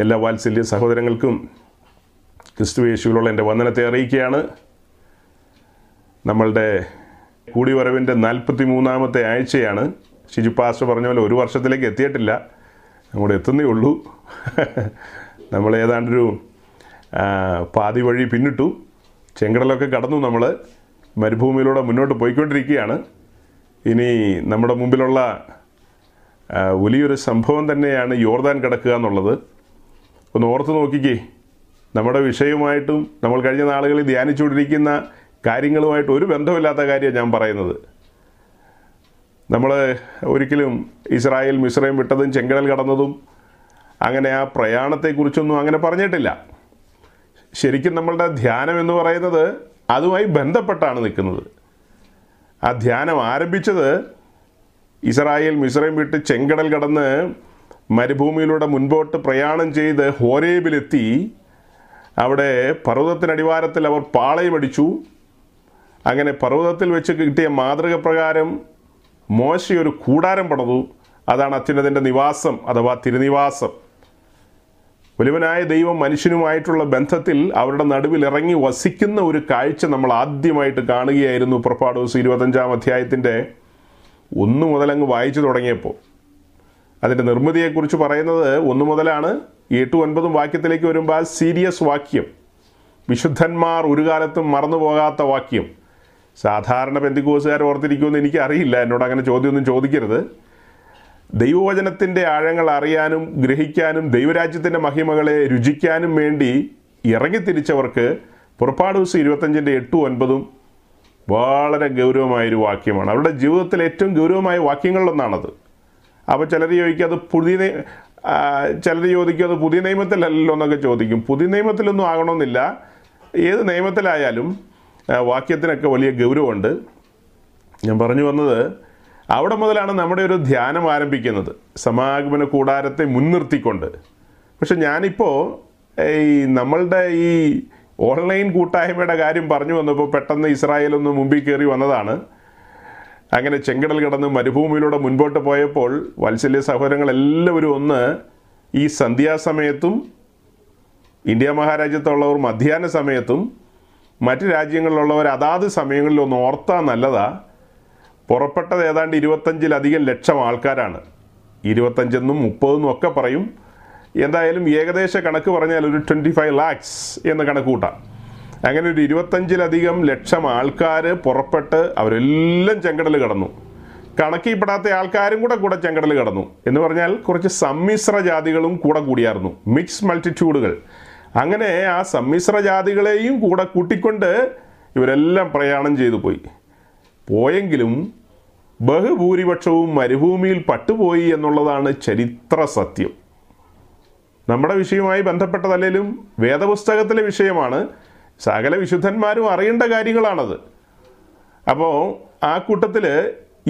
എല്ലാ വാത്സല്യ സഹോദരങ്ങൾക്കും ക്രിസ്തു യേശുവിലുള്ള എൻ്റെ വന്ദനത്തെ അറിയിക്കുകയാണ്. നമ്മളുടെ കൂടിവരവിൻ്റെ 43-ാമത്തെ ആഴ്ചയാണ്. ഷിജുപാസ് പറഞ്ഞ പോലെ ഒരു വർഷത്തിലേക്ക് എത്തിയിട്ടില്ല, അങ്ങോട്ട് എത്തുന്നേ ഉള്ളൂ. നമ്മൾ ഏതാണ്ടൊരു പാതി വഴി പിന്നിട്ടു, ചെങ്കടലൊക്കെ കടന്നു, നമ്മൾ മരുഭൂമിയിലൂടെ മുന്നോട്ട് പോയിക്കൊണ്ടിരിക്കുകയാണ്. ഇനി നമ്മുടെ മുമ്പിലുള്ള വലിയൊരു സംഭവം തന്നെയാണ് യോർദാൻ കടക്കുക എന്നുള്ളത്. ഒന്ന് ഓർത്ത് നോക്കിക്കേ, നമ്മുടെ വിഷയവുമായിട്ടും നമ്മൾ കഴിഞ്ഞ നാളുകളിൽ ധ്യാനിച്ചുകൊണ്ടിരിക്കുന്ന കാര്യങ്ങളുമായിട്ട് ഒരു ബന്ധമില്ലാത്ത കാര്യമാണ് ഞാൻ പറയുന്നത്. നമ്മൾ ഒരിക്കലും ഇസ്രായേൽ മിസ്രൈം വിട്ടതും ചെങ്കടൽ കടന്നതും അങ്ങനെ ആ പ്രയാണത്തെക്കുറിച്ചൊന്നും അങ്ങനെ പറഞ്ഞിട്ടില്ല. ശരിക്കും നമ്മളുടെ ധ്യാനം എന്ന് പറയുന്നത് അതുമായി ബന്ധപ്പെട്ടാണ് നിൽക്കുന്നത്. ആ ധ്യാനം ആരംഭിച്ചത് ഇസ്രായേൽ മിസ്രൈം വിട്ട് ചെങ്കടൽ കടന്ന് മരുഭൂമിയിലൂടെ മുൻപോട്ട് പ്രയാണം ചെയ്ത് ഹോരേബിലെത്തി. അവിടെ പർവ്വതത്തിനടിവാരത്തിൽ അവർ പാളയമടിച്ചു. അങ്ങനെ പർവ്വതത്തിൽ വെച്ച് കിട്ടിയ മാതൃക പ്രകാരം മോശ ഒരു കൂടാരം പണിതു. അതാണ് അത്യുന്നതൻ്റെ നിവാസം അഥവാ തിരുനിവാസം. വലിയവനായ ദൈവം മനുഷ്യനുമായിട്ടുള്ള ബന്ധത്തിൽ അവരുടെ നടുവിൽ ഇറങ്ങി വസിക്കുന്ന ഒരു കാഴ്ച നമ്മൾ ആദ്യമായിട്ട് കാണുകയായിരുന്നു പുറപ്പാട് പുസ്തകം 25-ാം അധ്യായത്തിൻ്റെ 1 മുതലങ്ങ് വായിച്ചു തുടങ്ങിയപ്പോൾ. അതിൻ്റെ നിർമ്മിതിയെക്കുറിച്ച് പറയുന്നത് 1 മുതലാണ്. 8-9 വാക്യത്തിലേക്ക് വരുമ്പോൾ ആ സീരിയസ് വാക്യം, വിശുദ്ധന്മാർ ഒരു കാലത്തും മറന്നു പോകാത്ത വാക്യം. സാധാരണ പെന്തിക്കോസുകാർ ഓർത്തിരിക്കുമെന്ന് എനിക്കറിയില്ല, എന്നോട് അങ്ങനെ ചോദ്യമൊന്നും ചോദിക്കരുത്. ദൈവവചനത്തിൻ്റെ ആഴങ്ങൾ അറിയാനും ഗ്രഹിക്കാനും ദൈവരാജ്യത്തിൻ്റെ മഹിമകളെ രുചിക്കാനും വേണ്ടി ഇറങ്ങിത്തിരിച്ചവർക്ക് പുറപ്പാട് പുസ്തകം 25-8-9 വളരെ ഗൗരവമായൊരു വാക്യമാണ്. അവരുടെ ജീവിതത്തിലെ ഏറ്റവും ഗൗരവമായ വാക്യങ്ങളിലൊന്നാണത്. അപ്പോൾ ചിലർ ചോദിക്കും അത് പുതിയ നിയമത്തിലല്ലോ എന്നൊക്കെ ചോദിക്കും. പുതിയ നിയമത്തിലൊന്നും ആകണമെന്നില്ല, ഏത് നിയമത്തിലായാലും വാക്യത്തിനൊക്കെ വലിയ ഗൗരവമുണ്ട്. ഞാൻ പറഞ്ഞു വന്നത് അവിടെ മുതലാണ് നമ്മുടെ ഒരു ധ്യാനം ആരംഭിക്കുന്നത്, സമാഗമന കൂടാരത്തെ മുൻനിർത്തിക്കൊണ്ട്. പക്ഷെ ഞാനിപ്പോൾ ഈ നമ്മളുടെ ഈ ഓൺലൈൻ കൂട്ടായ്മയുടെ കാര്യം പറഞ്ഞു വന്നപ്പോൾ പെട്ടെന്ന് ഇസ്രായേലൊന്ന് മുമ്പിൽ കയറി വന്നതാണ്. അങ്ങനെ ചെങ്കടൽ കടന്ന് മരുഭൂമിയിലൂടെ മുൻപോട്ട് പോയപ്പോൾ വാത്സല്യ സഹോദരങ്ങളെല്ലാവരും ഒന്ന് ഈ സന്ധ്യാസമയത്തും ഇന്ത്യ മഹാരാജ്യത്തുള്ളവർ മധ്യാഹ്ന സമയത്തും മറ്റ് രാജ്യങ്ങളിലുള്ളവർ അതാത് സമയങ്ങളിലൊന്ന് ഓർത്താൽ നല്ലതാണ്. പുറപ്പെട്ടത് ഏതാണ്ട് 25-ലധികം ലക്ഷം ആൾക്കാരാണ്. 25 എന്നും 30 എന്നും ഒക്കെ പറയും. എന്തായാലും ഏകദേശ കണക്ക് പറഞ്ഞാൽ ഒരു 25 lakhs എന്ന കണക്ക് കൂട്ടാം. അങ്ങനെ ഒരു 25-ലധികം ലക്ഷം ആൾക്കാർ പുറപ്പെട്ട് അവരെല്ലാം ചെങ്കടൽ കടന്നു. കണക്കിൽപ്പെടാത്ത ആൾക്കാരും കൂടെ ചെങ്കടൽ കടന്നു എന്ന് പറഞ്ഞാൽ കുറച്ച് സമ്മിശ്ര ജാതികളും കൂടെ കൂടിയായിരുന്നു, മിക്സ് മൾട്ടിറ്റ്യൂഡുകൾ. അങ്ങനെ ആ സമ്മിശ്ര ജാതികളെയും കൂടെ കൂട്ടിക്കൊണ്ട് ഇവരെല്ലാം പ്രയാണം ചെയ്തു പോയി. പോയെങ്കിലും ബഹുഭൂരിപക്ഷവും മരുഭൂമിയിൽ പട്ടുപോയി എന്നുള്ളതാണ് ചരിത്ര സത്യം. നമ്മുടെ വിഷയവുമായി ബന്ധപ്പെട്ടതല്ലേലും വേദപുസ്തകത്തിലെ വിഷയമാണ്, സകല വിശുദ്ധന്മാരും അറിയേണ്ട കാര്യങ്ങളാണത്. അപ്പോൾ ആ കൂട്ടത്തിൽ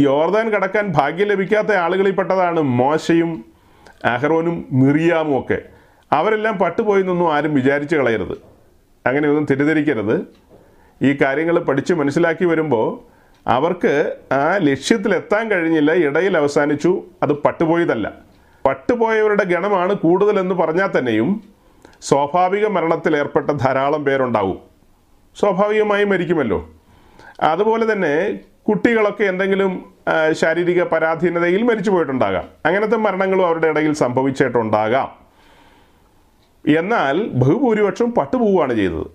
യോർദാൻ കടക്കാൻ ഭാഗ്യം ലഭിക്കാത്ത ആളുകളിൽപ്പെട്ടതാണ് മോശയും അഹ്റോനും മിറിയാമും ഒക്കെ. അവരെല്ലാം പട്ടുപോയി എന്നൊന്നും ആരും വിചാരിച്ച് കളയരുത്, അങ്ങനെയൊന്നും തെറ്റിദ്ധരിക്കരുത്. ഈ കാര്യങ്ങൾ പഠിച്ച് മനസ്സിലാക്കി വരുമ്പോൾ അവർക്ക് ആ ലക്ഷ്യത്തിലെത്താൻ കഴിഞ്ഞില്ല, ഇടയിൽ അവസാനിച്ചു. അത് പട്ടുപോയതല്ല, പട്ടുപോയവരുടെ ഗണമാണ് കൂടുതലെന്ന് പറഞ്ഞാൽ തന്നെയും സ്വാഭാവിക മരണത്തിലേർപ്പെട്ട ധാരാളം പേരുണ്ടാവും. സ്വാഭാവികമായി മരിക്കുമല്ലോ. അതുപോലെ തന്നെ കുട്ടികളൊക്കെ എന്തെങ്കിലും ശാരീരിക പരാധീനതയിൽ മരിച്ചു പോയിട്ടുണ്ടാകാം. അങ്ങനത്തെ മരണങ്ങളും അവരുടെ ഇടയിൽ സംഭവിച്ചിട്ടുണ്ടാകാം. എന്നാൽ ബഹുഭൂരിപക്ഷം പട്ടുപോവുകയാണ് ചെയ്തത്.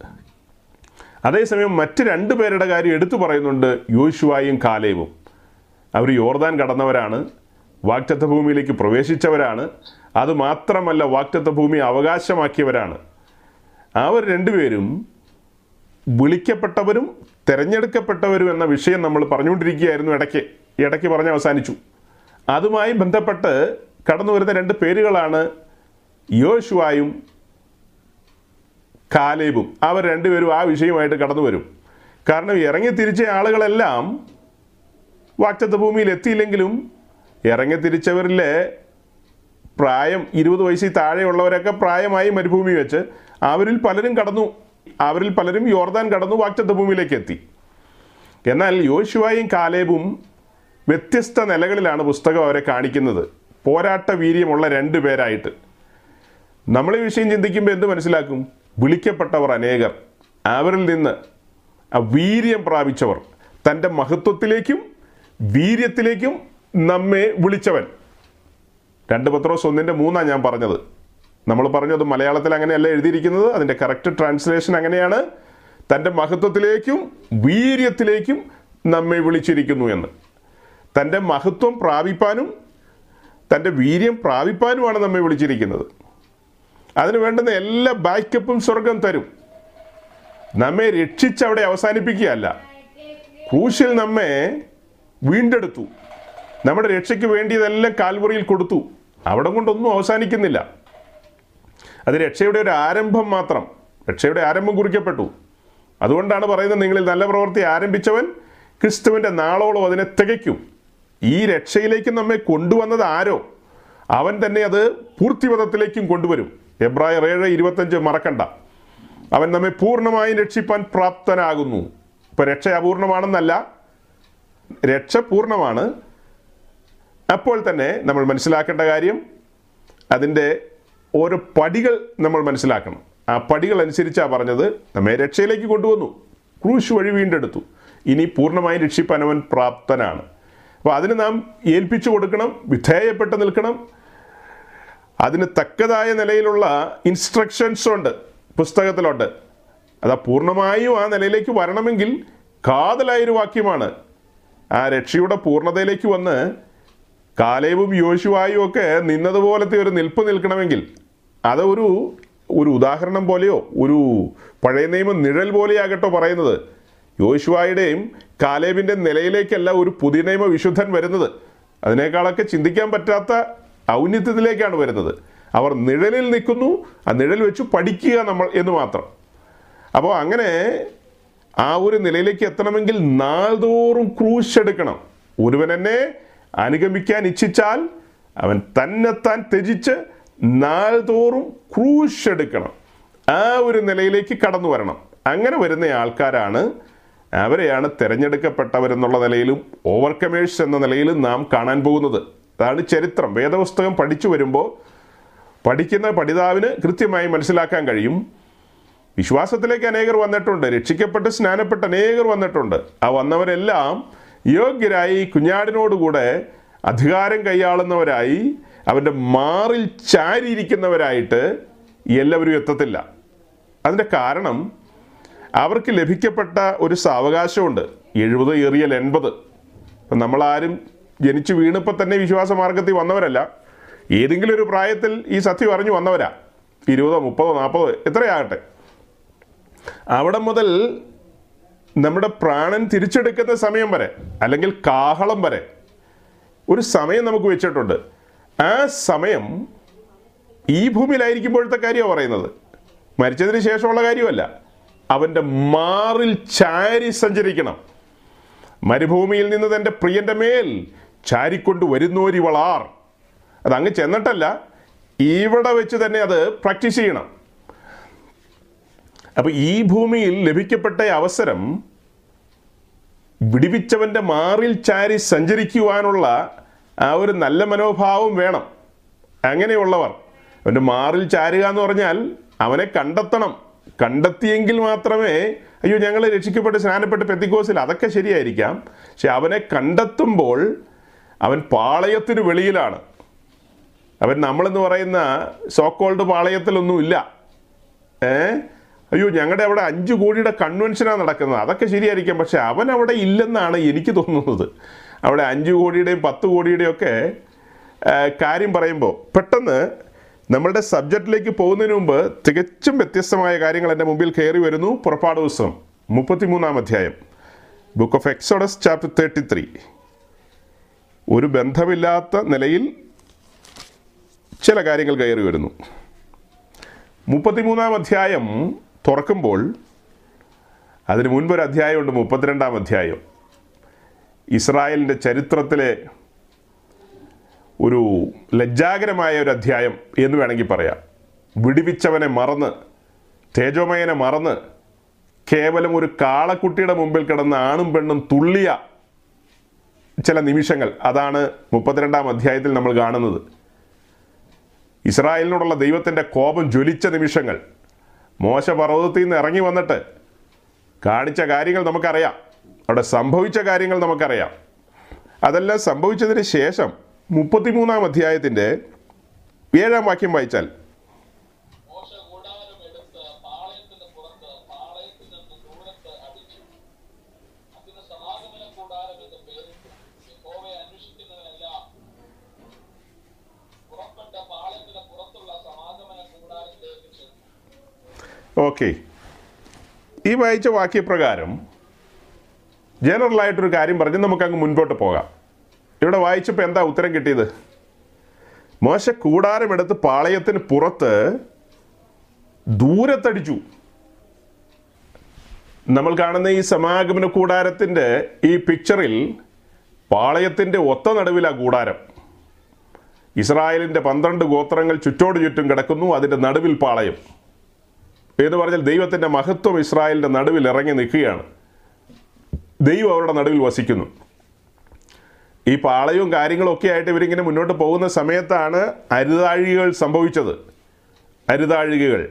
അതേസമയം മറ്റ് 2 പേരുടെ കാര്യം എടുത്തു പറയുന്നുണ്ട്, യോശുവയും കാലേബും. അവർ യോർദാൻ കടന്നവരാണ്, വാഗ്ദത്ത ഭൂമിയിലേക്ക് പ്രവേശിച്ചവരാണ്. അതുമാത്രമല്ല, വാഗ്ദത്ത ഭൂമി അവകാശമാക്കിയവരാണ്. അവർ 2 പേരും വിളിക്കപ്പെട്ടവരും തിരഞ്ഞെടുക്കപ്പെട്ടവരും എന്ന വിഷയം നമ്മൾ പറഞ്ഞുകൊണ്ടിരിക്കുകയായിരുന്നു. ഇടയ്ക്ക് പറഞ്ഞ് അവസാനിച്ചു. അതുമായി ബന്ധപ്പെട്ട് കടന്നു വരുന്ന 2 പേരുകളാണ് യോശുവയും കാലേബും. അവർ 2 പേരും ആ വിഷയമായിട്ട് കടന്നു വരും. കാരണം ഇറങ്ങിത്തിരിച്ച ആളുകളെല്ലാം വാഗ്ദത്ത ഭൂമിയിൽ എത്തിയില്ലെങ്കിലും ഇറങ്ങിത്തിരിച്ചവരിലെ പ്രായം 20 വയസ്സിൽ താഴെയുള്ളവരൊക്കെ പ്രായമായി മരുഭൂമി വെച്ച് അവരിൽ പലരും കടന്നു. അവരിൽ പലരും യോർദാൻ കടന്നു വാഗ്ദത്ത ഭൂമിയിലേക്ക് എത്തി. എന്നാൽ യോശുവയും കാലേബും വ്യത്യസ്ത നിലകളിലാണ് പുസ്തകം അവരെ കാണിക്കുന്നത്, പോരാട്ട വീര്യമുള്ള 2 പേരായിട്ട്. നമ്മൾ ഈ വിഷയം ചിന്തിക്കുമ്പോൾ എന്ത് മനസ്സിലാക്കും? വിളിക്കപ്പെട്ടവർ അനേകർ, അവരിൽ നിന്ന് വീര്യം പ്രാപിച്ചവർ, തൻ്റെ മഹത്വത്തിലേക്കും വീര്യത്തിലേക്കും നമ്മെ വിളിച്ചവൻ. 2 പത്രോസ് 1:3 ഞാൻ പറഞ്ഞത്. നമ്മൾ പറഞ്ഞു അത് മലയാളത്തിൽ അങ്ങനെയല്ല എഴുതിയിരിക്കുന്നത്, അതിൻ്റെ കറക്റ്റ് ട്രാൻസ്ലേഷൻ അങ്ങനെയാണ്, തൻ്റെ മഹത്വത്തിലേക്കും വീര്യത്തിലേക്കും നമ്മെ വിളിച്ചിരിക്കുന്നു എന്ന്. തൻ്റെ മഹത്വം പ്രാപിപ്പാനും തൻ്റെ വീര്യം പ്രാപിപ്പാനുമാണ് നമ്മെ വിളിച്ചിരിക്കുന്നത്. അതിന് വേണ്ടുന്ന എല്ലാ ബാക്കപ്പും സ്വർഗം തരും. നമ്മെ രക്ഷിച്ച് അവിടെ അവസാനിപ്പിക്കുകയല്ല, ക്രൂശിൽ നമ്മെ വീണ്ടെടുത്തു, നമ്മുടെ രക്ഷയ്ക്ക് വേണ്ടിയതെല്ലാം കാൽവറിയിൽ കൊടുത്തു. അവിടെ കൊണ്ടൊന്നും അവസാനിക്കുന്നില്ല. അത് രക്ഷയുടെ ഒരു ആരംഭം മാത്രം. രക്ഷയുടെ ആരംഭം കുറിക്കപ്പെട്ടു. അതുകൊണ്ടാണ് പറയുന്നത്, നിങ്ങളിൽ നല്ല പ്രവൃത്തി ആരംഭിച്ചവൻ ക്രിസ്തുവിൻ്റെ നാളോളം അതിനെ തികയ്ക്കും. ഈ രക്ഷയിലേക്ക് നമ്മെ കൊണ്ടുവന്നത് ആരോ, അവൻ തന്നെ അത് പൂർത്തിവധത്തിലേക്കും കൊണ്ടുവരും. എബ്രായർ 7:25 മറക്കണ്ട. അവൻ നമ്മെ പൂർണ്ണമായും രക്ഷിപ്പാൻ പ്രാപ്തനാകുന്നു. ഇപ്പം രക്ഷ അപൂർണമാണെന്നല്ല, രക്ഷ പൂർണ്ണമാണ്. അപ്പോൾ തന്നെ നമ്മൾ മനസ്സിലാക്കേണ്ട കാര്യം, അതിൻ്റെ ഓരോ പടികൾ നമ്മൾ മനസ്സിലാക്കണം. ആ പടികൾ അനുസരിച്ചാണ് പറഞ്ഞത്. നമ്മെ രക്ഷയിലേക്ക് കൊണ്ടുവന്നു, ക്രൂശ് വഴി വീണ്ടെടുത്തു, ഇനി പൂർണ്ണമായി രക്ഷിപ്പാൻ അവൻ പ്രാപ്തനാണ്. അപ്പോൾ അതിന് നാം ഏൽപ്പിച്ചു കൊടുക്കണം, വിധേയപ്പെട്ട് നിൽക്കണം. അതിന് തക്കതായ നിലയിലുള്ള ഇൻസ്ട്രക്ഷൻസ് ഉണ്ട്, പുസ്തകത്തിലുണ്ട്. അതാ പൂർണ്ണമായും ആ നിലയിലേക്ക് വരണമെങ്കിൽ കാതലായൊരു വാക്യമാണ്. ആ രക്ഷയുടെ പൂർണ്ണതയിലേക്ക് വന്ന് കാലേബും യോശുവായും ഒക്കെ നിന്നതുപോലത്തെ ഒരു നിൽപ്പ് നിൽക്കണമെങ്കിൽ, അതൊരു ഒരു ഉദാഹരണം പോലെയോ ഒരു പഴയ നിയമം നിഴൽ പോലെയാകട്ടോ പറയുന്നത്, യോശുവായുടെയും കാലേബിൻ്റെ നിലയിലേക്കല്ല ഒരു പുതിയ നിയമ വിശുദ്ധൻ വരുന്നത്. അതിനേക്കാളൊക്കെ ചിന്തിക്കാൻ പറ്റാത്ത ഔന്നത്യത്തിലേക്കാണ് വരുന്നത്. അവർ നിഴലിൽ നിൽക്കുന്നു, ആ നിഴൽ വെച്ച് പഠിക്കുക നമ്മൾ എന്ന് മാത്രം. അപ്പോൾ അങ്ങനെ ആ ഒരു നിലയിലേക്ക് എത്തണമെങ്കിൽ നാൾതോറും ക്രൂശെടുക്കണം. ഒരുവനെന്നെ അനുഗമിക്കാൻ ഇച്ഛിച്ചാൽ അവൻ തന്നെത്താൻ ത്യജിച്ച് നാൾതോറും ക്രൂശെടുക്കണം. ആ ഒരു നിലയിലേക്ക് കടന്നു വരണം. അങ്ങനെ വരുന്ന ആൾക്കാരാണ്, അവരെയാണ് തിരഞ്ഞെടുക്കപ്പെട്ടവരെന്നുള്ള നിലയിലും ഓവർകമേഴ്സ് എന്ന നിലയിലും നാം കാണാൻ പോകുന്നത്. അതാണ് ചരിത്രം. വേദപുസ്തകം പഠിച്ചു വരുമ്പോൾ പഠിക്കുന്ന പഠിതാവിന് കൃത്യമായി മനസ്സിലാക്കാൻ കഴിയും. വിശ്വാസത്തിലേക്ക് അനേകർ വന്നിട്ടുണ്ട്, രക്ഷിക്കപ്പെട്ട് സ്നാനപ്പെട്ട് അനേകർ വന്നിട്ടുണ്ട്. ആ വന്നവരെല്ലാം യോഗ്യരായി കുഞ്ഞാടിനോടുകൂടെ അധികാരം കൈയാളുന്നവരായി അവൻ്റെ മാറിൽ ചാരിയിരിക്കുന്നവരായിട്ട് എല്ലാവരും എത്തത്തില്ല. അതിൻ്റെ കാരണം, അവർക്ക് ലഭിക്കപ്പെട്ട ഒരു സാവകാശമുണ്ട്, 70 ഏറിയൽ 80. അപ്പം നമ്മളാരും ജനിച്ചു വീണപ്പോൾ തന്നെ വിശ്വാസ മാർഗത്തിൽ വന്നവരല്ല, ഏതെങ്കിലും ഒരു പ്രായത്തിൽ ഈ സത്യം അറിഞ്ഞു വന്നവരാ. 20, 30, 40 എത്രയാകട്ടെ, അവിടെ മുതൽ നമ്മുടെ പ്രാണൻ തിരിച്ചെടുക്കുന്ന സമയം വരെ, അല്ലെങ്കിൽ കാഹളം വരെ ഒരു സമയം നമുക്ക് വെച്ചിട്ടുണ്ട്. ആ സമയം ഈ ഭൂമിയിലായിരിക്കുമ്പോഴത്തെ കാര്യമാണ് പറയുന്നത്, മരിച്ചതിന് ശേഷമുള്ള കാര്യമല്ല. അവൻ്റെ മാറിൽ ചാരി സഞ്ചരിക്കണം. മരുഭൂമിയിൽ നിന്ന് തൻ്റെ പ്രിയൻ്റെ മേൽ ചാരിക്കൊണ്ട് വരുന്നോരിവളാർ. അതങ്ങ് ചെന്നിട്ടല്ല, ഇവിടെ വെച്ച് തന്നെ അത് പ്രാക്ടീസ് ചെയ്യണം. അപ്പോൾ ഈ ഭൂമിയിൽ ലഭിക്കപ്പെട്ട അവസരം വിടിവിച്ചവൻ്റെ മാറിൽ ചാരി സഞ്ചരിക്കുവാനുള്ള ആ ഒരു നല്ല മനോഭാവം വേണം. അങ്ങനെയുള്ളവർ, അവൻ്റെ മാറിൽ ചാരുക എന്ന് പറഞ്ഞാൽ അവനെ കണ്ടെത്തണം. കണ്ടെത്തിയെങ്കിൽ മാത്രമേ, അയ്യോ ഞങ്ങൾ രക്ഷിക്കപ്പെട്ട് സ്നാനപ്പെട്ട് പെന്തിക്കോസിൽ അതൊക്കെ ശരിയായിരിക്കാം, പക്ഷെ അവനെ കണ്ടെത്തുമ്പോൾ അവൻ പാളയത്തിന് വെളിയിലാണ്. അവൻ നമ്മളെന്ന് പറയുന്ന സോക്കോൾഡ് പാളയത്തിലൊന്നുമില്ല. അയ്യോ ഞങ്ങളുടെ അവിടെ 5 കോടിയുടെ കൺവെൻഷനാണ് നടക്കുന്നത്, അതൊക്കെ ശരിയായിരിക്കാം, പക്ഷെ അവൻ അവിടെ ഇല്ലെന്നാണ് എനിക്ക് തോന്നുന്നത്. അവിടെ 5 കോടിയുടെയും 10 കോടിയുടെയും ഒക്കെ കാര്യം പറയുമ്പോൾ പെട്ടെന്ന് നമ്മളുടെ സബ്ജക്റ്റിലേക്ക് പോകുന്നതിന് മുമ്പ് തികച്ചും വ്യത്യസ്തമായ കാര്യങ്ങൾ എൻ്റെ മുമ്പിൽ കയറി വരുന്നു. പുറപ്പാട് പുസ്തകം 33-ാം അധ്യായം, ബുക്ക് ഓഫ് എക്സോഡസ് ചാപ്റ്റർ 33. ഒരു ബന്ധമില്ലാത്ത നിലയിൽ ചില കാര്യങ്ങൾ കയറി വരുന്നു. 33-ാം അധ്യായം തുറക്കുമ്പോൾ അതിന് മുൻപൊരു അധ്യായമുണ്ട്, 32-ാം അധ്യായം. ഇസ്രായേലിൻ്റെ ചരിത്രത്തിലെ ഒരു ലജ്ജാകരമായ ഒരു അധ്യായം എന്ന് വേണമെങ്കിൽ പറയാം. വിടിവിച്ചവനെ മറന്ന്, തേജോമയനെ മറന്ന്, കേവലം ഒരു കാളക്കുട്ടിയുടെ മുമ്പിൽ കിടന്ന ആണും പെണ്ണും തുള്ളിയ ചില നിമിഷങ്ങൾ, അതാണ് 32-ാം അധ്യായത്തിൽ നമ്മൾ കാണുന്നത്. ഇസ്രായേലിനോടുള്ള ദൈവത്തിൻ്റെ കോപം ജ്വലിച്ച നിമിഷങ്ങൾ. മോശ പർവ്വതത്തിൽ നിന്ന് ഇറങ്ങി വന്നിട്ട് കാണിച്ച കാര്യങ്ങൾ നമുക്കറിയാം, അവിടെ സംഭവിച്ച കാര്യങ്ങൾ നമുക്കറിയാം. അതെല്ലാം സംഭവിച്ചതിന് ശേഷം 33-ാം അധ്യായത്തിൻ്റെ 7-ാം വാക്യം വായിച്ചാൽ, ഓക്കെ, ഈ വായിച്ച വാക്യപ്രകാരം ജനറലായിട്ടൊരു കാര്യം പറഞ്ഞ് നമുക്കങ്ങ് മുൻപോട്ട് പോകാം. ഇവിടെ വായിച്ചപ്പോൾ എന്താ ഉത്തരം കിട്ടിയത്? മോശ കൂടാരമെടുത്ത് പാളയത്തിന് പുറത്ത് ദൂരത്തടിച്ചു. നമ്മൾ കാണുന്ന ഈ സമാഗമന കൂടാരത്തിൻ്റെ ഈ പിക്ചറിൽ പാളയത്തിൻ്റെ ഒത്ത നടുവിലാണ് കൂടാരം. ഇസ്രായേലിൻ്റെ 12 ഗോത്രങ്ങൾ ചുറ്റോട് ചുറ്റും കിടക്കുന്നു, അതിൻ്റെ നടുവിൽ പാളയം എന്ന് പറഞ്ഞാൽ ദൈവത്തിൻ്റെ മഹത്വം ഇസ്രായേലിൻ്റെ നടുവിൽ ഇറങ്ങി നിൽക്കുകയാണ്. ദൈവം അവരുടെ നടുവിൽ വസിക്കുന്നു. ഈ പാളയവും കാര്യങ്ങളൊക്കെ ആയിട്ട് ഇവരിങ്ങനെ മുന്നോട്ട് പോകുന്ന സമയത്താണ് അരുതാഴികകൾ സംഭവിച്ചത്. അരുതാഴികകൾ,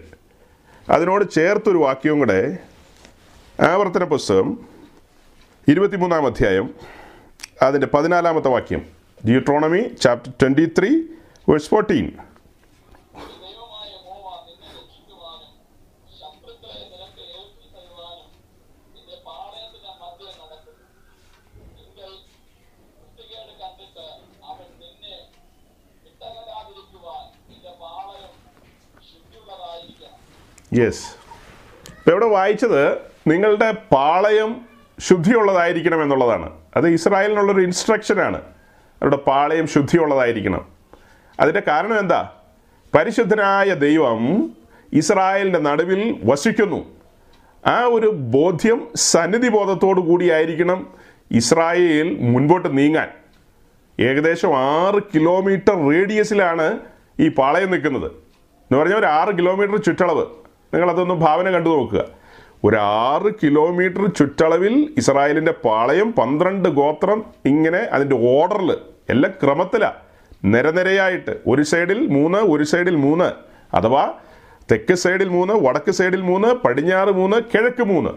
അതിനോട് ചേർത്തൊരു വാക്യവും കൂടെ ആവർത്തന പുസ്തകം 23-ാം അധ്യായം അതിൻ്റെ 14-ാമത്തെ വാക്യം, Deuteronomy chapter 23 verse 14. യെസ്, ഇപ്പോൾ ഇവിടെ വായിച്ചത് നിങ്ങളുടെ പാളയം ശുദ്ധിയുള്ളതായിരിക്കണം എന്നുള്ളതാണ്. അത് ഇസ്രായേലിനുള്ളൊരു ഇൻസ്ട്രക്ഷനാണ്, അവരുടെ പാളയം ശുദ്ധിയുള്ളതായിരിക്കണം. അതിൻ്റെ കാരണം എന്താ? പരിശുദ്ധനായ ദൈവം ഇസ്രായേലിൻ്റെ നടുവിൽ വസിക്കുന്നു. ആ ഒരു ബോധ്യം, സന്നിധി ബോധത്തോടു കൂടിയായിരിക്കണം ഇസ്രായേൽ മുൻപോട്ട് നീങ്ങാൻ. ഏകദേശം 6 കിലോമീറ്റർ റേഡിയസിലാണ് ഈ പാളയം നിൽക്കുന്നത് എന്ന് പറഞ്ഞാൽ ഒരു 6 കിലോമീറ്റർ ചുറ്റളവ്. നിങ്ങളതൊന്ന് ഭാവന കണ്ടു നോക്കുക. ഒരു 6 കിലോമീറ്റർ ചുറ്റളവിൽ ഇസ്രായേലിൻ്റെ പാളയം, 12 ഗോത്രം, ഇങ്ങനെ അതിൻ്റെ ഓർഡറിൽ എല്ലാം ക്രമത്തിലാണ് നിരനിരയായിട്ട്. ഒരു സൈഡിൽ 3, ഒരു സൈഡിൽ 3, അഥവാ തെക്ക് സൈഡിൽ 3, വടക്ക് സൈഡിൽ 3, പടിഞ്ഞാറ് 3, കിഴക്ക് 3.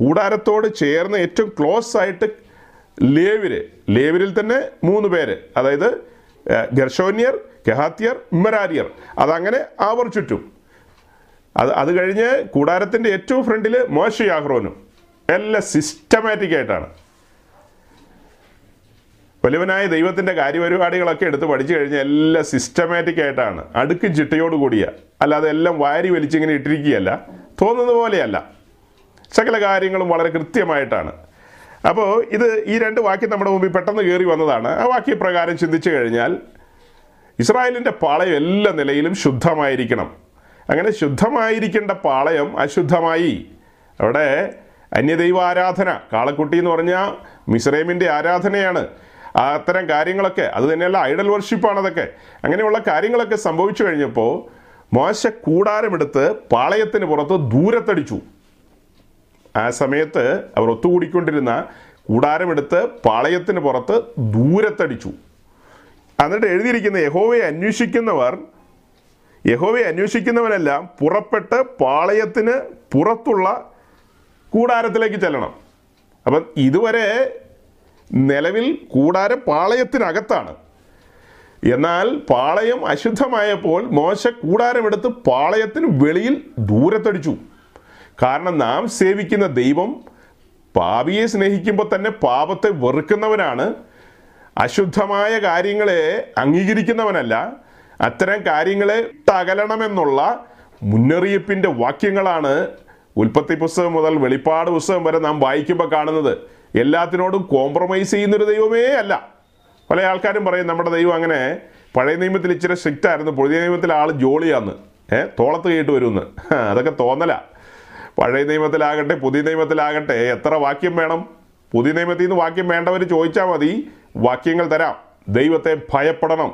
കൂടാരത്തോട് ചേർന്ന് ഏറ്റവും ക്ലോസ് ആയിട്ട് ലേവ്യരിൽ തന്നെ 3 പേര്, അതായത് ഗർശോന്യർ, കെഹാത്യർ, മെരാരിയർ, അതങ്ങനെ അവർ ചുറ്റും. അത് കഴിഞ്ഞ് കൂടാരത്തിൻ്റെ ഏറ്റവും ഫ്രണ്ടിൽ മോശ യാഹ്റോനും. എല്ലാം സിസ്റ്റമാറ്റിക്കായിട്ടാണ്. വലുവനായ ദൈവത്തിൻ്റെ കാര്യപരിപാടികളൊക്കെ എടുത്ത് പഠിച്ചു കഴിഞ്ഞാൽ എല്ലാം സിസ്റ്റമാറ്റിക്കായിട്ടാണ്, അടുക്കും ചിട്ടയോട് കൂടിയ. അല്ലാതെ എല്ലാം വാരി വലിച്ചിങ്ങനെ ഇട്ടിരിക്കുകയല്ല, തോന്നുന്ന പോലെയല്ല, സകല കാര്യങ്ങളും വളരെ കൃത്യമായിട്ടാണ്. അപ്പോൾ ഇത്, ഈ 2 വാക്യം നമ്മുടെ മുമ്പിൽ പെട്ടെന്ന് കയറി വന്നതാണ്. ആ വാക്യപ്രകാരം ചിന്തിച്ചു കഴിഞ്ഞാൽ ഇസ്രായേലിൻ്റെ പാളയം എല്ലാ നിലയിലും ശുദ്ധമായിരിക്കണം. അങ്ങനെ ശുദ്ധമായിരിക്കേണ്ട പാളയം അശുദ്ധമായി. അവിടെ അന്യദൈവാരാധന, കാളക്കുട്ടി എന്ന് പറഞ്ഞാൽ മിസ്രൈമിൻ്റെ ആരാധനയാണ്, അത്തരം കാര്യങ്ങളൊക്കെ. അതുതന്നെയല്ല, ഐഡൽ വർഷിപ്പാണതൊക്കെ. അങ്ങനെയുള്ള കാര്യങ്ങളൊക്കെ സംഭവിച്ചു കഴിഞ്ഞപ്പോൾ മോശ കൂടാരമെടുത്ത് പാളയത്തിന് പുറത്ത് ദൂരത്തടിച്ചു. ആ സമയത്ത് അവർ ഒത്തുകൂടിക്കൊണ്ടിരുന്ന കൂടാരമെടുത്ത് പാളയത്തിന് പുറത്ത് ദൂരത്തടിച്ചു. എന്നിട്ട് എഴുതിയിരിക്കുന്ന, യഹോവയെ അന്വേഷിക്കുന്നവനെല്ലാം പുറപ്പെട്ട് പാളയത്തിന് പുറത്തുള്ള കൂടാരത്തിലേക്ക് ചെല്ലണം. അപ്പം ഇതുവരെ നിലവിൽ കൂടാരം പാളയത്തിനകത്താണ്. എന്നാൽ പാളയം അശുദ്ധമായപ്പോൾ മോശ കൂടാരമെടുത്ത് പാളയത്തിന് വെളിയിൽ ദൂരത്തടിച്ചു. കാരണം നാം സേവിക്കുന്ന ദൈവം പാപിയെ സ്നേഹിക്കുമ്പോൾ തന്നെ പാപത്തെ വെറുക്കുന്നവനാണ്, അശുദ്ധമായ കാര്യങ്ങളെ അംഗീകരിക്കുന്നവനല്ല. അത്തരം കാര്യങ്ങളെ തകലണമെന്നുള്ള മുന്നറിയിപ്പിൻ്റെ വാക്യങ്ങളാണ് ഉൽപ്പത്തി പുസ്തകം മുതൽ വെളിപ്പാട് പുസ്തകം വരെ നാം വായിക്കുമ്പോൾ കാണുന്നത്. എല്ലാത്തിനോടും കോംപ്രമൈസ് ചെയ്യുന്നൊരു ദൈവമേ അല്ല. പല ആൾക്കാരും പറയും നമ്മുടെ ദൈവം അങ്ങനെ, പഴയ നിയമത്തിൽ ഇച്ചിരി സ്ട്രിക്റ്റ് ആയിരുന്നു, പുതിയ നിയമത്തിൽ ആൾ ജോളിയാന്ന്, തോളത്ത് കേട്ട് വരുമെന്ന്. അതൊക്കെ തോന്നല. പഴയ നിയമത്തിലാകട്ടെ പുതിയ നിയമത്തിലാകട്ടെ എത്ര വാക്യം വേണം? പുതിയ നിയമത്തിൽ നിന്ന് വാക്യം വേണ്ടവർ ചോദിച്ചാൽ മതി, വാക്യങ്ങൾ തരാം. ദൈവത്തെ ഭയപ്പെടണം,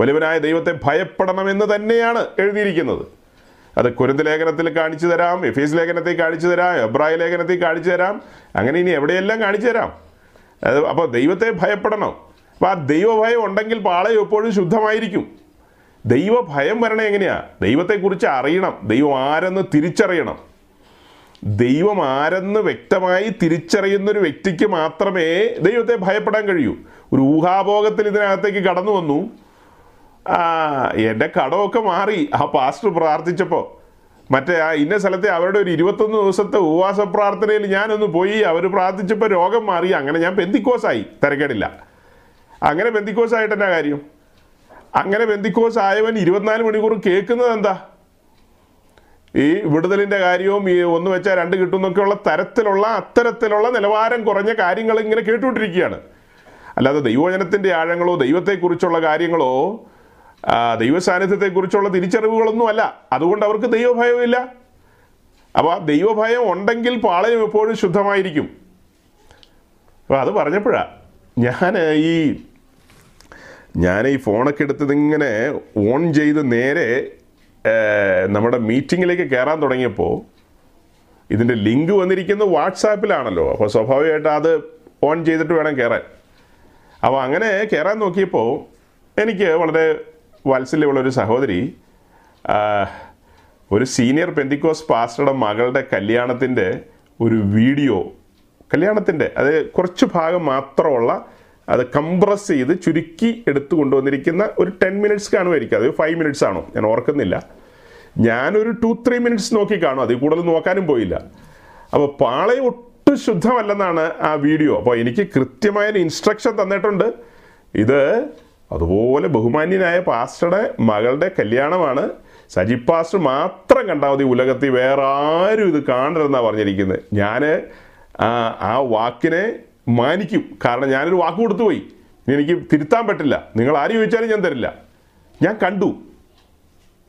വലുവനായ ദൈവത്തെ ഭയപ്പെടണമെന്ന് തന്നെയാണ് എഴുതിയിരിക്കുന്നത്. അത് കൊരിന്ത് ലേഖനത്തിൽ കാണിച്ചു തരാം, എഫേസ് ലേഖനത്തിൽ കാണിച്ചു തരാം, എബ്രായ ലേഖനത്തിൽ കാണിച്ചു തരാം, അങ്ങനെ ഇനി എവിടെയെല്ലാം കാണിച്ചു തരാം. അപ്പോൾ ദൈവത്തെ ഭയപ്പെടണം. അപ്പോൾ ആ ദൈവഭയം ഉണ്ടെങ്കിൽ പാളയം എപ്പോഴും ശുദ്ധമായിരിക്കും. ദൈവഭയം വരണേ എങ്ങനെയാണ്? ദൈവത്തെക്കുറിച്ച് അറിയണം, ദൈവം ആരെന്ന് തിരിച്ചറിയണം. ദൈവം ആരെന്ന് വ്യക്തമായി തിരിച്ചറിയുന്നൊരു വ്യക്തിക്ക് മാത്രമേ ദൈവത്തെ ഭയപ്പെടാൻ കഴിയൂ. ഒരു ഊഹാഭോഗത്തിൽ ഇതിനകത്തേക്ക് കടന്നു വന്നു, എൻ്റെ കടമൊക്കെ മാറി ആ പാസ്റ്റർ പ്രാർത്ഥിച്ചപ്പോൾ, മറ്റേ ആ ഇന്ന സ്ഥലത്തെ അവരുടെ ഒരു 21 ദിവസത്തെ ഉപവാസ പ്രാർത്ഥനയിൽ ഞാനൊന്ന് പോയി, അവർ പ്രാർത്ഥിച്ചപ്പോൾ രോഗം മാറി, അങ്ങനെ ഞാൻ പെന്തിക്കോസായി. തിരക്കേടില്ല, അങ്ങനെ പെന്തിക്കോസായിട്ട് എന്നാ കാര്യം? അങ്ങനെ പെന്തിക്കോസായവൻ 24 മണിക്കൂർ കേൾക്കുന്നത് എന്താ? ഈ വിടുതലിൻ്റെ കാര്യവും ഈ ഒന്ന് വെച്ചാൽ 2 കിട്ടും എന്നൊക്കെയുള്ള തരത്തിലുള്ള അത്തരത്തിലുള്ള നിലവാരം കുറഞ്ഞ കാര്യങ്ങൾ ഇങ്ങനെ കേട്ടുകൊണ്ടിരിക്കുകയാണ്. അല്ലാതെ ദൈവവചനത്തിൻ്റെ ആഴങ്ങളോ ദൈവത്തെക്കുറിച്ചുള്ള കാര്യങ്ങളോ ദൈവസാന്നിധ്യത്തെക്കുറിച്ചുള്ള തിരിച്ചറിവുകളൊന്നും അല്ല. അതുകൊണ്ട് അവർക്ക് ദൈവഭയമില്ല. അപ്പോൾ ആ ദൈവഭയം ഉണ്ടെങ്കിൽ പാളയം എപ്പോഴും ശുദ്ധമായിരിക്കും. അപ്പോൾ അത് പറഞ്ഞപ്പോഴാണ് ഞാൻ ഈ ഫോണൊക്കെ എടുത്തതിങ്ങനെ ഓൺ ചെയ്ത് നേരെ നമ്മുടെ മീറ്റിങ്ങിലേക്ക് കയറാൻ തുടങ്ങിയപ്പോൾ ഇതിൻ്റെ ലിങ്ക് വന്നിരിക്കുന്നത് വാട്സാപ്പിലാണല്ലോ. അപ്പോൾ സ്വാഭാവികമായിട്ട് അത് ഓൺ ചെയ്തിട്ട് വേണം കയറാൻ. അപ്പോൾ അങ്ങനെ കയറാൻ നോക്കിയപ്പോൾ എനിക്ക് വളരെ വാത്സല്യമുള്ളൊരു സഹോദരി ഒരു സീനിയർ പെന്തിക്കോസ് പാസ്റ്ററുടെ മകളുടെ കല്യാണത്തിൻ്റെ ഒരു വീഡിയോ, കല്യാണത്തിൻ്റെ അത് കുറച്ച് ഭാഗം മാത്രമുള്ള, അത് കംപ്രസ് ചെയ്ത് ചുരുക്കി എടുത്തു കൊണ്ടുവന്നിരിക്കുന്ന ഒരു 10 minutes കാണുമായിരിക്കും. അത് 5 minutes ആണോ ഞാൻ ഓർക്കുന്നില്ല. ഞാനൊരു 2-3 minutes നോക്കി കാണും, അതിൽ കൂടുതൽ നോക്കാനും പോയില്ല. അപ്പോൾ പാളയം ഒട്ടും ശുദ്ധമല്ലെന്നാണ് ആ വീഡിയോ. അപ്പോൾ എനിക്ക് കൃത്യമായൊരു ഇൻസ്ട്രക്ഷൻ തന്നിട്ടുണ്ട്, ഇത് അതുപോലെ ബഹുമാന്യനായ പാസ്റ്ററുടെ മകളുടെ കല്യാണമാണ്, സജി പാസ്റ്റർ മാത്രം കണ്ടാൽ മതി, ഉലകത്തിൽ വേറെ ആരും ഇത് കാണരുതെന്നാണ് പറഞ്ഞിരിക്കുന്നത്. ഞാൻ ആ വാക്കിനെ മാനിക്കും, കാരണം ഞാനൊരു വാക്ക് കൊടുത്തു പോയി, എനിക്ക് തിരുത്താൻ പറ്റില്ല, നിങ്ങൾ ആര് ചോദിച്ചാലും ഞാൻ തരില്ല. ഞാൻ കണ്ടു,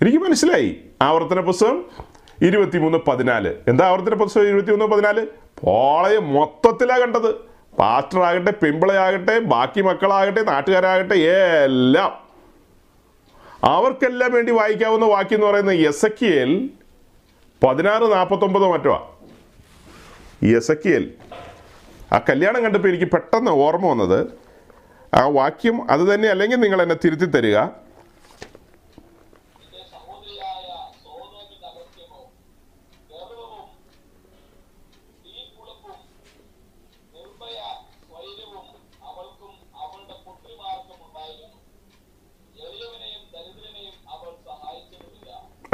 എനിക്ക് മനസ്സിലായി. ആവർത്തന പുസ്തകം 23:14. എന്താ ആവർത്തന പുസ്തകം 23:14? പോളയെ മൊത്തത്തിലാണ് കണ്ടത്. പാസ്റ്ററാകട്ടെ, പെമ്പിളയാകട്ടെ, ബാക്കി മക്കളാകട്ടെ, നാട്ടുകാരാകട്ടെ, എല്ലാം അവർക്കെല്ലാം വേണ്ടി വായിക്കാവുന്ന വാക്യം എന്ന് പറയുന്നത് എസക്കിയേൽ 16:49 മറ്റോ. എസക്കിയേൽ ആ കല്യാണം കണ്ടപ്പോൾ എനിക്ക് പെട്ടെന്ന് ഓർമ്മ വന്നത് ആ വാക്യം അത് തന്നെ, അല്ലെങ്കിൽ നിങ്ങൾ എന്നെ തിരുത്തി തരിക.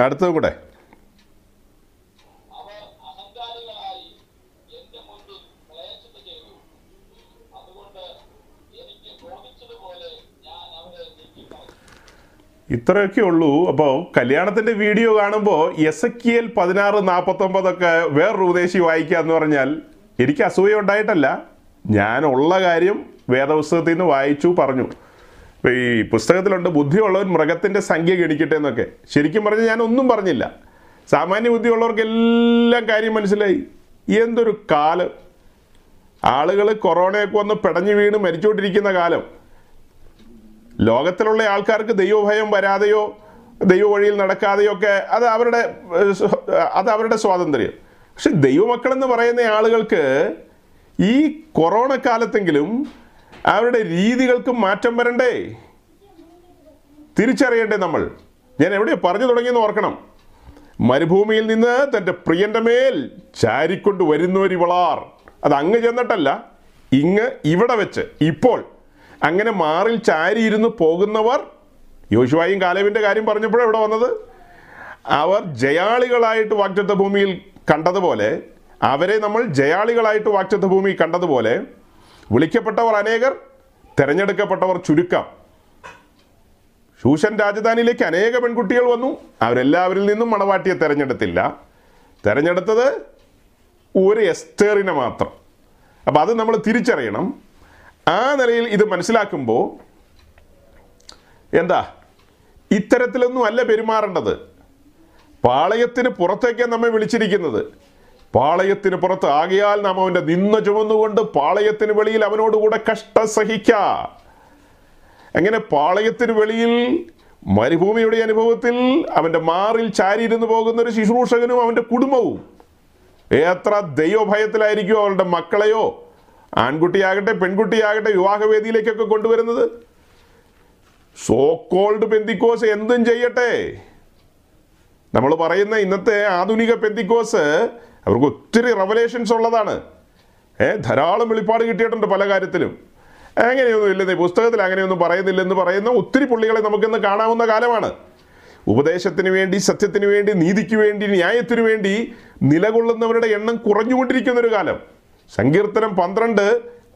അടുത്തതും കൂടെ. ഇത്രയൊക്കെ ഉള്ളൂ. അപ്പോൾ കല്യാണത്തിൻ്റെ വീഡിയോ കാണുമ്പോൾ എസക്കിയേൽ 16:49 വേറൊരു ഉപദേശി വായിക്കുക എന്ന് പറഞ്ഞാൽ എനിക്ക് അസൂയ ഉണ്ടായിട്ടല്ല, ഞാനുള്ള കാര്യം വേദപുസ്തകത്തിൽ നിന്ന് വായിച്ചു പറഞ്ഞു. ഇപ്പോൾ ഈ പുസ്തകത്തിലുണ്ട്, ബുദ്ധിയുള്ളവർ മൃഗത്തിൻ്റെ സംഖ്യ ഗണിക്കട്ടെ എന്നൊക്കെ. ശരിക്കും പറഞ്ഞാൽ ഞാനൊന്നും പറഞ്ഞില്ല, സാമാന്യ ബുദ്ധിയുള്ളവർക്ക് എല്ലാം കാര്യം മനസ്സിലായി. എന്തൊരു കാലം, ആളുകൾ കൊറോണയൊക്കെ വന്ന് പിടഞ്ഞു വീണ് മരിച്ചുകൊണ്ടിരിക്കുന്ന കാലം. ലോകത്തിലുള്ള ആൾക്കാർക്ക് ദൈവഭയം വരാതെയോ ദൈവ വഴിയിൽ നടക്കാതെയോ ഒക്കെ അത് അവരുടെ സ്വാതന്ത്ര്യം. പക്ഷെ ദൈവമക്കളെന്ന് പറയുന്ന ആളുകൾക്ക് ഈ കൊറോണ കാലത്തെങ്കിലും അവരുടെ രീതികൾക്കും മാറ്റം വരണ്ടേ, തിരിച്ചറിയണ്ടേ നമ്മൾ. ഞാൻ എവിടെയോ പറഞ്ഞു തുടങ്ങിയെന്ന് ഓർക്കണം, മരുഭൂമിയിൽ നിന്ന് തൻ്റെ പ്രിയൻ്റെ മേൽ ചാരിക്കൊണ്ട് വരുന്നവരിവളാർ. അത് അങ്ങ് ചെന്നിട്ടല്ല, ഇങ്ങ് ഇവിടെ വെച്ച് ഇപ്പോൾ അങ്ങനെ മാറിൽ ചാരിയിരുന്ന് പോകുന്നവർ. യോശുവായും കാലേബിൻ്റെ കാര്യം പറഞ്ഞപ്പോഴാണ് ഇവിടെ വന്നത്. അവർ ജയാളികളായിട്ട് വാഗ്ദത്ത ഭൂമിയിൽ കണ്ടതുപോലെ, അവരെ നമ്മൾ ജയാളികളായിട്ട് വാഗ്ദത്ത ഭൂമിയിൽ കണ്ടതുപോലെ, വിളിക്കപ്പെട്ടവർ അനേകർ, തിരഞ്ഞെടുക്കപ്പെട്ടവർ ചുരുക്കം. ശൂഷൻ രാജധാനിയിലേക്ക് അനേക പെൺകുട്ടികൾ വന്നു, അവരെല്ലാവരിൽ നിന്നും മണവാട്ടിയെ തിരഞ്ഞെടുത്തില്ല, തിരഞ്ഞെടുത്തത് ഒരു എസ്തേറിനെ മാത്രം. അപ്പം അത് നമ്മൾ തിരിച്ചറിയണം. ആ നിലയിൽ ഇത് മനസ്സിലാക്കുമ്പോൾ എന്താ, ഇത്തരത്തിലൊന്നും അല്ല പെരുമാറേണ്ടത്. പാളയത്തിന് പുറത്തേക്കാണ് നമ്മെ വിളിച്ചിരിക്കുന്നത്, പാളയത്തിന് പുറത്ത്. ആകയാൽ നാം അവൻ്റെ നിന്ന ചുമന്നുകൊണ്ട് പാളയത്തിന് വെളിയിൽ അവനോടുകൂടെ കഷ്ടം സഹിക്കാ. അങ്ങനെ പാളയത്തിന് വെളിയിൽ മരുഭൂമിയുടെ അനുഭവത്തിൽ അവൻ്റെ മാറിൽ ചാരിയിരുന്ന് പോകുന്ന ഒരു ശുശ്രൂഷകനും അവൻ്റെ കുടുംബവും എത്ര ദൈവഭയത്തിലായിരിക്കും അവരുടെ മക്കളെയോ ആൺകുട്ടിയാകട്ടെ പെൺകുട്ടിയാകട്ടെ വിവാഹവേദിയിലേക്കൊക്കെ കൊണ്ടുവരുന്നത്. സോ കോൾഡ് പെന്തിക്കോസ് എന്തും ചെയ്യട്ടെ. നമ്മൾ പറയുന്ന ഇന്നത്തെ ആധുനിക പെന്തിക്കോസ് അവർക്ക് ഒത്തിരി റെവലേഷൻസ് ഉള്ളതാണ്. ധാരാളം വെളിപ്പാട് കിട്ടിയിട്ടുണ്ട് പല കാര്യത്തിലും. അങ്ങനെയൊന്നും ഇല്ലെന്ന്, പുസ്തകത്തിൽ അങ്ങനെയൊന്നും പറയുന്നില്ലെന്ന് പറയുന്ന ഒത്തിരി പുള്ളികളെ നമുക്കിന്ന് കാണാവുന്ന കാലമാണ്. ഉപദേശത്തിന് വേണ്ടി, സത്യത്തിന് വേണ്ടി, നീതിക്ക് വേണ്ടി, ന്യായത്തിനു വേണ്ടി നിലകൊള്ളുന്നവരുടെ എണ്ണം കുറഞ്ഞുകൊണ്ടിരിക്കുന്നൊരു കാലം. സങ്കീർത്തനം 12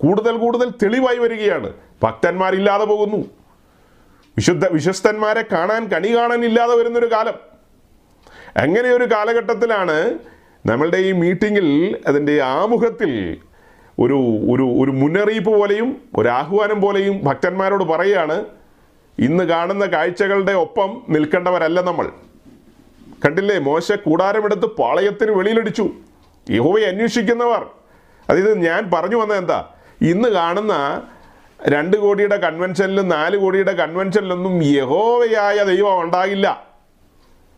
കൂടുതൽ കൂടുതൽ തെളിവായി വരികയാണ്. ഭക്തന്മാരില്ലാതെ പോകുന്നു, വിശ്വസ്തന്മാരെ കാണാനില്ലാതെ വരുന്നൊരു കാലം. അങ്ങനെ ഒരു കാലഘട്ടത്തിലാണ് നമ്മളുടെ ഈ മീറ്റിങ്ങിൽ അതിൻ്റെ ആമുഖത്തിൽ ഒരു ഒരു ഒരു മുന്നറിയിപ്പ് പോലെയും ഒരു ആഹ്വാനം പോലെയും ഭക്തന്മാരോട് പറയുകയാണ്, ഇന്ന് കാണുന്ന കാഴ്ചകളുടെ ഒപ്പം നിൽക്കേണ്ടവരല്ല നമ്മൾ. കണ്ടില്ലേ, മോശ കൂടാരമെടുത്ത് പാളയത്തിന് വെളിയിലടിച്ചു. യഹോവയെ അന്വേഷിക്കുന്നവർ, അതായത് ഞാൻ പറഞ്ഞു വന്നത് എന്താ, ഇന്ന് കാണുന്ന 2 കോടിയുടെ കൺവെൻഷനിലും 4 കോടിയുടെ കൺവെൻഷനിലൊന്നും യഹോവയായ ദൈവം ഉണ്ടാകില്ല.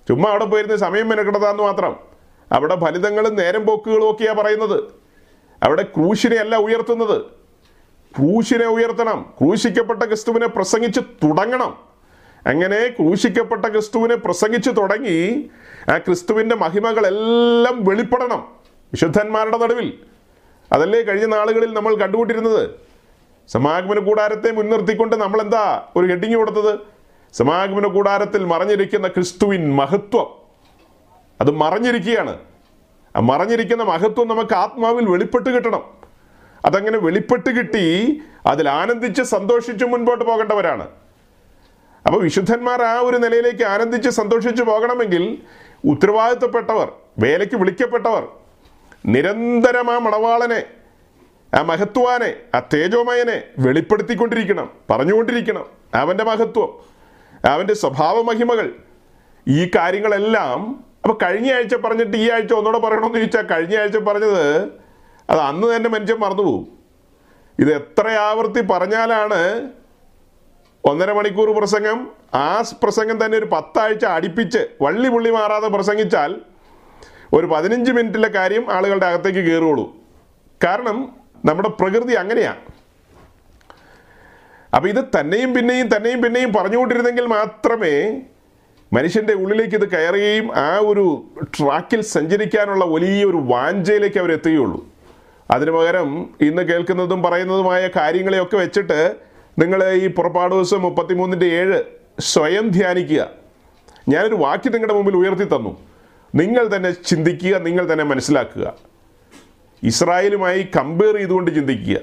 ചുമ്മാ അവിടെ പോയിരുന്ന സമയം മെനക്കെടുത്താന്ന് മാത്രം. അവിടെ ഫലിതങ്ങളും നേരം പോക്കുകളും ഒക്കെയാണ് പറയുന്നത്. അവിടെ ക്രൂശിനെ അല്ല ഉയർത്തുന്നത്. ക്രൂശിനെ ഉയർത്തണം, ക്രൂശിക്കപ്പെട്ട ക്രിസ്തുവിനെ പ്രസംഗിച്ച് തുടങ്ങണം. അങ്ങനെ ക്രൂശിക്കപ്പെട്ട ക്രിസ്തുവിനെ പ്രസംഗിച്ച് തുടങ്ങി ആ ക്രിസ്തുവിൻ്റെ മഹിമകളെല്ലാം വെളിപ്പെടണം വിശുദ്ധന്മാരുടെ നടുവിൽ. അതല്ലേ കഴിഞ്ഞ നാളുകളിൽ നമ്മൾ കണ്ടുകൊണ്ടിരുന്നത്. സമാഗമന കൂടാരത്തെ മുൻനിർത്തിക്കൊണ്ട് നമ്മളെന്താ ഒരു ഹെഡിങ് കൊടുത്തത്? സമാഗമന കൂടാരത്തിൽ മറഞ്ഞിരിക്കുന്ന ക്രിസ്തുവിൻ മഹത്വം. അത് മറഞ്ഞിരിക്കുകയാണ്. ആ മറഞ്ഞിരിക്കുന്ന മഹത്വം നമുക്ക് ആത്മാവിൽ വെളിപ്പെട്ട് കിട്ടണം. അതങ്ങനെ വെളിപ്പെട്ട് കിട്ടി അതിൽ ആനന്ദിച്ച് സന്തോഷിച്ച് മുൻപോട്ട് പോകേണ്ടവരാണ്. അപ്പോൾ വിശുദ്ധന്മാർ ആ ഒരു നിലയിലേക്ക് ആനന്ദിച്ച് സന്തോഷിച്ച് പോകണമെങ്കിൽ ഉത്തരവാദിത്തപ്പെട്ടവർ, വേലയ്ക്ക് വിളിക്കപ്പെട്ടവർ നിരന്തരം ആ മണവാളനെ, ആ മഹത്വാനെ, ആ തേജോമയനെ വെളിപ്പെടുത്തിക്കൊണ്ടിരിക്കണം, പറഞ്ഞുകൊണ്ടിരിക്കണം. അവൻ്റെ മഹത്വം, അവൻ്റെ സ്വഭാവ മഹിമകൾ, ഈ കാര്യങ്ങളെല്ലാം. അപ്പോൾ കഴിഞ്ഞ ആഴ്ച പറഞ്ഞിട്ട് ഈ ആഴ്ച ഒന്നുകൂടെ പറയണമെന്ന് ചോദിച്ചാൽ, കഴിഞ്ഞ ആഴ്ച പറഞ്ഞത് അത് അന്ന് തന്നെ മനുഷ്യൻ മറന്നുപോകും. ഇത് എത്ര ആവർത്തി പറഞ്ഞാലാണ് 1.5 മണിക്കൂർ പ്രസംഗം, ആ പ്രസംഗം തന്നെ ഒരു 10 ആഴ്ച അടുപ്പിച്ച് വള്ളി പുള്ളി മാറാതെ പ്രസംഗിച്ചാൽ ഒരു 15 മിനിറ്റിലെ കാര്യം ആളുകളുടെ അകത്തേക്ക് കയറുകയുള്ളൂ. കാരണം നമ്മുടെ പ്രകൃതി അങ്ങനെയാണ്. അപ്പം ഇത് തന്നെയും പിന്നെയും പറഞ്ഞുകൊണ്ടിരുന്നെങ്കിൽ മാത്രമേ മനുഷ്യൻ്റെ ഉള്ളിലേക്ക് ഇത് കയറുകയും ആ ഒരു ട്രാക്കിൽ സഞ്ചരിക്കാനുള്ള വലിയൊരു വാഞ്ചയിലേക്ക് അവരെത്തുകയുള്ളൂ. അതിനു പകരം ഇന്ന് കേൾക്കുന്നതും പറയുന്നതുമായ കാര്യങ്ങളെയൊക്കെ വെച്ചിട്ട് നിങ്ങൾ ഈ പുറപ്പാട് ദിവസം 33:7 സ്വയം ധ്യാനിക്കുക. ഞാനൊരു വാക്യം നിങ്ങളുടെ മുമ്പിൽ ഉയർത്തി തന്നു, നിങ്ങൾ തന്നെ ചിന്തിക്കുക, നിങ്ങൾ തന്നെ മനസ്സിലാക്കുക. ഇസ്രായേലുമായി കമ്പയർ ചെയ്തുകൊണ്ട് ചിന്തിക്കുക.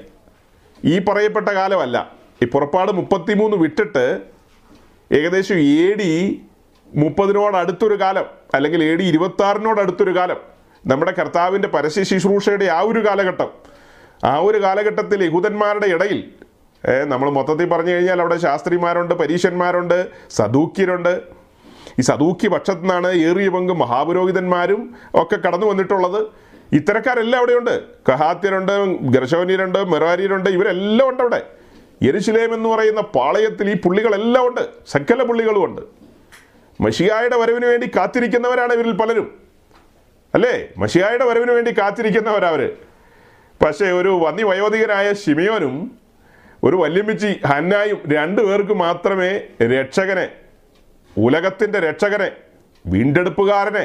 ഈ പറയപ്പെട്ട കാലമല്ല, ഈ പുറപ്പാട് 33 വിട്ടിട്ട് ഏകദേശം AD 30 അടുത്തൊരു കാലം, അല്ലെങ്കിൽ AD 26 അടുത്തൊരു കാലം, നമ്മുടെ കർത്താവിൻ്റെ പരസ്യ ശുശ്രൂഷയുടെ ആ ഒരു കാലഘട്ടം. ആ ഒരു കാലഘട്ടത്തിൽ യഹൂദന്മാരുടെ ഇടയിൽ നമ്മൾ മൊത്തത്തിൽ പറഞ്ഞു കഴിഞ്ഞാൽ അവിടെ ശാസ്ത്രിമാരുണ്ട്, പരീശന്മാരുണ്ട്, സദൂക്യരുണ്ട്. ഈ സദൂക്യ പക്ഷത്തു നിന്നാണ് ഏറിയ പങ്ക് മഹാപുരോഹിതന്മാരും ഒക്കെ കടന്നു വന്നിട്ടുള്ളത്. ഇത്തരക്കാരെല്ലാം അവിടെയുണ്ട്. കഹാത്യരുണ്ട്, ഗർശോന്യരുണ്ട്, മെറാരിയരുണ്ട്, ഇവരെല്ലാം ഉണ്ട് അവിടെ. യെരുശലേം എന്ന് പറയുന്ന പാളയത്തിൽ ഈ പുള്ളികളെല്ലാം ഉണ്ട്, സകല പുള്ളികളും ഉണ്ട്. മശിഹായുടെ വരവിന് വേണ്ടി കാത്തിരിക്കുന്നവരാണ് ഇവരിൽ പലരും, അല്ലേ? മശിഹായുടെ വരവിന് വേണ്ടി കാത്തിരിക്കുന്നവരവർ. പക്ഷേ ഒരു വയോധികനായ ശിമിയോനും ഒരു വല്യമ്മിച്ചി ഹന്നായും 2 പേർക്ക് മാത്രമേ രക്ഷകനെ, ഉലകത്തിൻ്റെ രക്ഷകനെ, വീണ്ടെടുപ്പുകാരനെ,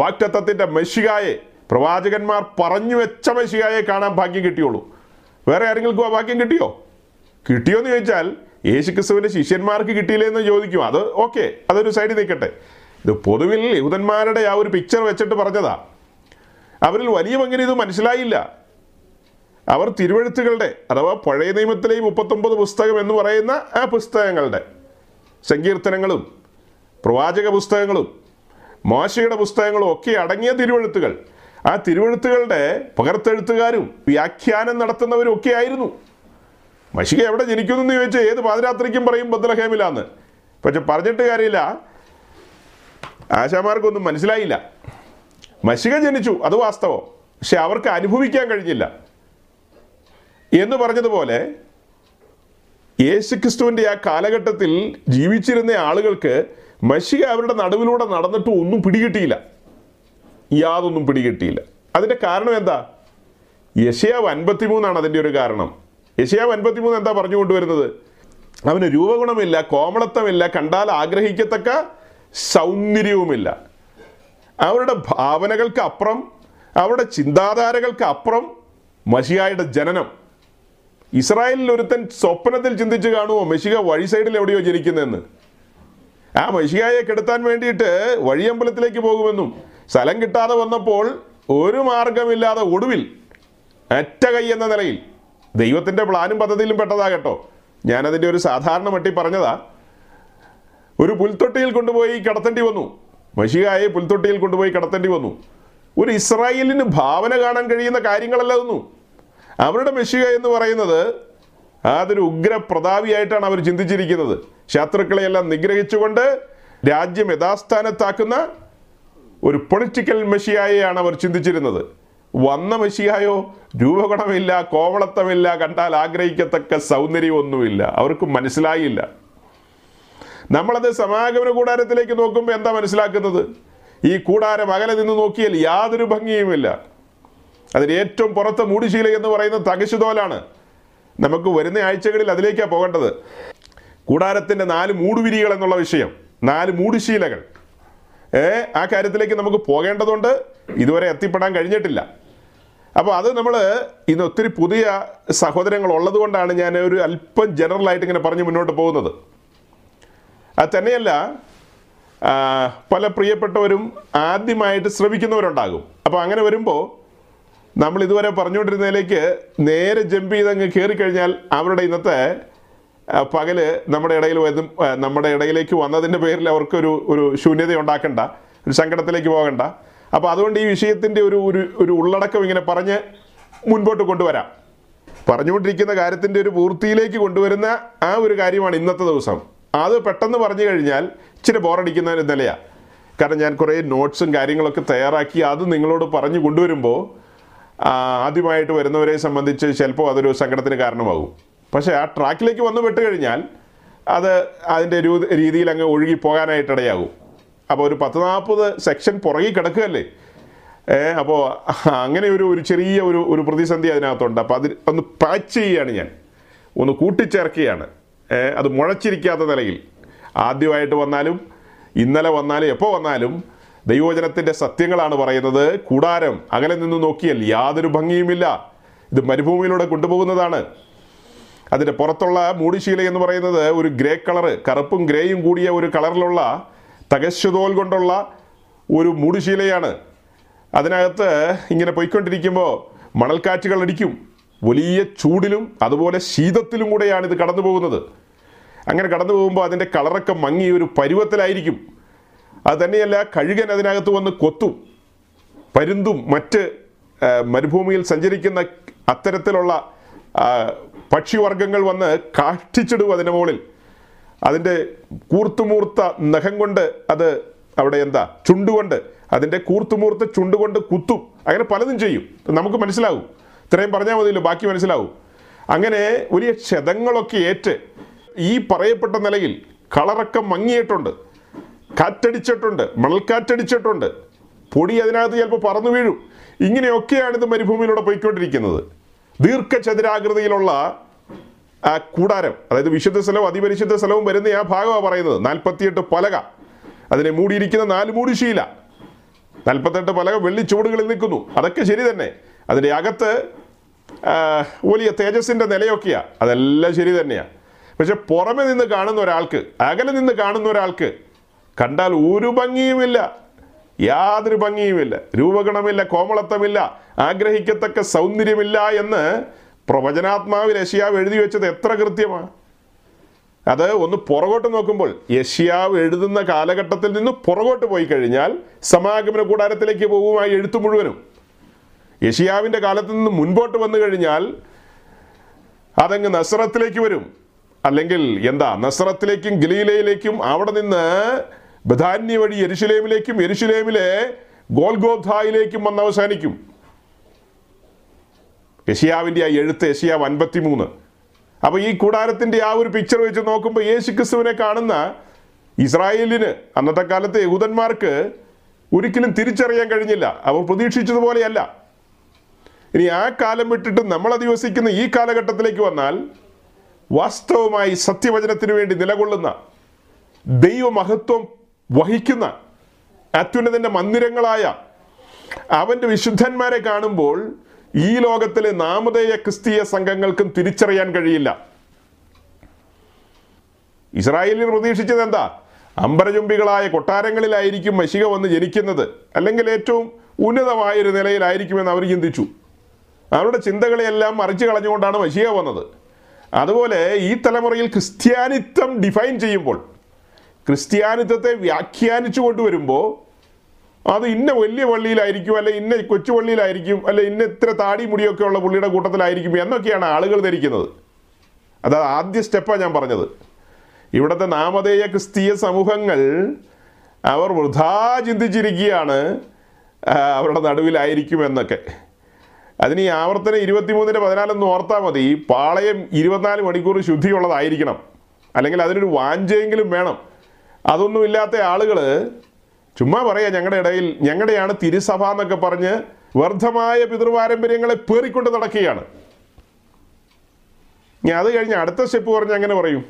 വാക്തത്വത്തിൻ്റെ മെശിഹായെ, പ്രവാചകന്മാർ പറഞ്ഞു വെച്ച മെശിഹായെ കാണാൻ ഭാഗ്യം കിട്ടിയുള്ളൂ. വേറെ ആരെങ്കിലും ആ ഭാഗ്യം കിട്ടിയോ? കിട്ടിയോയെന്ന് ചോദിച്ചാൽ യേശുക്രിസ്തുവിൻ്റെ ശിഷ്യന്മാർക്ക് കിട്ടിയില്ലെന്ന് ചോദിക്കും. അത് ഓക്കെ, അതൊരു സൈഡിൽ നിൽക്കട്ടെ. ഇത് പൊതുവിൽ യഹൂദന്മാരുടെ ആ ഒരു പിക്ചർ വെച്ചിട്ട് പറഞ്ഞതാ. അവരിൽ വലിയ പങ്കിന് ഇത് മനസ്സിലായില്ല. അവർ തിരുവെഴുത്തുകളുടെ, അഥവാ പഴയ നിയമത്തിലെ 39 പുസ്തകം എന്ന് പറയുന്ന ആ പുസ്തകങ്ങളുടെ, സങ്കീർത്തനങ്ങളും പ്രവാചക പുസ്തകങ്ങളും മോശയുടെ പുസ്തകങ്ങളും ഒക്കെ അടങ്ങിയ തിരുവെഴുത്തുകൾ, ആ തിരുവെഴുത്തുകളുടെ പകർത്തെഴുത്തുകാരും വ്യാഖ്യാനം നടത്തുന്നവരും ഒക്കെ ആയിരുന്നു. മശിഹ എവിടെ ജനിക്കുന്നെന്ന് ചോദിച്ചാൽ ഏത് പാതിരാത്രിക്കും പറയും ബത്ലഹേമിലാന്ന്. പക്ഷെ പറഞ്ഞിട്ട് കാര്യമില്ല, ആശാമാർക്കൊന്നും മനസ്സിലായില്ല. മശിഹ ജനിച്ചു, അത് വാസ്തവം, പക്ഷെ അവർക്ക് അനുഭവിക്കാൻ കഴിഞ്ഞില്ല. എന്ന് പറഞ്ഞതുപോലെ യേശുക്രിസ്തുവിൻ്റെ ആ കാലഘട്ടത്തിൽ ജീവിച്ചിരുന്ന ആളുകൾക്ക് മശിഹ അവരുടെ നടുവിലൂടെ നടന്നിട്ട് ഒന്നും പിടികിട്ടിയില്ല, യാതൊന്നും പിടികിട്ടിയില്ല. അതിൻ്റെ കാരണം എന്താ? യെശയ്യാവ് 53 അതിൻ്റെ ഒരു കാരണം. യെശയ്യാവ് 53 എന്താ പറഞ്ഞു കൊണ്ടുവരുന്നത്? അവന് രൂപഗുണമില്ല, കോമളത്വമില്ല, കണ്ടാൽ ആഗ്രഹിക്കത്തക്ക സൗന്ദര്യവുമില്ല. അവരുടെ ഭാവനകൾക്ക് അപ്പുറം, അവരുടെ ചിന്താധാരകൾക്ക് അപ്പുറം മശിഹായുടെ ജനനം. ഇസ്രായേലിൽ ഒരുത്തൻ സ്വപ്നത്തിൽ ചിന്തിച്ച് കാണുമോ മശിഹ വഴി സൈഡിൽ എവിടെയോ ജനിക്കുന്നതെന്ന്? ആ മശിഹായെ കെടുത്താൻ വേണ്ടിയിട്ട് വഴിയമ്പലത്തിലേക്ക് പോകുമെന്നും സ്ഥലം കിട്ടാതെ വന്നപ്പോൾ ഒരു മാർഗമില്ലാതെ ഒടുവിൽ അറ്റ കൈ എന്ന നിലയിൽ, ദൈവത്തിൻ്റെ പ്ലാനും പദ്ധതിയിലും പെട്ടതാ കേട്ടോ, ഞാനതിൻ്റെ ഒരു സാധാരണ മട്ടി പറഞ്ഞതാ, ഒരു പുൽത്തൊട്ടിയിൽ കൊണ്ടുപോയി കിടത്തേണ്ടി വന്നു. മശിഹായെ പുൽത്തൊട്ടിയിൽ കൊണ്ടുപോയി കിടത്തേണ്ടി വന്നു. ഒരു ഇസ്രായേലിന് ഭാവന കാണാൻ കഴിയുന്ന കാര്യങ്ങളല്ല അതൊന്നും. അവരുടെ മെഷിഹ എന്ന് പറയുന്നത് അതൊരു ഉഗ്ര പ്രതാപിയായിട്ടാണ് അവർ ചിന്തിച്ചിരിക്കുന്നത്. ശത്രുക്കളെയെല്ലാം നിഗ്രഹിച്ചുകൊണ്ട് രാജ്യം യഥാസ്ഥാനത്താക്കുന്ന ഒരു പൊളിറ്റിക്കൽ മെഷിഹായെയാണ് അവർ ചിന്തിച്ചിരുന്നത്. വന്ന മെഷിഹായോ രൂപഗുണമില്ല, കോവളത്വമില്ല, കണ്ടാൽ ആഗ്രഹിക്കത്തക്ക സൗന്ദര്യമൊന്നുമില്ല. അവർക്ക് മനസ്സിലായില്ല. നമ്മളത് സമാഗമന കൂടാരത്തിലേക്ക് നോക്കുമ്പോൾ എന്താ മനസ്സിലാക്കുന്നത്? ഈ കൂടാരം അകലെ നിന്ന് നോക്കിയാൽ യാതൊരു ഭംഗിയുമില്ല. അതിന് ഏറ്റവും പുറത്തെ മൂടിശീല എന്ന് പറയുന്നത് തകശുതോലാണ്. നമുക്ക് വരുന്ന ആഴ്ചകളിൽ അതിലേക്കാണ് പോകേണ്ടത്. കൂടാരത്തിൻ്റെ 4 മൂടുവിരികൾ എന്നുള്ള വിഷയം, 4 മൂടുശീലകൾ, ആ കാര്യത്തിലേക്ക് നമുക്ക് പോകേണ്ടതുണ്ട്. ഇതുവരെ എത്തിപ്പെടാൻ കഴിഞ്ഞിട്ടില്ല. അപ്പോൾ അത് നമ്മൾ ഇന്ന് ഒത്തിരി പുതിയ സഹോദരങ്ങൾ ഉള്ളത് കൊണ്ടാണ് ഞാൻ ഒരു അല്പം ജനറലായിട്ട് ഇങ്ങനെ പറഞ്ഞ് മുന്നോട്ട് പോകുന്നത്. അത് തന്നെയല്ല, പല പ്രിയപ്പെട്ടവരും ആദ്യമായിട്ട് ശ്രമിക്കുന്നവരുണ്ടാകും. അപ്പോൾ അങ്ങനെ വരുമ്പോൾ നമ്മൾ ഇതുവരെ പറഞ്ഞുകൊണ്ടിരുന്നതിലേക്ക് നേരെ ജമ്പ് ചെയ്തങ്ങ് കയറിക്കഴിഞ്ഞാൽ അവരുടെ ഇന്നത്തെ പകല് നമ്മുടെ ഇടയിലേക്ക് വന്നതിൻ്റെ പേരിൽ അവർക്കൊരു ശൂന്യത ഉണ്ടാക്കണ്ട, ഒരു സങ്കടത്തിലേക്ക് പോകണ്ട. അപ്പോൾ അതുകൊണ്ട് ഈ വിഷയത്തിൻ്റെ ഒരു ഉള്ളടക്കം ഇങ്ങനെ പറഞ്ഞ് മുൻപോട്ട് കൊണ്ടുവരാം. പറഞ്ഞുകൊണ്ടിരിക്കുന്ന കാര്യത്തിൻ്റെ ഒരു പൂർത്തിയിലേക്ക് കൊണ്ടുവരുന്ന ആ ഒരു കാര്യമാണ് ഇന്നത്തെ ദിവസം. അത് പെട്ടെന്ന് പറഞ്ഞു കഴിഞ്ഞാൽ ഇച്ചിരി ബോറടിക്കുന്ന ഒരു നിലയാണ്. കാരണം ഞാൻ കുറേ നോട്ട്സും കാര്യങ്ങളൊക്കെ തയ്യാറാക്കി അത് നിങ്ങളോട് പറഞ്ഞു കൊണ്ടുവരുമ്പോൾ ആദ്യമായിട്ട് വരുന്നവരെ സംബന്ധിച്ച് ചിലപ്പോൾ അതൊരു സങ്കടത്തിന് കാരണമാകും. പക്ഷേ ആ ട്രാക്കിലേക്ക് വന്നു പെട്ട് കഴിഞ്ഞാൽ അത് അതിൻ്റെ രീതിയിൽ അങ്ങ് ഒഴുകി പോകാനായിട്ടിടയാകും. അപ്പോൾ ഒരു 40-40 സെക്ഷൻ പുറകിൽ കിടക്കുകയല്ലേ. അപ്പോൾ അങ്ങനെ ഒരു ചെറിയ ഒരു പ്രതിസന്ധി അതിനകത്തുണ്ട്. അപ്പോൾ അത് ഒന്ന് പാച്ച് ചെയ്യുകയാണ്, ഞാൻ ഒന്ന് കൂട്ടിച്ചേർക്കുകയാണ്. അത് മുഴച്ചിരിക്കാത്ത നിലയിൽ ആദ്യമായിട്ട് വന്നാലും ഇന്നലെ വന്നാലും എപ്പോൾ വന്നാലും ദൈവവചനത്തിൻ്റെ സത്യങ്ങളാണ് പറയുന്നത്. കൂടാരം അകലെ നിന്ന് നോക്കിയാൽ യാതൊരു ഭംഗിയുമില്ല. ഇത് മരുഭൂമിയിലൂടെ കൊണ്ടുപോകുന്നതാണ്. അതിൻ്റെ പുറത്തുള്ള മൂടിശീല എന്ന് പറയുന്നത് ഒരു ഗ്രേ കളറ്, കറുപ്പും ഗ്രേയും കൂടിയ ഒരു കളറിലുള്ള തകശ്ശുതോൽ കൊണ്ടുള്ള ഒരു മൂടിശീലയാണ്. അതിനകത്ത് ഇങ്ങനെ പോയിക്കൊണ്ടിരിക്കുമ്പോൾ മണൽക്കാറ്റുകൾ അടിക്കും. വലിയ ചൂടിലും അതുപോലെ ശീതത്തിലും കൂടെയാണ് ഇത് കടന്നു പോകുന്നത്. അങ്ങനെ കടന്നു പോകുമ്പോൾ അതിൻ്റെ കളറൊക്കെ മങ്ങി ഒരു പരുവത്തിലായിരിക്കും. അത് തന്നെയല്ല, കഴുകൻ അതിനകത്ത് വന്ന് കൊത്തും, പരുന്തും മറ്റ് മരുഭൂമിയിൽ സഞ്ചരിക്കുന്ന അത്തരത്തിലുള്ള പക്ഷിവർഗങ്ങൾ വന്ന് കാഷ്ടിച്ചിടും അതിൻ്റെ മുകളിൽ. അതിൻ്റെ കൂർത്തുമൂർത്ത നഖം കൊണ്ട് അത് അവിടെ ചുണ്ടുകൊണ്ട് അതിൻ്റെ കൂർത്തുമൂർത്ത ചുണ്ടുകൊണ്ട് കുത്തും. അങ്ങനെ പലതും ചെയ്യും. നമുക്ക് മനസ്സിലാവും. ഇത്രയും പറഞ്ഞാൽ മതിയല്ലോ, ബാക്കി മനസ്സിലാവും. അങ്ങനെ വലിയ ക്ഷതങ്ങളൊക്കെ ഏറ്റ് ഈ പറയപ്പെട്ട നിലയിൽ കളറൊക്കെ മങ്ങിയിട്ടുണ്ട്, കാറ്റടിച്ചിട്ടുണ്ട്, മണൽക്കാറ്റടിച്ചിട്ടുണ്ട്, പൊടി അതിനകത്ത് ചിലപ്പോൾ പറന്നു വീഴും. ഇങ്ങനെയൊക്കെയാണ് ഇത് മരുഭൂമിയിലൂടെ പോയിക്കൊണ്ടിരിക്കുന്നത്. ദീർഘചതുരാകൃതിയിലുള്ള ആ കൂടാരം, അതായത് വിശുദ്ധ സ്ഥലവും അതിപരിശുദ്ധ സ്ഥലവും വരുന്ന ആ ഭാഗമാണ് പറയുന്നത്. 48 പലക, അതിനെ മൂടിയിരിക്കുന്ന 4 മൂടിശീല. 48 പലക വെള്ളി ചുവടുകളിൽ നിൽക്കുന്നു. അതൊക്കെ ശരി തന്നെ. അതിൻ്റെ അകത്ത് വലിയ തേജസ്സിൻ്റെ നിലയൊക്കെയാണ്. അതെല്ലാം ശരി തന്നെയാണ്. പക്ഷെ പുറമെ നിന്ന് കാണുന്ന ഒരാൾക്ക്, അകലെ നിന്ന് കാണുന്ന ഒരാൾക്ക് കണ്ടാൽ ഒരു ഭംഗിയുമില്ല, യാതൊരു ഭംഗിയുമില്ല, രൂപഗണമില്ല, കോമളത്വമില്ല, ആഗ്രഹിക്കത്തക്ക സൗന്ദര്യമില്ല എന്ന് പ്രവചനാത്മാവിൽ യെശയ്യാവ് എഴുതി വെച്ചത് എത്ര കൃത്യമാണ്. അത് ഒന്ന് പുറകോട്ട് നോക്കുമ്പോൾ, യെശയ്യാവ് എഴുതുന്ന കാലഘട്ടത്തിൽ നിന്ന് പുറകോട്ട് പോയി കഴിഞ്ഞാൽ സമാഗമന കൂടാരത്തിലേക്ക് പോകും ആ എഴുത്ത് മുഴുവനും. യെശയ്യാവിൻ്റെ കാലത്ത് നിന്ന് മുൻപോട്ട് വന്നു കഴിഞ്ഞാൽ അതങ്ങ് നസ്രത്തിലേക്ക് വരും. അല്ലെങ്കിൽ നസ്രത്തിലേക്കും ഗലീലയിലേക്കും, അവിടെ നിന്ന് ബഥാന്യ വഴി യെരുശലേമിലേക്കും, യെരുശലേമിലെ ഗോൽഗോഥായിലേക്കും വന്ന് അവസാനിക്കും യെശയ്യാവിൻ്റെ ആ എഴുത്ത്. യെശയ്യാവ് 53. അപ്പോൾ ഈ കൂടാരത്തിൻ്റെ ആ ഒരു പിക്ചർ വെച്ച് നോക്കുമ്പോൾ യേശു ക്രിസ്തുവിനെ കാണുന്ന ഇസ്രായേലിന്, അന്നത്തെ കാലത്തെ യഹൂദന്മാർക്ക് ഒരിക്കലും തിരിച്ചറിയാൻ കഴിഞ്ഞില്ല. അവർ പ്രതീക്ഷിച്ചതുപോലെയല്ല. ഇനി ആ കാലം വിട്ടിട്ട് നമ്മൾ അധിവസിക്കുന്ന ഈ കാലഘട്ടത്തിലേക്ക് വന്നാൽ വാസ്തവമായി സത്യവചനത്തിന് വേണ്ടി നിലകൊള്ളുന്ന, ദൈവമഹത്വം വഹിക്കുന്ന, അത്യുന്നതൻ്റെ മന്ദിരങ്ങളായ അവൻ്റെ വിശുദ്ധന്മാരെ കാണുമ്പോൾ ഈ ലോകത്തിലെ നാമധേയ ക്രിസ്തീയ സംഘങ്ങൾക്കും തിരിച്ചറിയാൻ കഴിയില്ല. ഇസ്രായേലിൽ പ്രതീക്ഷിച്ചത് എന്താ? അമ്പരചുംബികളായ കൊട്ടാരങ്ങളിലായിരിക്കും മശിഹ വന്ന് ജനിക്കുന്നത്, അല്ലെങ്കിൽ ഏറ്റവും ഉന്നതമായൊരു നിലയിലായിരിക്കുമെന്ന് അവർ ചിന്തിച്ചു. അവരുടെ ചിന്തകളെയെല്ലാം മറിച്ച് കളഞ്ഞുകൊണ്ടാണ് മശിഹ വന്നത്. അതുപോലെ ഈ തലമുറയിൽ ക്രിസ്ത്യാനിത്വം ഡിഫൈൻ ചെയ്യുമ്പോൾ, ക്രിസ്ത്യാനിത്വത്തെ വ്യാഖ്യാനിച്ചു കൊണ്ടുവരുമ്പോൾ, അത് ഇന്ന വലിയ പള്ളിയിലായിരിക്കും, അല്ലെ ഇന്ന കൊച്ചു പള്ളിയിലായിരിക്കും, അല്ലെ ഇന്ന ഇത്ര താടി മുടിയൊക്കെ ഉള്ള പുള്ളിയുടെ കൂട്ടത്തിലായിരിക്കും എന്നൊക്കെയാണ് ആളുകൾ ധരിക്കുന്നത്. അത് ആദ്യ സ്റ്റെപ്പാണ് ഞാൻ പറഞ്ഞത്. ഇവിടുത്തെ നാമധേയ ക്രിസ്തീയ സമൂഹങ്ങൾ അവർ വൃഥാ ചിന്തിച്ചിരിക്കുകയാണ് അവരുടെ നടുവിലായിരിക്കുമെന്നൊക്കെ. അതിന് ഈ ആവർത്തനം 23:14 ഓർത്താൽ മതി. പാളയം 24 മണിക്കൂർ ശുദ്ധിയുള്ളതായിരിക്കണം, അല്ലെങ്കിൽ അതിനൊരു വാഞ്ചയെങ്കിലും വേണം. അതൊന്നുമില്ലാത്ത ആളുകൾ ചുമ്മാ പറയാം ഞങ്ങളുടെ ഇടയിൽ ഞങ്ങളുടെയാണ് തിരുസഭ എന്നൊക്കെ പറഞ്ഞ് വർദ്ധമായ പിതൃപാരമ്പര്യങ്ങളെ പേറിക്കൊണ്ട് നടക്കുകയാണ്. ഞാൻ അത് കഴിഞ്ഞ് അടുത്ത സ്റ്റെപ്പ് പറഞ്ഞ് അങ്ങനെ പറയും,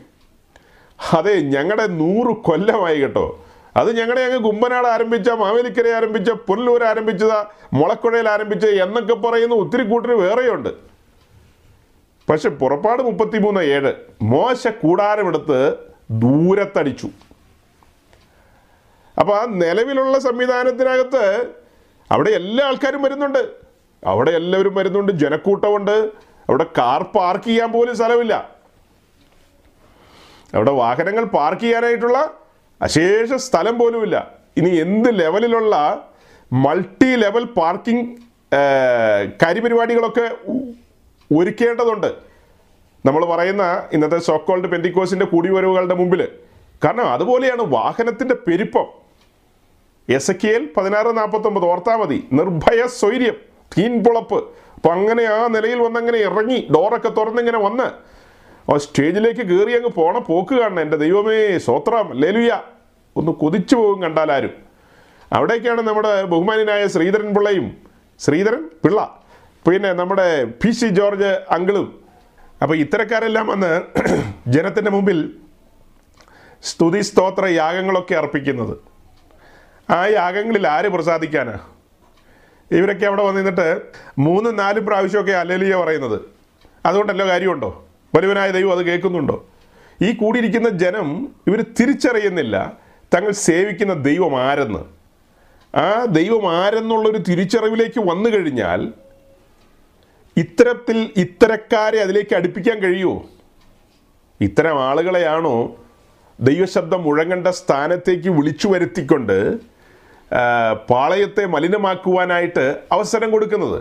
അതെ ഞങ്ങളുടെ 100 കൊല്ലമായി കേട്ടോ, അത് ഞങ്ങളുടെ അങ്ങ് കുമ്പനാട് ആരംഭിച്ച, മാവേലിക്കര ആരംഭിച്ച, പുല്ലൂർ ആരംഭിച്ചതാ, മുളക്കുഴയിൽ ആരംഭിച്ച എന്നൊക്കെ പറയുന്ന ഒത്തിരി കൂട്ടർ വേറെയുണ്ട്. പക്ഷെ പുറപ്പാട് 33:7 മോശ കൂടാരമെടുത്ത് ദൂരത്തടിച്ചു. അപ്പോൾ ആ നിലവിലുള്ള സംവിധാനത്തിനകത്ത് അവിടെ എല്ലാ ആൾക്കാരും വരുന്നുണ്ട്, അവിടെ എല്ലാവരും വരുന്നുണ്ട്, ജനക്കൂട്ടമുണ്ട്. അവിടെ കാർ പാർക്ക് ചെയ്യാൻ പോലും സ്ഥലമില്ല. അവിടെ വാഹനങ്ങൾ പാർക്ക് ചെയ്യാനായിട്ടുള്ള അശേഷ സ്ഥലം പോലുമില്ല. ഇനി എന്ത് ലെവലിലുള്ള മൾട്ടി ലെവൽ പാർക്കിംഗ് കാര്യപരിപാടികളൊക്കെ ഒരുക്കേണ്ടതുണ്ട് നമ്മൾ പറയുന്ന ഇന്നത്തെ സോക്കോൾഡ് പെന്തിക്കോസിൻ്റെ കൂടിവരവുകളുടെ മുമ്പിൽ. കാരണം അതുപോലെയാണ് വാഹനത്തിൻ്റെ പെരുപ്പം. Ezekiel 16:49 ഓർത്താൽ മതി. നിർഭയ സ്വൈര്യം, തീൻപുളപ്പ്. അപ്പം അങ്ങനെ ആ നിലയിൽ വന്നങ്ങനെ ഇറങ്ങി, ഡോറൊക്കെ തുറന്നിങ്ങനെ വന്ന് ആ സ്റ്റേജിലേക്ക് കയറി അങ്ങ് പോണ പോക്ക് കാണണം. എൻ്റെ ദൈവമേ, സ്വത്രം ലേലുയ, ഒന്ന് കൊതിച്ചു പോകും കണ്ടാലാരും. അവിടേക്കാണ് നമ്മുടെ ബഹുമാനായ ശ്രീധരൻ പിള്ള, പിന്നെ നമ്മുടെ PC ജോർജ് അങ്കിളും. അപ്പോൾ ഇത്തരക്കാരെല്ലാം വന്ന് ജനത്തിൻ്റെ മുമ്പിൽ സ്തുതി സ്തോത്ര യാഗങ്ങളൊക്കെ അർപ്പിക്കുന്നത്. ആ യാഗങ്ങളിൽ ആര് പ്രസാദിക്കാനാ? ഇവരൊക്കെ അവിടെ വന്നിരുന്നിട്ട് 3-4 പ്രാവശ്യമൊക്കെ ഹല്ലേലൂയ പറയുന്നത് അതുകൊണ്ടല്ലോ കാര്യമുണ്ടോ? വലുവനായ ദൈവം അത് കേൾക്കുന്നുണ്ടോ? ഈ കൂടിയിരിക്കുന്ന ജനം ഇവർ തിരിച്ചറിയുന്നില്ല തങ്ങൾ സേവിക്കുന്ന ദൈവം ആരെന്ന്. ആ ദൈവം ആരെന്നുള്ളൊരു തിരിച്ചറിവിലേക്ക് വന്നു കഴിഞ്ഞാൽ ഇത്തരത്തിൽ ഇത്തരക്കാരെ അതിലേക്ക് അടുപ്പിക്കാൻ കഴിയുമോ? ഇത്തരം ആളുകളെയാണോ ദൈവശബ്ദം മുഴങ്ങേണ്ട സ്ഥാനത്തേക്ക് വിളിച്ചു വരുത്തിക്കൊണ്ട് പാളയത്തെ മലിനമാക്കുവാനായിട്ട് അവസരം കൊടുക്കുന്നത്?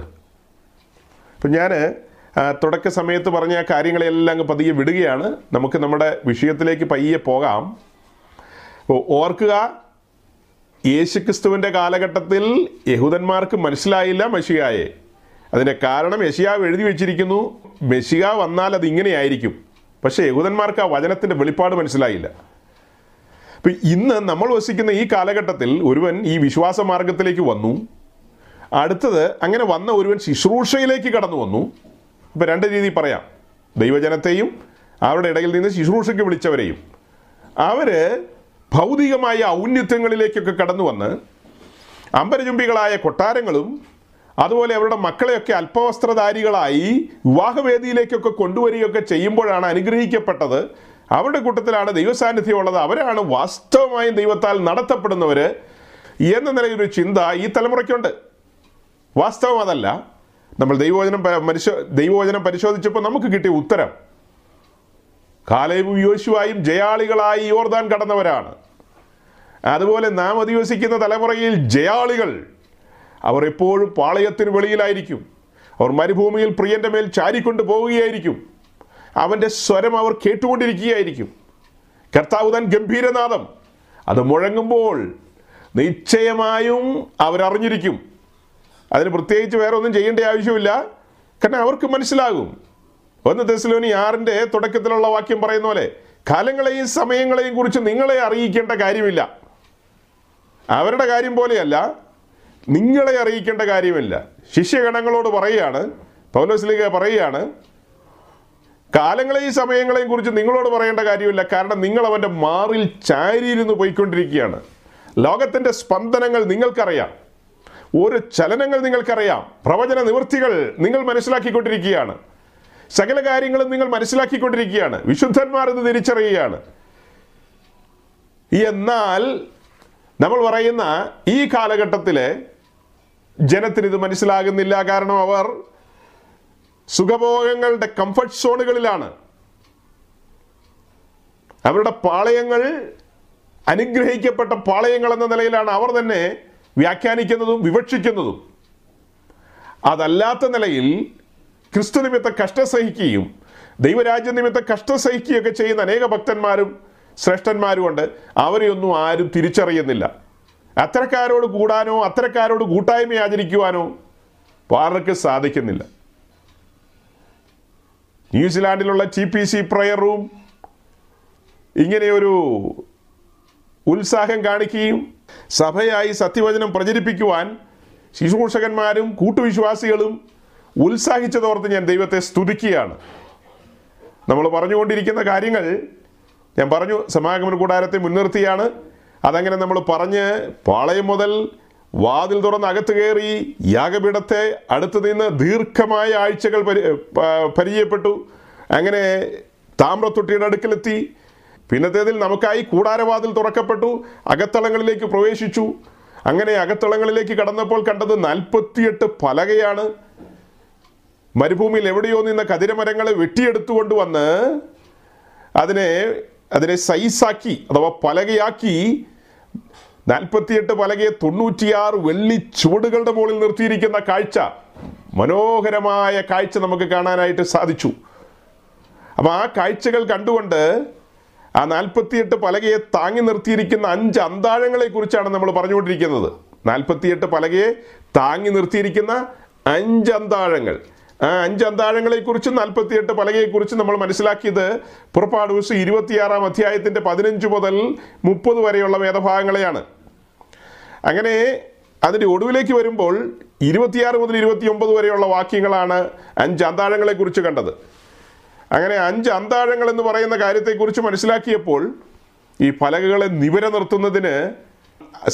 അപ്പം ഞാൻ തുടക്ക സമയത്ത് പറഞ്ഞ ആ കാര്യങ്ങളെല്ലാം അങ്ങ് പതിയെ വിടുകയാണ്. നമുക്ക് നമ്മുടെ വിഷയത്തിലേക്ക് പയ്യെ പോകാം. ഓർക്കുക, യേശുക്രിസ്തുവിൻ്റെ കാലഘട്ടത്തിൽ യഹൂദന്മാർക്ക് മനസ്സിലായില്ല മെശിഹായെ. അതിൻ്റെ കാരണം മെശിഹാവ് എഴുതി വെച്ചിരിക്കുന്നു, മെശിഹാ വന്നാൽ അത് ഇങ്ങനെയായിരിക്കും. പക്ഷേ യഹൂദന്മാർക്ക് ആ വചനത്തിൻ്റെ വെളിപ്പാട് മനസ്സിലായില്ല. അപ്പം ഇന്ന് നമ്മൾ വസിക്കുന്ന ഈ കാലഘട്ടത്തിൽ ഒരുവൻ ഈ വിശ്വാസ മാർഗത്തിലേക്ക് വന്നു, അടുത്തത് അങ്ങനെ വന്ന ഒരുവൻ ശുശ്രൂഷയിലേക്ക് കടന്നു വന്നു. ഇപ്പം രണ്ട് രീതി പറയാം, ദൈവജനത്തെയും അവരുടെ ഇടയിൽ നിന്ന് ശുശ്രൂഷയ്ക്ക് വിളിച്ചവരെയും. അവർ ഭൗതികമായ ഔന്നത്യങ്ങളിലേക്കൊക്കെ കടന്നു വന്ന് അമ്പരചുംബികളായ കൊട്ടാരങ്ങളും അതുപോലെ അവരുടെ മക്കളെയൊക്കെ അല്പവസ്ത്രധാരികളായി വിവാഹവേദിയിലേക്കൊക്കെ കൊണ്ടുവരികയൊക്കെ ചെയ്യുമ്പോഴാണ് അനുഗ്രഹിക്കപ്പെട്ടത്. അവരുടെ കൂട്ടത്തിലാണ് ദൈവസാന്നിധ്യമുള്ളത്, അവരാണ് വാസ്തവമായും ദൈവത്താൽ നടത്തപ്പെടുന്നവർ എന്ന നിലയിലൊരു ചിന്ത ഈ തലമുറയ്ക്കുണ്ട്. വാസ്തവം അതല്ല. നമ്മൾ ദൈവവചനം പരിശോധിച്ചപ്പോൾ നമുക്ക് കിട്ടിയ ഉത്തരം, കാലേബും യോശുവയും ജയാളികളായി യോർദാൻ കടന്നവരാണ്. അതുപോലെ നാം അധിവസിക്കുന്ന തലമുറയിൽ ജയാളികൾ, അവർ എപ്പോഴും പാളയത്തിന് വെളിയിലായിരിക്കും. അവർ മരുഭൂമിയിൽ പ്രിയൻ്റെ മേൽ ചാരിക്കൊണ്ട് പോവുകയായിരിക്കും. അവൻ്റെ സ്വരം അവർ കേട്ടുകൊണ്ടിരിക്കുകയായിരിക്കും. കർത്താവ് താൻ ഗംഭീരനാദം അത് മുഴങ്ങുമ്പോൾ നിശ്ചയമായും അവരറിഞ്ഞിരിക്കും. അതിന് പ്രത്യേകിച്ച് വേറെ ഒന്നും ചെയ്യേണ്ട ആവശ്യമില്ല, കാരണം അവർക്ക് മനസ്സിലാകും. 1 തെസ്സലോനിക്കർ 6 തുടക്കത്തിലുള്ള വാക്യം പറയുന്ന പോലെ, കാലങ്ങളെയും സമയങ്ങളെയും കുറിച്ച് നിങ്ങളെ അറിയിക്കേണ്ട കാര്യമില്ല. അവരുടെ കാര്യം പോലെയല്ല, നിങ്ങളെ അറിയിക്കേണ്ട കാര്യമില്ല. ശിഷ്യഗണങ്ങളോട് പറയുകയാണ് പൗലോസ് ലേഖകൻ, കാലങ്ങളെയും സമയങ്ങളെയും കുറിച്ച് നിങ്ങളോട് പറയേണ്ട കാര്യമില്ല, കാരണം നിങ്ങൾ അവൻ്റെ മാറിൽ ചാരിയിരുന്ന് പോയിക്കൊണ്ടിരിക്കുകയാണ്. ലോകത്തിൻ്റെ സ്പന്ദനങ്ങൾ നിങ്ങൾക്കറിയാം, ഓരോ ചലനങ്ങൾ നിങ്ങൾക്കറിയാം, പ്രവചന നിവൃത്തികൾ നിങ്ങൾ മനസ്സിലാക്കിക്കൊണ്ടിരിക്കുകയാണ്, സകല കാര്യങ്ങളും നിങ്ങൾ മനസ്സിലാക്കിക്കൊണ്ടിരിക്കുകയാണ്. വിശുദ്ധന്മാർ ഇത് തിരിച്ചറിയുകയാണ്. എന്നാൽ നമ്മൾ പറയുന്ന ഈ കാലഘട്ടത്തിലെ ജനത്തിന് ഇത് മനസ്സിലാകുന്നില്ല. കാരണം അവർ സുഖഭോഗങ്ങളുടെ കംഫർട്ട് സോണുകളിലാണ്. അവരുടെ പാളയങ്ങൾ അനുഗ്രഹിക്കപ്പെട്ട പാളയങ്ങൾ എന്ന നിലയിലാണ് അവർ തന്നെ വ്യാഖ്യാനിക്കുന്നതും വിവക്ഷിക്കുന്നതും. അതല്ലാത്ത നിലയിൽ ക്രിസ്തു നിമിത്തം കഷ്ടം സഹിക്കുകയും ദൈവരാജ്യ നിമിത്തം കഷ്ടം സഹിക്കുകയൊക്കെ ചെയ്യുന്ന അനേക ഭക്തന്മാരും ശ്രേഷ്ഠന്മാരുമുണ്ട്. അവരെയൊന്നും ആരും തിരിച്ചറിയുന്നില്ല. അത്തരക്കാരോട് കൂടാനോ അത്തരക്കാരോട് കൂട്ടായ്മ ആചരിക്കുവാനോ പലർക്കും സാധിക്കുന്നില്ല. ന്യൂസിലാൻഡിലുള്ള TPC പ്രയർ റൂം ഇങ്ങനെയൊരു ഉത്സാഹം കാണിക്കുകയും സഭയായി സത്യവചനം പ്രചരിപ്പിക്കുവാൻ ശുശ്രൂഷകന്മാരും കൂട്ടുവിശ്വാസികളും ഉത്സാഹിച്ചതോർത്ത് ഞാൻ ദൈവത്തെ സ്തുതിക്കുകയാണ്. നമ്മൾ പറഞ്ഞുകൊണ്ടിരിക്കുന്ന കാര്യങ്ങൾ ഞാൻ പറഞ്ഞു, സമാഗമന കൂടാരത്തെ മുൻനിർത്തിയാണ്. അതങ്ങനെ നമ്മൾ പറഞ്ഞ് പാളയം മുതൽ വാതിൽ തുറന്ന് അകത്ത് കയറി യാഗപീഠത്തെ അടുത്ത് നിന്ന് ദീർഘമായ ആഴ്ചകൾ പരിചയപ്പെട്ടു. അങ്ങനെ താമ്രത്തൊട്ടിയുടെ അടുക്കലെത്തി. പിന്നത്തേതിൽ നമുക്കായി കൂടാരവാതിൽ തുറക്കപ്പെട്ടു, അകത്തളങ്ങളിലേക്ക് പ്രവേശിച്ചു. അങ്ങനെ അകത്തളങ്ങളിലേക്ക് കടന്നപ്പോൾ കണ്ടത് 48 പലകയാണ്. മരുഭൂമിയിൽ എവിടെയോ നിന്ന കതിരമരങ്ങളെ വെട്ടിയെടുത്തുകൊണ്ട് വന്ന് അതിനെ സൈസാക്കി അഥവാ പലകയാക്കി 48 പലകയെ 96 വെള്ളി ചുവടുകളുടെ മുകളിൽ നിർത്തിയിരിക്കുന്ന കാഴ്ച, മനോഹരമായ കാഴ്ച നമുക്ക് കാണാനായിട്ട് സാധിച്ചു. അപ്പം ആ കാഴ്ചകൾ കണ്ടുകൊണ്ട് ആ 48 പലകയെ താങ്ങി നിർത്തിയിരിക്കുന്ന 5 അന്താഴങ്ങളെ കുറിച്ചാണ് നമ്മൾ പറഞ്ഞുകൊണ്ടിരിക്കുന്നത്. 48 പലകയെ താങ്ങി നിർത്തിയിരിക്കുന്ന 5 അന്താഴങ്ങൾ. ആ 5 അന്താഴങ്ങളെക്കുറിച്ചും 48 പലകയെക്കുറിച്ചും നമ്മൾ മനസ്സിലാക്കിയത് പുറപ്പാട് ദിവസം 26-ാം അധ്യായത്തിൻ്റെ 15 മുതൽ 30 വരെയുള്ള വേദഭാഗങ്ങളെയാണ്. അങ്ങനെ അതിൻ്റെ ഒടുവിലേക്ക് വരുമ്പോൾ 26 മുതൽ 29 വരെയുള്ള വാക്യങ്ങളാണ് 5 അന്താഴങ്ങളെക്കുറിച്ച് കണ്ടത്. അങ്ങനെ 5 അന്താഴങ്ങൾ എന്ന് പറയുന്ന കാര്യത്തെക്കുറിച്ച് മനസ്സിലാക്കിയപ്പോൾ ഈ പലകകളെ നിവര നിർത്തുന്നതിന്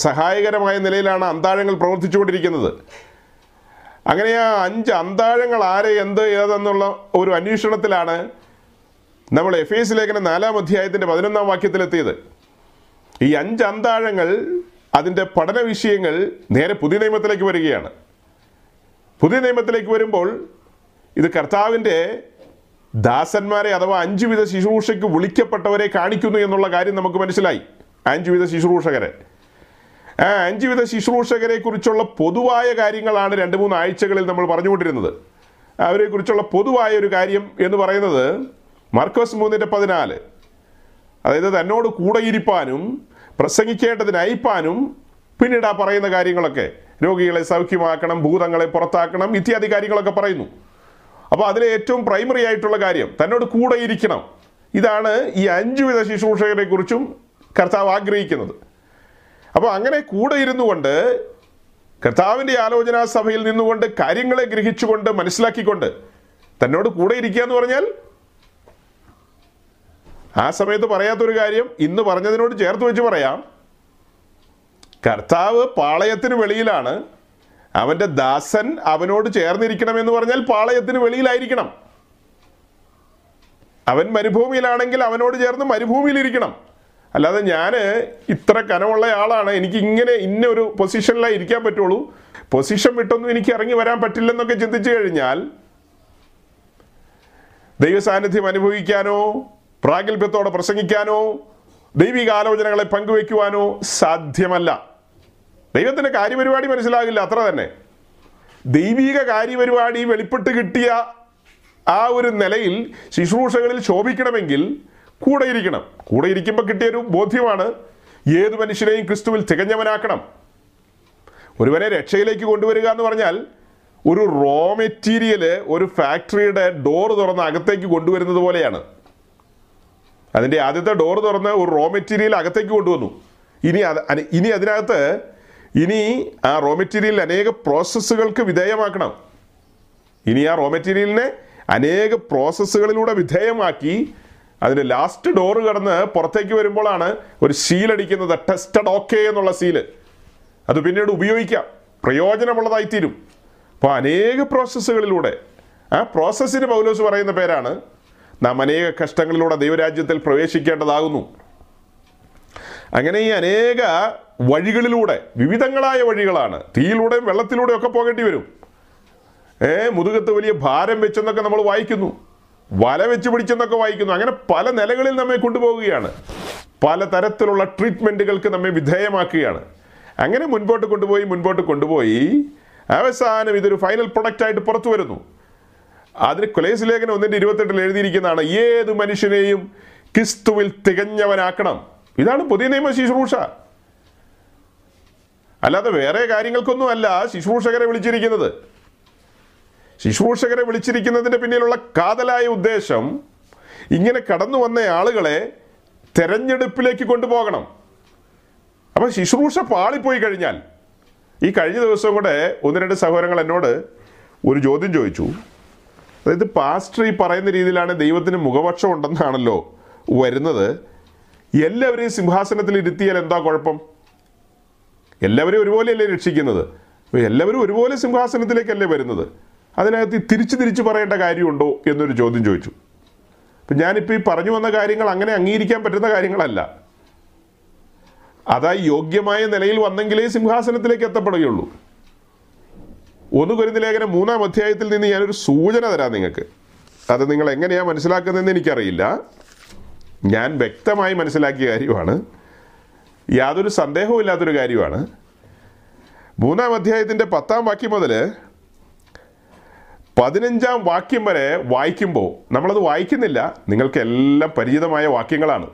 സഹായകരമായ നിലയിലാണ് അന്താഴങ്ങൾ പ്രവർത്തിച്ചുകൊണ്ടിരിക്കുന്നത്. അങ്ങനെ ആ 5 അന്താഴങ്ങൾ ആരെ എന്ത് ഏതെന്നുള്ള ഒരു അന്വേഷണത്തിലാണ് നമ്മൾ എഫേസ് ലേഖനം 4-ാം അധ്യായത്തിൻ്റെ 11-ാം വാക്യത്തിലെത്തിയത്. ഈ 5 അന്താഴങ്ങൾ അതിൻ്റെ പഠന വിഷയങ്ങൾ നേരെ പുതിയ നിയമത്തിലേക്ക് വരികയാണ്. പുതിയ നിയമത്തിലേക്ക് വരുമ്പോൾ ഇത് കർത്താവിൻ്റെ ദാസന്മാരെ അഥവാ 5 വിധ ശുശ്രൂഷയ്ക്ക് വിളിക്കപ്പെട്ടവരെ കാണിക്കുന്നു എന്നുള്ള കാര്യം നമുക്ക് മനസ്സിലായി. 5 വിധ ശുശ്രൂഷകരെ, ആ 5 വിധ ശുശ്രൂഷകരെ കുറിച്ചുള്ള പൊതുവായ കാര്യങ്ങളാണ് 2-3 ആഴ്ചകളിൽ നമ്മൾ പറഞ്ഞുകൊണ്ടിരുന്നത്. അവരെ കുറിച്ചുള്ള പൊതുവായ ഒരു കാര്യം എന്ന് പറയുന്നത് മാർക്കോസ് 3:14, അതായത് തന്നോട് കൂടെ ഇരിപ്പാനും പ്രസംഗിക്കേണ്ടതിന് അയപ്പാനും, പിന്നീട് ആ പറയുന്ന കാര്യങ്ങളൊക്കെ രോഗികളെ സൗഖ്യമാക്കണം, ഭൂതങ്ങളെ പുറത്താക്കണം ഇത്യാദി കാര്യങ്ങളൊക്കെ പറയുന്നു. അപ്പോൾ അതിലെ ഏറ്റവും പ്രൈമറി ആയിട്ടുള്ള കാര്യം തന്നോട് കൂടെ ഇരിക്കണം. ഇതാണ് ഈ 5 വിധ ശുശ്രൂഷകരെ കുറിച്ചും കർത്താവ് ആഗ്രഹിക്കുന്നത്. അപ്പോൾ അങ്ങനെ കൂടെ ഇരുന്നു കൊണ്ട് കർത്താവിൻ്റെ ആലോചനാ സഭയിൽ നിന്നുകൊണ്ട് കാര്യങ്ങളെ ഗ്രഹിച്ചുകൊണ്ട് മനസ്സിലാക്കിക്കൊണ്ട് തന്നോട് കൂടെ ഇരിക്കുക എന്ന് പറഞ്ഞാൽ ആ സമയത്ത് പറയാത്തൊരു കാര്യം ഇന്ന് പറഞ്ഞതിനോട് ചേർത്ത് വെച്ച് പറയാം. കർത്താവ് പാളയത്തിന് വെളിയിലാണ്, അവൻ്റെ ദാസൻ അവനോട് ചേർന്നിരിക്കണമെന്ന് പറഞ്ഞാൽ പാളയത്തിന് വെളിയിലായിരിക്കണം. അവൻ മരുഭൂമിയിലാണെങ്കിൽ അവനോട് ചേർന്ന് മരുഭൂമിയിലിരിക്കണം. അല്ലാതെ ഞാൻ ഇത്ര കനമുള്ള ആളാണ്, എനിക്ക് ഇങ്ങനെ ഇന്നൊരു പൊസിഷനിലായി ഇരിക്കാൻ പറ്റുള്ളൂ, പൊസിഷൻ വിട്ടൊന്നും എനിക്ക് ഇറങ്ങി വരാൻ പറ്റില്ലെന്നൊക്കെ ചിന്തിച്ചു കഴിഞ്ഞാൽ ദൈവസാന്നിധ്യം അനുഭവിക്കാനോ പ്രാഗൽഭ്യത്തോടെ പ്രസംഗിക്കാനോ ദൈവികാലോചനകളെ പങ്കുവയ്ക്കുവാനോ സാധ്യമല്ല. ദൈവത്തിൻ്റെ കാര്യപരിപാടി മനസ്സിലാകില്ല, അത്ര തന്നെ. ദൈവിക കാര്യപരിപാടി വെളിപ്പെട്ട് കിട്ടിയ ആ ഒരു നിലയിൽ ശുശ്രൂഷകളിൽ ശോഭിക്കണമെങ്കിൽ കൂടെ ഇരിക്കണം. കൂടെ ഇരിക്കുമ്പോൾ കിട്ടിയൊരു ബോധ്യമാണ് ഏത് മനുഷ്യനെയും ക്രിസ്തുവിൽ തികഞ്ഞവനാക്കണം. ഒരുവനെ രക്ഷയിലേക്ക് കൊണ്ടുവരിക എന്ന് പറഞ്ഞാൽ ഒരു റോ മെറ്റീരിയല് ഒരു ഫാക്ടറിയുടെ ഡോറ് തുറന്ന് അകത്തേക്ക് കൊണ്ടുവരുന്നത് പോലെയാണ്. അതിൻ്റെ ആദ്യത്തെ ഡോറ് തുറന്ന് ഒരു റോ മെറ്റീരിയൽ അകത്തേക്ക് കൊണ്ടുവന്നു. ഇനി അതിനകത്ത് ആ റോ മെറ്റീരിയൽ അനേക പ്രോസസ്സുകൾക്ക് വിധേയമാക്കണം. ഇനി ആ റോ മെറ്റീരിയലിനെ അനേക പ്രോസസ്സുകളിലൂടെ വിധേയമാക്കി അതിൻ്റെ ലാസ്റ്റ് ഡോറ് കടന്ന് പുറത്തേക്ക് വരുമ്പോഴാണ് ഒരു സീലടിക്കുന്നത്. ടെസ്റ്റഡ് ഓക്കെ എന്നുള്ള സീല്. അത് പിന്നീട് ഉപയോഗിക്കാം, പ്രയോജനമുള്ളതായിത്തീരും. അപ്പോൾ അനേക പ്രോസസ്സുകളിലൂടെ, ആ പ്രോസസ്സിന് പൗലോസ് പറയുന്ന പേരാണ്, നാം അനേക കഷ്ടങ്ങളിലൂടെ ദൈവരാജ്യത്തിൽ പ്രവേശിക്കേണ്ടതാകുന്നു. അങ്ങനെ ഈ അനേക വഴികളിലൂടെ, വിവിധങ്ങളായ വഴികളാണ്, തീയിലൂടെയും വെള്ളത്തിലൂടെയും ഒക്കെ പോകേണ്ടി വരും. മുതുകത്ത് വലിയ ഭാരം വെച്ചെന്നൊക്കെ നമ്മൾ വായിക്കുന്നു, വല വെച്ച് പിടിച്ചെന്നൊക്കെ വായിക്കുന്നു. അങ്ങനെ പല നിലകളിൽ നമ്മെ കൊണ്ടുപോവുകയാണ്, പല തരത്തിലുള്ള ട്രീറ്റ്മെൻറ്റുകൾക്ക് നമ്മെ വിധേയമാക്കുകയാണ്. അങ്ങനെ മുൻപോട്ട് കൊണ്ടുപോയി അവസാനം ഇതൊരു ഫൈനൽ പ്രൊഡക്റ്റായിട്ട് പുറത്തു വരുന്നു. അതിന് കൊലീസ് ലേഖനം 1:28 എഴുതിയിരിക്കുന്നതാണ്, ഏത് മനുഷ്യനെയും ക്രിസ്തുവിൽ തികഞ്ഞവനാക്കണം. ഇതാണ് പുതിയ നിയമ ശുശ്രൂഷ, അല്ലാതെ വേറെ കാര്യങ്ങൾക്കൊന്നും അല്ല ശുശ്രൂഷകരെ വിളിച്ചിരിക്കുന്നത്. ശുശ്രൂഷകരെ വിളിച്ചിരിക്കുന്നതിൻ്റെ പിന്നിലുള്ള കാതലായ ഉദ്ദേശം ഇങ്ങനെ കടന്നു വന്ന ആളുകളെ തെരഞ്ഞെടുപ്പിലേക്ക് കൊണ്ടുപോകണം. അപ്പം ശുശ്രൂഷ പാളിപ്പോയി കഴിഞ്ഞാൽ, ഈ കഴിഞ്ഞ ദിവസം കൂടെ 1-2 സഹോദരങ്ങൾ എന്നോട് ഒരു ചോദ്യം ചോദിച്ചു. അതായത് പാസ്റ്റർ ഈ പറയുന്ന രീതിയിലാണ്, ദൈവത്തിന് മുഖപക്ഷം ഉണ്ടെന്നാണല്ലോ വരുന്നത്, എല്ലാവരെയും സിംഹാസനത്തിൽ ഇരുത്തിയാൽ എന്താ കുഴപ്പം? എല്ലാവരെയും ഒരുപോലെയല്ലേ രക്ഷിക്കുന്നത്? എല്ലാവരും ഒരുപോലെ സിംഹാസനത്തിലേക്കല്ലേ വരുന്നത്? അതിനകത്ത് തിരിച്ച് പറയേണ്ട കാര്യമുണ്ടോ എന്നൊരു ചോദ്യം ചോദിച്ചു. അപ്പം ഞാനിപ്പോൾ ഈ പറഞ്ഞു വന്ന കാര്യങ്ങൾ അങ്ങനെ അംഗീകരിക്കാൻ പറ്റുന്ന കാര്യങ്ങളല്ല. അതായി യോഗ്യമായ നിലയിൽ വന്നെങ്കിലേ സിംഹാസനത്തിലേക്ക് എത്തപ്പെടുകയുള്ളൂ. 1 കൊരിന്ത്യലേഖനം 3-ാം അധ്യായത്തിൽ നിന്ന് ഞാനൊരു സൂചന തരാം നിങ്ങൾക്ക്. അത് നിങ്ങൾ എങ്ങനെയാണ് മനസ്സിലാക്കുന്നതെന്ന് എനിക്കറിയില്ല, ഞാൻ വ്യക്തമായി മനസ്സിലാക്കിയ കാര്യമാണ്, യാതൊരു സന്ദേഹവും ഇല്ലാത്തൊരു കാര്യമാണ്. 3-ാം അധ്യായത്തിൻ്റെ 10-ാം വാക്യം മുതൽ 15-ാം വാക്യം വരെ വായിക്കുമ്പോൾ, നമ്മളത് വായിക്കുന്നില്ല, നിങ്ങൾക്കെല്ലാം പരിചിതമായ വാക്യങ്ങളാണ്.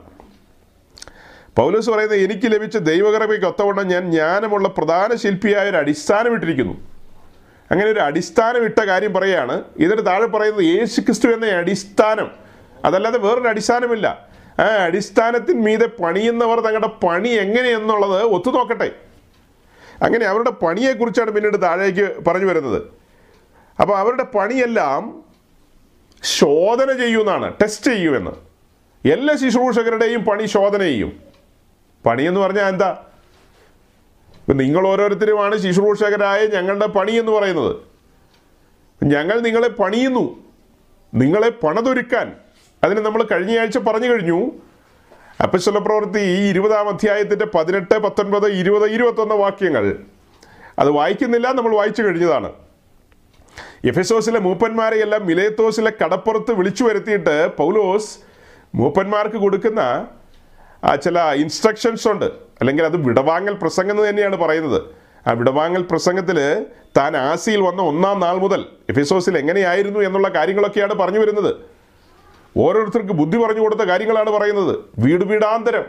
പൗലോസ് പറയുന്നത്, എനിക്ക് ലഭിച്ച ദൈവകൃപയ്ക്ക് ഒത്തവണ്ണം ഞാൻ ജ്ഞാനമുള്ള പ്രധാന ശില്പിയായ ഒരു അടിസ്ഥാനം ഇട്ടിരിക്കുന്നു. അങ്ങനെ ഒരു അടിസ്ഥാനം ഇട്ട കാര്യം പറയുകയാണ്. ഇതിന് താഴെ പറയുന്നത് യേശു ക്രിസ്തു എന്ന അടിസ്ഥാനം, അതല്ലാതെ വേറൊരു അടിസ്ഥാനമില്ല. ആ അടിസ്ഥാനത്തിന് മീതെ പണിയുന്നവർ തങ്ങളുടെ പണി എങ്ങനെയെന്നുള്ളത് ഒത്തു നോക്കട്ടെ. അങ്ങനെ അവരുടെ പണിയെക്കുറിച്ചാണ് പിന്നീട് താഴേക്ക് പറഞ്ഞു വരുന്നത്. അപ്പോൾ അവരുടെ പണിയെല്ലാം ശോധന ചെയ്യുമെന്നാണ്, ടെസ്റ്റ് ചെയ്യുമെന്ന്. എല്ലാ ശുശ്രൂഷകരുടെയും പണി ശോധന ചെയ്യും. പണിയെന്ന് പറഞ്ഞാൽ എന്താ? ഇപ്പം നിങ്ങൾ ഓരോരുത്തരുമാണ് ശുശ്രൂഷകരായ ഞങ്ങളുടെ പണിയെന്ന് പറയുന്നത്. ഞങ്ങൾ നിങ്ങളെ പണിയുന്നു, നിങ്ങളെ പണിതൊരുക്കാൻ. അതിന് നമ്മൾ കഴിഞ്ഞയാഴ്ച പറഞ്ഞു കഴിഞ്ഞു. അപ്പോസ്തല പ്രവൃത്തി 20-ാം അധ്യായത്തിൻ്റെ 18, 19, 20, 21 വാക്യങ്ങൾ അത് വായിക്കുന്നില്ല, നമ്മൾ വായിച്ചു കഴിഞ്ഞതാണ്. എഫെസോസിലെ മൂപ്പന്മാരെയെല്ലാം മിലേത്തോസിലെ കടപ്പുറത്ത് വിളിച്ചു വരുത്തിയിട്ട് പൗലോസ് മൂപ്പന്മാർക്ക് കൊടുക്കുന്ന ചില ഇൻസ്ട്രക്ഷൻസ് ഉണ്ട്, അല്ലെങ്കിൽ അത് വിടവാങ്ങൽ പ്രസംഗം എന്ന് തന്നെയാണ് പറയുന്നത്. ആ വിടവാങ്ങൽ പ്രസംഗത്തിൽ താൻ ആസിയിൽ വന്ന 1-ാം നാൾ മുതൽ എഫെസോസിൽ എങ്ങനെയായിരുന്നു എന്നുള്ള കാര്യങ്ങളൊക്കെയാണ് പറഞ്ഞു വരുന്നത്. ഓരോരുത്തർക്ക് ബുദ്ധി പറഞ്ഞു കൊടുത്ത കാര്യങ്ങളാണ് പറയുന്നത്. വീട് വീടാന്തരം,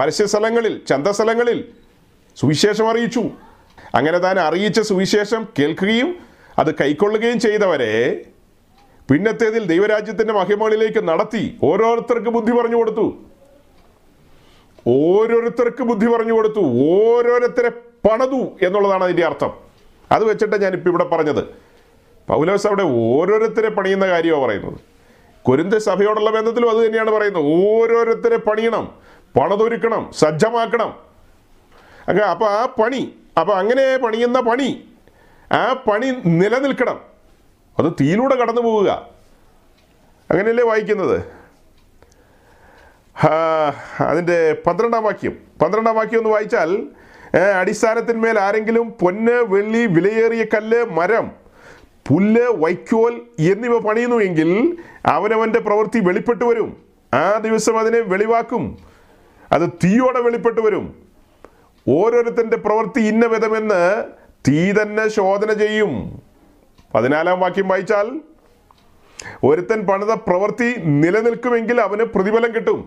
പരസ്യസ്ഥലങ്ങളിൽ, ചന്തസ്ഥലങ്ങളിൽ സുവിശേഷം അറിയിച്ചു. അങ്ങനെ താൻ അറിയിച്ച സുവിശേഷം കേൾക്കുകയും അത് കൈക്കൊള്ളുകയും ചെയ്തവരെ പിന്നത്തേതിൽ ദൈവരാജ്യത്തിൻ്റെ മഹിമകളിലേക്ക് നടത്തി. ഓരോരുത്തർക്ക് ബുദ്ധി പറഞ്ഞു കൊടുത്തു, ഓരോരുത്തരെ പണിതു എന്നുള്ളതാണ് അതിൻ്റെ അർത്ഥം. അത് വെച്ചിട്ട് ഞാനിപ്പോൾ ഇവിടെ പറഞ്ഞത്, പൗലോസ് അവിടെ ഓരോരുത്തരെ പണിയുന്ന കാര്യമാണ് പറയുന്നത്. കൊരിന്ത സഭയോടുള്ള ബന്ധത്തിലും അത് തന്നെയാണ് പറയുന്നത്. ഓരോരുത്തരെ പണിയണം, പണിതൊരുക്കണം, സജ്ജമാക്കണം. അപ്പോൾ ആ പണി, അപ്പോൾ അങ്ങനെ പണിയുന്ന പണി, ആ പണി നിലനിൽക്കണം. അത് തീയിലൂടെ കടന്നു പോവുക, അങ്ങനെയല്ലേ വായിക്കുന്നത്. അതിൻ്റെ 12-ാം വാക്യം ഒന്ന് വായിച്ചാൽ, അടിസ്ഥാനത്തിന്മേൽ ആരെങ്കിലും പൊന്ന്, വെള്ളി, വിലയേറിയ കല്ല്, മരം, പുല്ല്, വൈക്കോൽ എന്നിവ പണിയുന്നു എങ്കിൽ അവനവൻ്റെ പ്രവൃത്തി വെളിപ്പെട്ടു വരും. ആ ദിവസം അതിനെ വെളിവാക്കും, അത് തീയോടെ വെളിപ്പെട്ടു വരും. ഓരോരുത്തൻ്റെ പ്രവൃത്തി ഇന്ന വിധമെന്ന് തീ തന്നെ ശോധന ചെയ്യും. 14-ാം വാക്യം വായിച്ചാൽ, ഒരുത്തൻ പണിത പ്രവൃത്തി നിലനിൽക്കുമെങ്കിൽ അവന് പ്രതിഫലം കിട്ടും.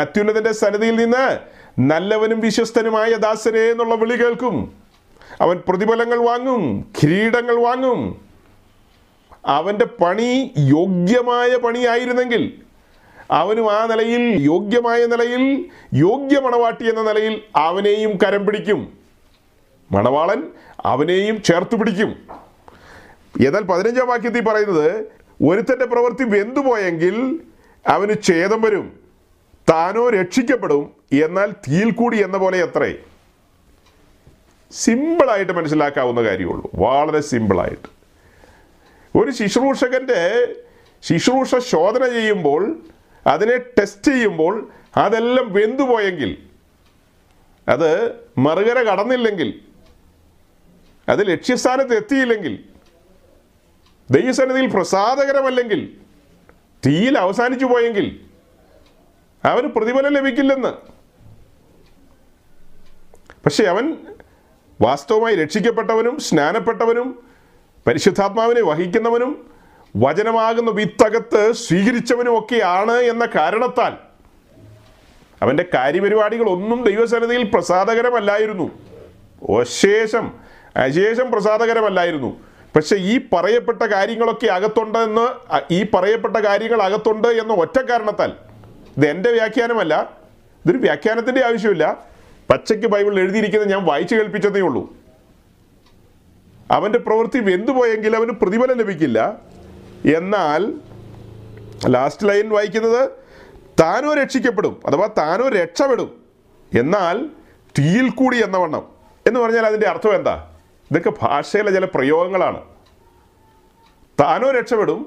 അത്യുന്നതൻ്റെ സന്നിധിയിൽ നിന്ന് നല്ലവനും വിശ്വസ്തനുമായ ദാസനെ എന്നുള്ള വിളി കേൾക്കും. അവൻ പ്രതിഫലങ്ങൾ വാങ്ങും, കിരീടങ്ങൾ വാങ്ങും. അവൻ്റെ പണി യോഗ്യമായ പണിയായിരുന്നെങ്കിൽ അവനും ആ നിലയിൽ, യോഗ്യമായ നിലയിൽ, യോഗ്യ മണവാട്ടി എന്ന നിലയിൽ അവനെയും കരം പിടിക്കും, മണവാളൻ അവനെയും ചേർത്ത് പിടിക്കും. എന്നാൽ 15-ാം വാക്യത്തിൽ പറയുന്നത്, ഒരുത്തൻ്റെ പ്രവൃത്തി വെന്തുപോയെങ്കിൽ അവന് ഛേദം വരും, താനോ രക്ഷിക്കപ്പെടും, എന്നാൽ തീയിൽ കൂടി എന്ന പോലെ അത്രേ. സിമ്പിളായിട്ട് മനസ്സിലാക്കാവുന്ന കാര്യമുള്ളൂ, വളരെ സിമ്പിളായിട്ട്. ഒരു ശുശ്രൂഷകൻ്റെ ശുശ്രൂഷ ശോധന ചെയ്യുമ്പോൾ, അതിനെ ടെസ്റ്റ് ചെയ്യുമ്പോൾ, അതെല്ലാം വെന്തുപോയെങ്കിൽ, അത് മറുകര കടന്നില്ലെങ്കിൽ, അത് ലക്ഷ്യസ്ഥാനത്ത് എത്തിയില്ലെങ്കിൽ, ദൈവസന്നിധിയിൽ പ്രസാദകരമല്ലെങ്കിൽ, തീയിൽ അവസാനിച്ചു പോയെങ്കിൽ അവന് പ്രതിഫലം ലഭിക്കില്ലെന്ന്. പക്ഷെ അവൻ വാസ്തവമായി രക്ഷിക്കപ്പെട്ടവനും സ്നാനപ്പെട്ടവനും പരിശുദ്ധാത്മാവിനെ വഹിക്കുന്നവനും വചനമാകുന്ന വിത്തകത്ത് സ്വീകരിച്ചവനുമൊക്കെയാണ് എന്ന കാരണത്താൽ അവൻ്റെ കാര്യപരിപാടികളൊന്നും ദൈവസന്നിധിയിൽ പ്രസാദകരമല്ലായിരുന്നു, അശേഷം പ്രസാദകരമല്ലായിരുന്നു. പക്ഷെ ഈ പറയപ്പെട്ട കാര്യങ്ങളൊക്കെ അകത്തുണ്ട് എന്ന ഒറ്റ കാരണത്താൽ, ഇത് എൻ്റെ വ്യാഖ്യാനമല്ല, ഇതൊരു വ്യാഖ്യാനത്തിൻ്റെ ആവശ്യമില്ല, പച്ചയ്ക്ക് ബൈബിളിൽ എഴുതിയിരിക്കുന്നത് ഞാൻ വായിച്ചു കേൾപ്പിച്ചതേ ഉള്ളൂ. അവൻ്റെ പ്രവൃത്തി വെന്തുപോയെങ്കിൽ അവന് പ്രതിഫലം ലഭിക്കില്ല, എന്നാൽ ലാസ്റ്റ് ലൈൻ വായിക്കുന്നത് താനോ രക്ഷിക്കപ്പെടും, അഥവാ താനോ രക്ഷപ്പെടും, എന്നാൽ തീയിൽ കൂടി എന്നവണ്ണം എന്ന് പറഞ്ഞാൽ അതിൻ്റെ അർത്ഥം എന്താ? ഇതൊക്കെ ഭാഷയിലെ ചില പ്രയോഗങ്ങളാണ്. താനോ രക്ഷപ്പെടും,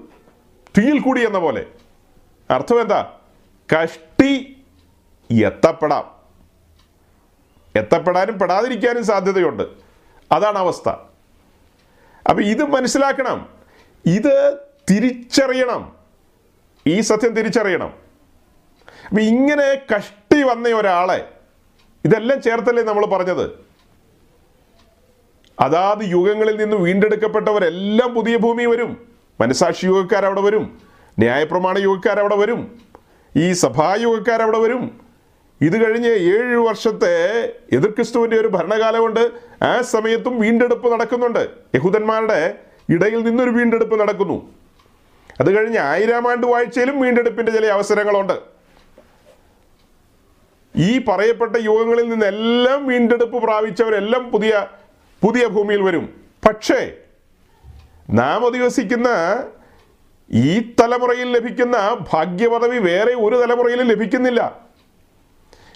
തീയിൽ കൂടി എന്ന പോലെ. അർത്ഥം എന്താ? കഷ്ടി എത്തപ്പെടാം, എത്തപ്പെടാനും പെടാതിരിക്കാനും സാധ്യതയുണ്ട്. അതാണ് അവസ്ഥ. അപ്പം ഇത് മനസ്സിലാക്കണം, ഇത് തിരിച്ചറിയണം, ഈ സത്യം തിരിച്ചറിയണം. അപ്പം ഇങ്ങനെ കഷ്ടി വന്ന ഒരാളെ, ഇതെല്ലാം ചേർത്തല്ലേ നമ്മൾ പറഞ്ഞത്, അതാത് യുഗങ്ങളിൽ നിന്ന് വീണ്ടെടുക്കപ്പെട്ടവരെല്ലാം പുതിയ ഭൂമി വരും, മനസാക്ഷി യുഗക്കാരവിടെ വരും, ന്യായപ്രമാണ യുഗക്കാരവിടെ വരും, ഈ സഭായുഗക്കാരവിടെ വരും. ഇത് കഴിഞ്ഞ് 7 വർഷത്തെ എതിർക്രിസ്തുവിൻ്റെ ഒരു ഭരണകാലമുണ്ട്. ആ സമയത്തും വീണ്ടെടുപ്പ് നടക്കുന്നുണ്ട്, യഹൂദന്മാരുടെ ഇടയിൽ നിന്നൊരു വീണ്ടെടുപ്പ് നടക്കുന്നു. അത് കഴിഞ്ഞ് 1000-ാം ആണ്ട് വാഴ്ചയിലും വീണ്ടെടുപ്പിൻ്റെ ചില അവസരങ്ങളുണ്ട്. ഈ പറയപ്പെട്ട യുഗങ്ങളിൽ നിന്നെല്ലാം വീണ്ടെടുപ്പ് പ്രാപിച്ചവരെല്ലാം പുതിയ ഭൂമിയിൽ വരും. പക്ഷേ നാം അധിവസിക്കുന്ന ഈ തലമുറയിൽ ലഭിക്കുന്ന ഭാഗ്യപദവി വേറെ ഒരു തലമുറയിലും ലഭിക്കുന്നില്ല.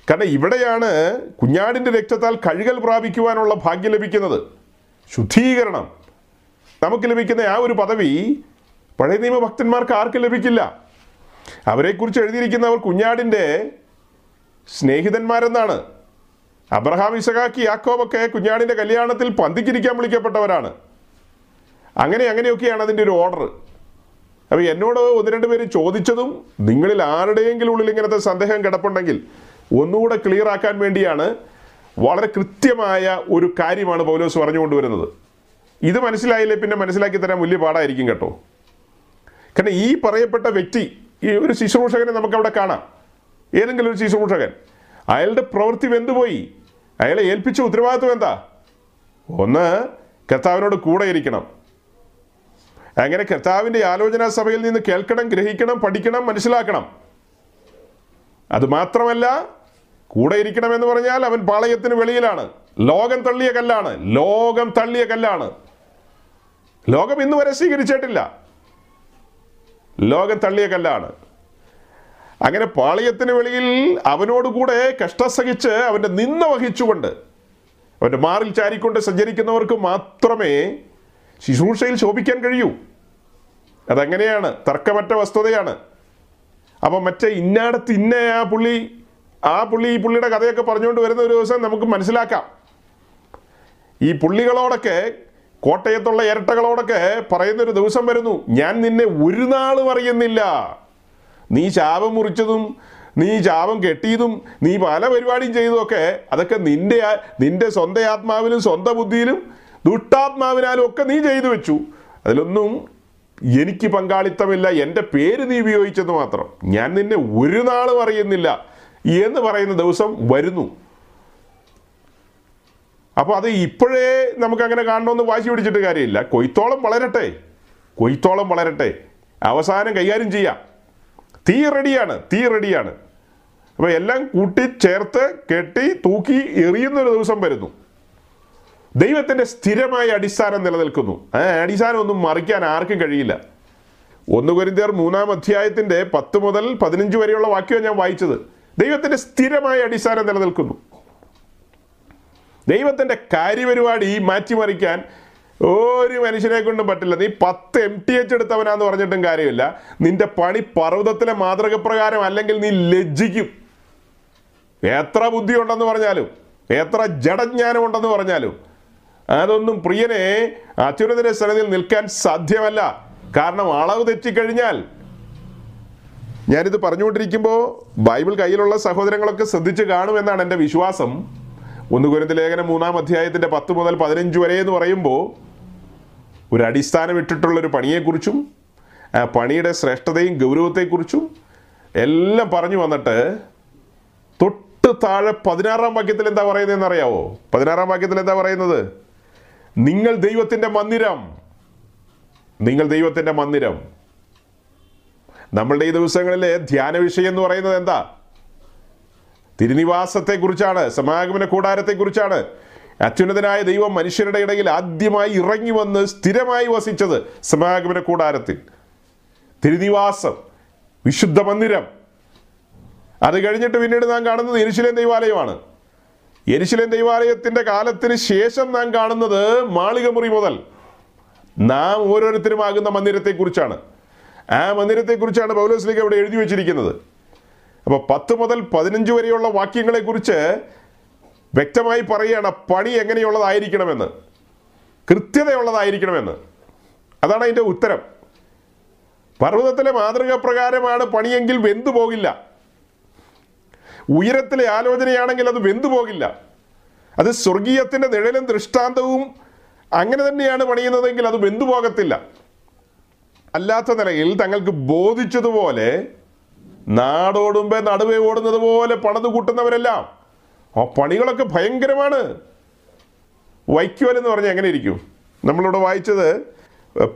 കാരണം ഇവിടെയാണ് കുഞ്ഞാടിൻ്റെ രക്തത്താൽ കഴുകൽ പ്രാപിക്കുവാനുള്ള ഭാഗ്യം ലഭിക്കുന്നത്. ശുദ്ധീകരണം നമുക്ക് ലഭിക്കുന്ന ആ ഒരു പദവി പഴയ നിയമഭക്തന്മാർക്ക് ആർക്കും ലഭിക്കില്ല. അവരെക്കുറിച്ച് എഴുതിയിരിക്കുന്നവർ കുഞ്ഞാടിൻ്റെ സ്നേഹിതന്മാരെന്നാണ്. അബ്രഹാം, ഇസഹാക്ക്, യാക്കോബൊക്കെ കുഞ്ഞാടിൻ്റെ കല്യാണത്തിൽ പന്തിക്കിരിക്കാൻ വിളിക്കപ്പെട്ടവരാണ്. അങ്ങനെയൊക്കെയാണ് അതിൻ്റെ ഒരു ഓർഡർ. അപ്പോൾ എന്നോട് 1-2 പേര് ചോദിച്ചതും, നിങ്ങളിൽ ആരുടെയെങ്കിലും ഉള്ളിൽ ഇങ്ങനത്തെ സന്ദേഹം കിടപ്പുണ്ടെങ്കിൽ ഒന്നുകൂടെ ക്ലിയർ ആക്കാൻ വേണ്ടിയാണ്. വളരെ കൃത്യമായ ഒരു കാര്യമാണ് പൗലോസ് പറഞ്ഞുകൊണ്ടുവരുന്നത്. ഇത് മനസ്സിലായില്ലേ പിന്നെ മനസ്സിലാക്കി തരാൻ വലിയ പാടായിരിക്കും കേട്ടോ. കാരണം ഈ പറയപ്പെട്ട വ്യക്തി, ഈ ഒരു ശുശ്രൂഷകനെ നമുക്കവിടെ കാണാം. ഏതെങ്കിലും ഒരു ശുശ്രൂഷകൻ, അയാളുടെ പ്രവൃത്തി വെന്തുപോയി. അയാളെ ഏൽപ്പിച്ച ഉത്തരവാദിത്വം എന്താ? ഒന്ന്, കർത്താവിനോട് കൂടെ ഇരിക്കണം. അങ്ങനെ കർത്താവിൻ്റെ ആലോചനാ സഭയിൽ നിന്ന് കേൾക്കണം, ഗ്രഹിക്കണം, പഠിക്കണം, മനസ്സിലാക്കണം. അതുമാത്രമല്ല, കൂടെ ഇരിക്കണമെന്ന് പറഞ്ഞാൽ അവൻ പാളയത്തിന് വെളിയിലാണ്, ലോകം തള്ളിയ കല്ലാണ്. ലോകം ഇന്ന് വരെ സ്വീകരിച്ചിട്ടില്ല, ലോകം തള്ളിയ കല്ലാണ്. അങ്ങനെ പാളയത്തിന് വെളിയിൽ അവനോടുകൂടെ കഷ്ടസഹിച്ച് അവൻ്റെ നിന്ന വഹിച്ചുകൊണ്ട് അവൻ്റെ മാറിൽ ചാരിക്കൊണ്ട് സഞ്ചരിക്കുന്നവർക്ക് മാത്രമേ ശുശ്രൂഷയിൽ ശോഭിക്കാൻ കഴിയൂ. അതങ്ങനെയാണ്, തർക്കമറ്റ വസ്തുതയാണ്. അപ്പം മറ്റേ ഇന്നാടത്ത് ഇന്ന ഈ പുള്ളിയുടെ കഥയൊക്കെ പറഞ്ഞുകൊണ്ട് വരുന്ന ഒരു ദിവസം നമുക്ക് മനസ്സിലാക്കാം. ഈ പുള്ളികളോടൊക്കെ, കോട്ടയത്തുള്ള ഇരട്ടകളോടൊക്കെ പറയുന്നൊരു ദിവസം വരുന്നു, ഞാൻ നിന്നെ ഒരു നാളും അറിയുന്നില്ല, നീ ശാപം മുറിച്ചതും നീ ശാപം കെട്ടിയതും നീ പല പരിപാടിയും ചെയ്തതൊക്കെ, അതൊക്കെ നിന്റെ സ്വന്തം ആത്മാവിലും സ്വന്തം ബുദ്ധിയിലും ദുഷ്ടാത്മാവിനാലും ഒക്കെ നീ ചെയ്തു വെച്ചു. അതിലൊന്നും എനിക്ക് പങ്കാളിത്തമില്ല, എൻ്റെ പേര് നീ ഉപയോഗിച്ചെന്ന് മാത്രം, ഞാൻ നിന്നെ ഒരു നാളും അറിയുന്നില്ല എന്ന് പറയുന്ന ദിവസം വരുന്നു. അപ്പോൾ അത് ഇപ്പോഴേ നമുക്കങ്ങനെ കാണണമെന്ന് വാശി പിടിച്ചിട്ട് കാര്യമില്ല. കൊയ്ത്തോളം വളരട്ടെ, അവസാനം കൈകാര്യം ചെയ്യാം. തീ റെഡിയാണ്. അപ്പോൾ എല്ലാം കൂട്ടിച്ചേർത്ത് കെട്ടി തൂക്കി എറിയുന്നൊരു ദിവസം വരുന്നു. ദൈവത്തിൻ്റെ സ്ഥിരമായ അടിസ്ഥാനം നിലനിൽക്കുന്നു. ആ അടിസ്ഥാനം ഒന്നും മറിക്കാൻ ആർക്കും കഴിയില്ല. 1 കൊരിന്ത്യർ 3-ാം അധ്യായത്തിൻ്റെ 10 മുതൽ 15 വരെയുള്ള വാക്യമാണ് ഞാൻ വായിച്ചത്. ദൈവത്തിൻ്റെ സ്ഥിരമായ അടിസ്ഥാനം നിലനിൽക്കുന്നു. ദൈവത്തിൻ്റെ കാര്യപരിപാടി മാറ്റിമറിക്കാൻ ഒരു മനുഷ്യനെ കൊണ്ടും പറ്റില്ല. നീ 10 MTH എടുത്തവനാന്ന് പറഞ്ഞിട്ടും കാര്യമില്ല. നിന്റെ പണി പർവ്വതത്തിലെ മാതൃക പ്രകാരം അല്ലെങ്കിൽ നീ ലജ്ജിക്കും. എത്ര ബുദ്ധിയുണ്ടെന്ന് പറഞ്ഞാലും എത്ര ജഡജ്ഞാനം ഉണ്ടെന്ന് പറഞ്ഞാലും അതൊന്നും പ്രിയനെ അച്യുതൻ്റെ സ്ഥലത്തിൽ നിൽക്കാൻ സാധ്യമല്ല. കാരണം അളവ് തെറ്റിക്കഴിഞ്ഞാൽ, ഞാനിത് പറഞ്ഞുകൊണ്ടിരിക്കുമ്പോൾ ബൈബിൾ കയ്യിലുള്ള സഹോദരങ്ങളൊക്കെ ശ്രദ്ധിച്ച് കാണുമെന്നാണ് എൻ്റെ വിശ്വാസം. 1 കൊരിന്ത്യർ ലേഖനം 3-ാം അധ്യായത്തിൻ്റെ 10 മുതൽ 15 വരെ എന്ന് പറയുമ്പോൾ ഒരു അടിസ്ഥാനം ഇട്ടിട്ടുള്ളൊരു പണിയെക്കുറിച്ചും ആ പണിയുടെ ശ്രേഷ്ഠതയും ഗൗരവത്തെക്കുറിച്ചും എല്ലാം പറഞ്ഞു വന്നിട്ട് തൊട്ട് താഴെ 16-ാം വാക്യത്തിൽ എന്താ പറയുന്നതെന്ന് അറിയാവോ? 16-ാം വാക്യത്തിൽ എന്താ പറയുന്നത്? നിങ്ങൾ ദൈവത്തിൻ്റെ മന്ദിരം. നിങ്ങൾ ദൈവത്തിൻ്റെ മന്ദിരം. നമ്മളുടെ ഈ ദിവസങ്ങളിലെ ധ്യാന വിഷയം എന്ന് പറയുന്നത് എന്താ? തിരുനിവാസത്തെക്കുറിച്ചാണ്, സമാഗമന കൂടാരത്തെക്കുറിച്ചാണ്. അത്യുന്നതനായ ദൈവം മനുഷ്യരുടെ ഇടയിൽ ആദ്യമായി ഇറങ്ങി വന്ന് സ്ഥിരമായി വസിച്ചത് സമാഗമന കൂടാരത്തിൽ, തിരുനിവാസം, വിശുദ്ധ മന്ദിരം. അത് കഴിഞ്ഞിട്ട് പിന്നീട് നാം കാണുന്നത് യെരുശലേം ദൈവാലയമാണ്. യെരുശലേം ദൈവാലയത്തിൻ്റെ കാലത്തിന് ശേഷം നാം കാണുന്നത് മാളികമുറി മുതൽ നാം ഓരോരുത്തരുമാകുന്ന മന്ദിരത്തെക്കുറിച്ചാണ്. ആ മന്ദിരത്തെക്കുറിച്ചാണ് പൗലോസ്ലീഹ ഇവിടെ എഴുതി വച്ചിരിക്കുന്നത്. അപ്പോൾ 10 മുതൽ 15 വരെയുള്ള വാക്യങ്ങളെക്കുറിച്ച് വ്യക്തമായി പറയുകയാണ് പണി എങ്ങനെയുള്ളതായിരിക്കണമെന്ന്, കൃത്യതയുള്ളതായിരിക്കണമെന്ന്. അതാണ് അതിൻ്റെ ഉത്തരം. പർവ്വതത്തിലെ മാതൃക പ്രകാരമാണ് പണിയെങ്കിൽ വെന്തു പോകില്ല. ഉയരത്തിലെ ആലോചനയാണെങ്കിൽ അത് വെന്തു പോകില്ല. അത് സ്വർഗീയത്തിൻ്റെ നിഴലും ദൃഷ്ടാന്തവും അങ്ങനെ തന്നെയാണ് പണിയുന്നതെങ്കിൽ അത് വെന്തു പോകത്തില്ല. അല്ലാത്ത നിലയിൽ തങ്ങൾക്ക് ബോധിച്ചതുപോലെ നാടോടുമ്പേ നടുവേ ഓടുന്നത് പോലെ പണത് കൂട്ടുന്നവരെല്ലാം. ആ പണികളൊക്കെ ഭയങ്കരമാണ്. വൈക്കോൽ എന്ന് പറഞ്ഞാൽ എങ്ങനെ ഇരിക്കും? നമ്മളിവിടെ വായിച്ചത്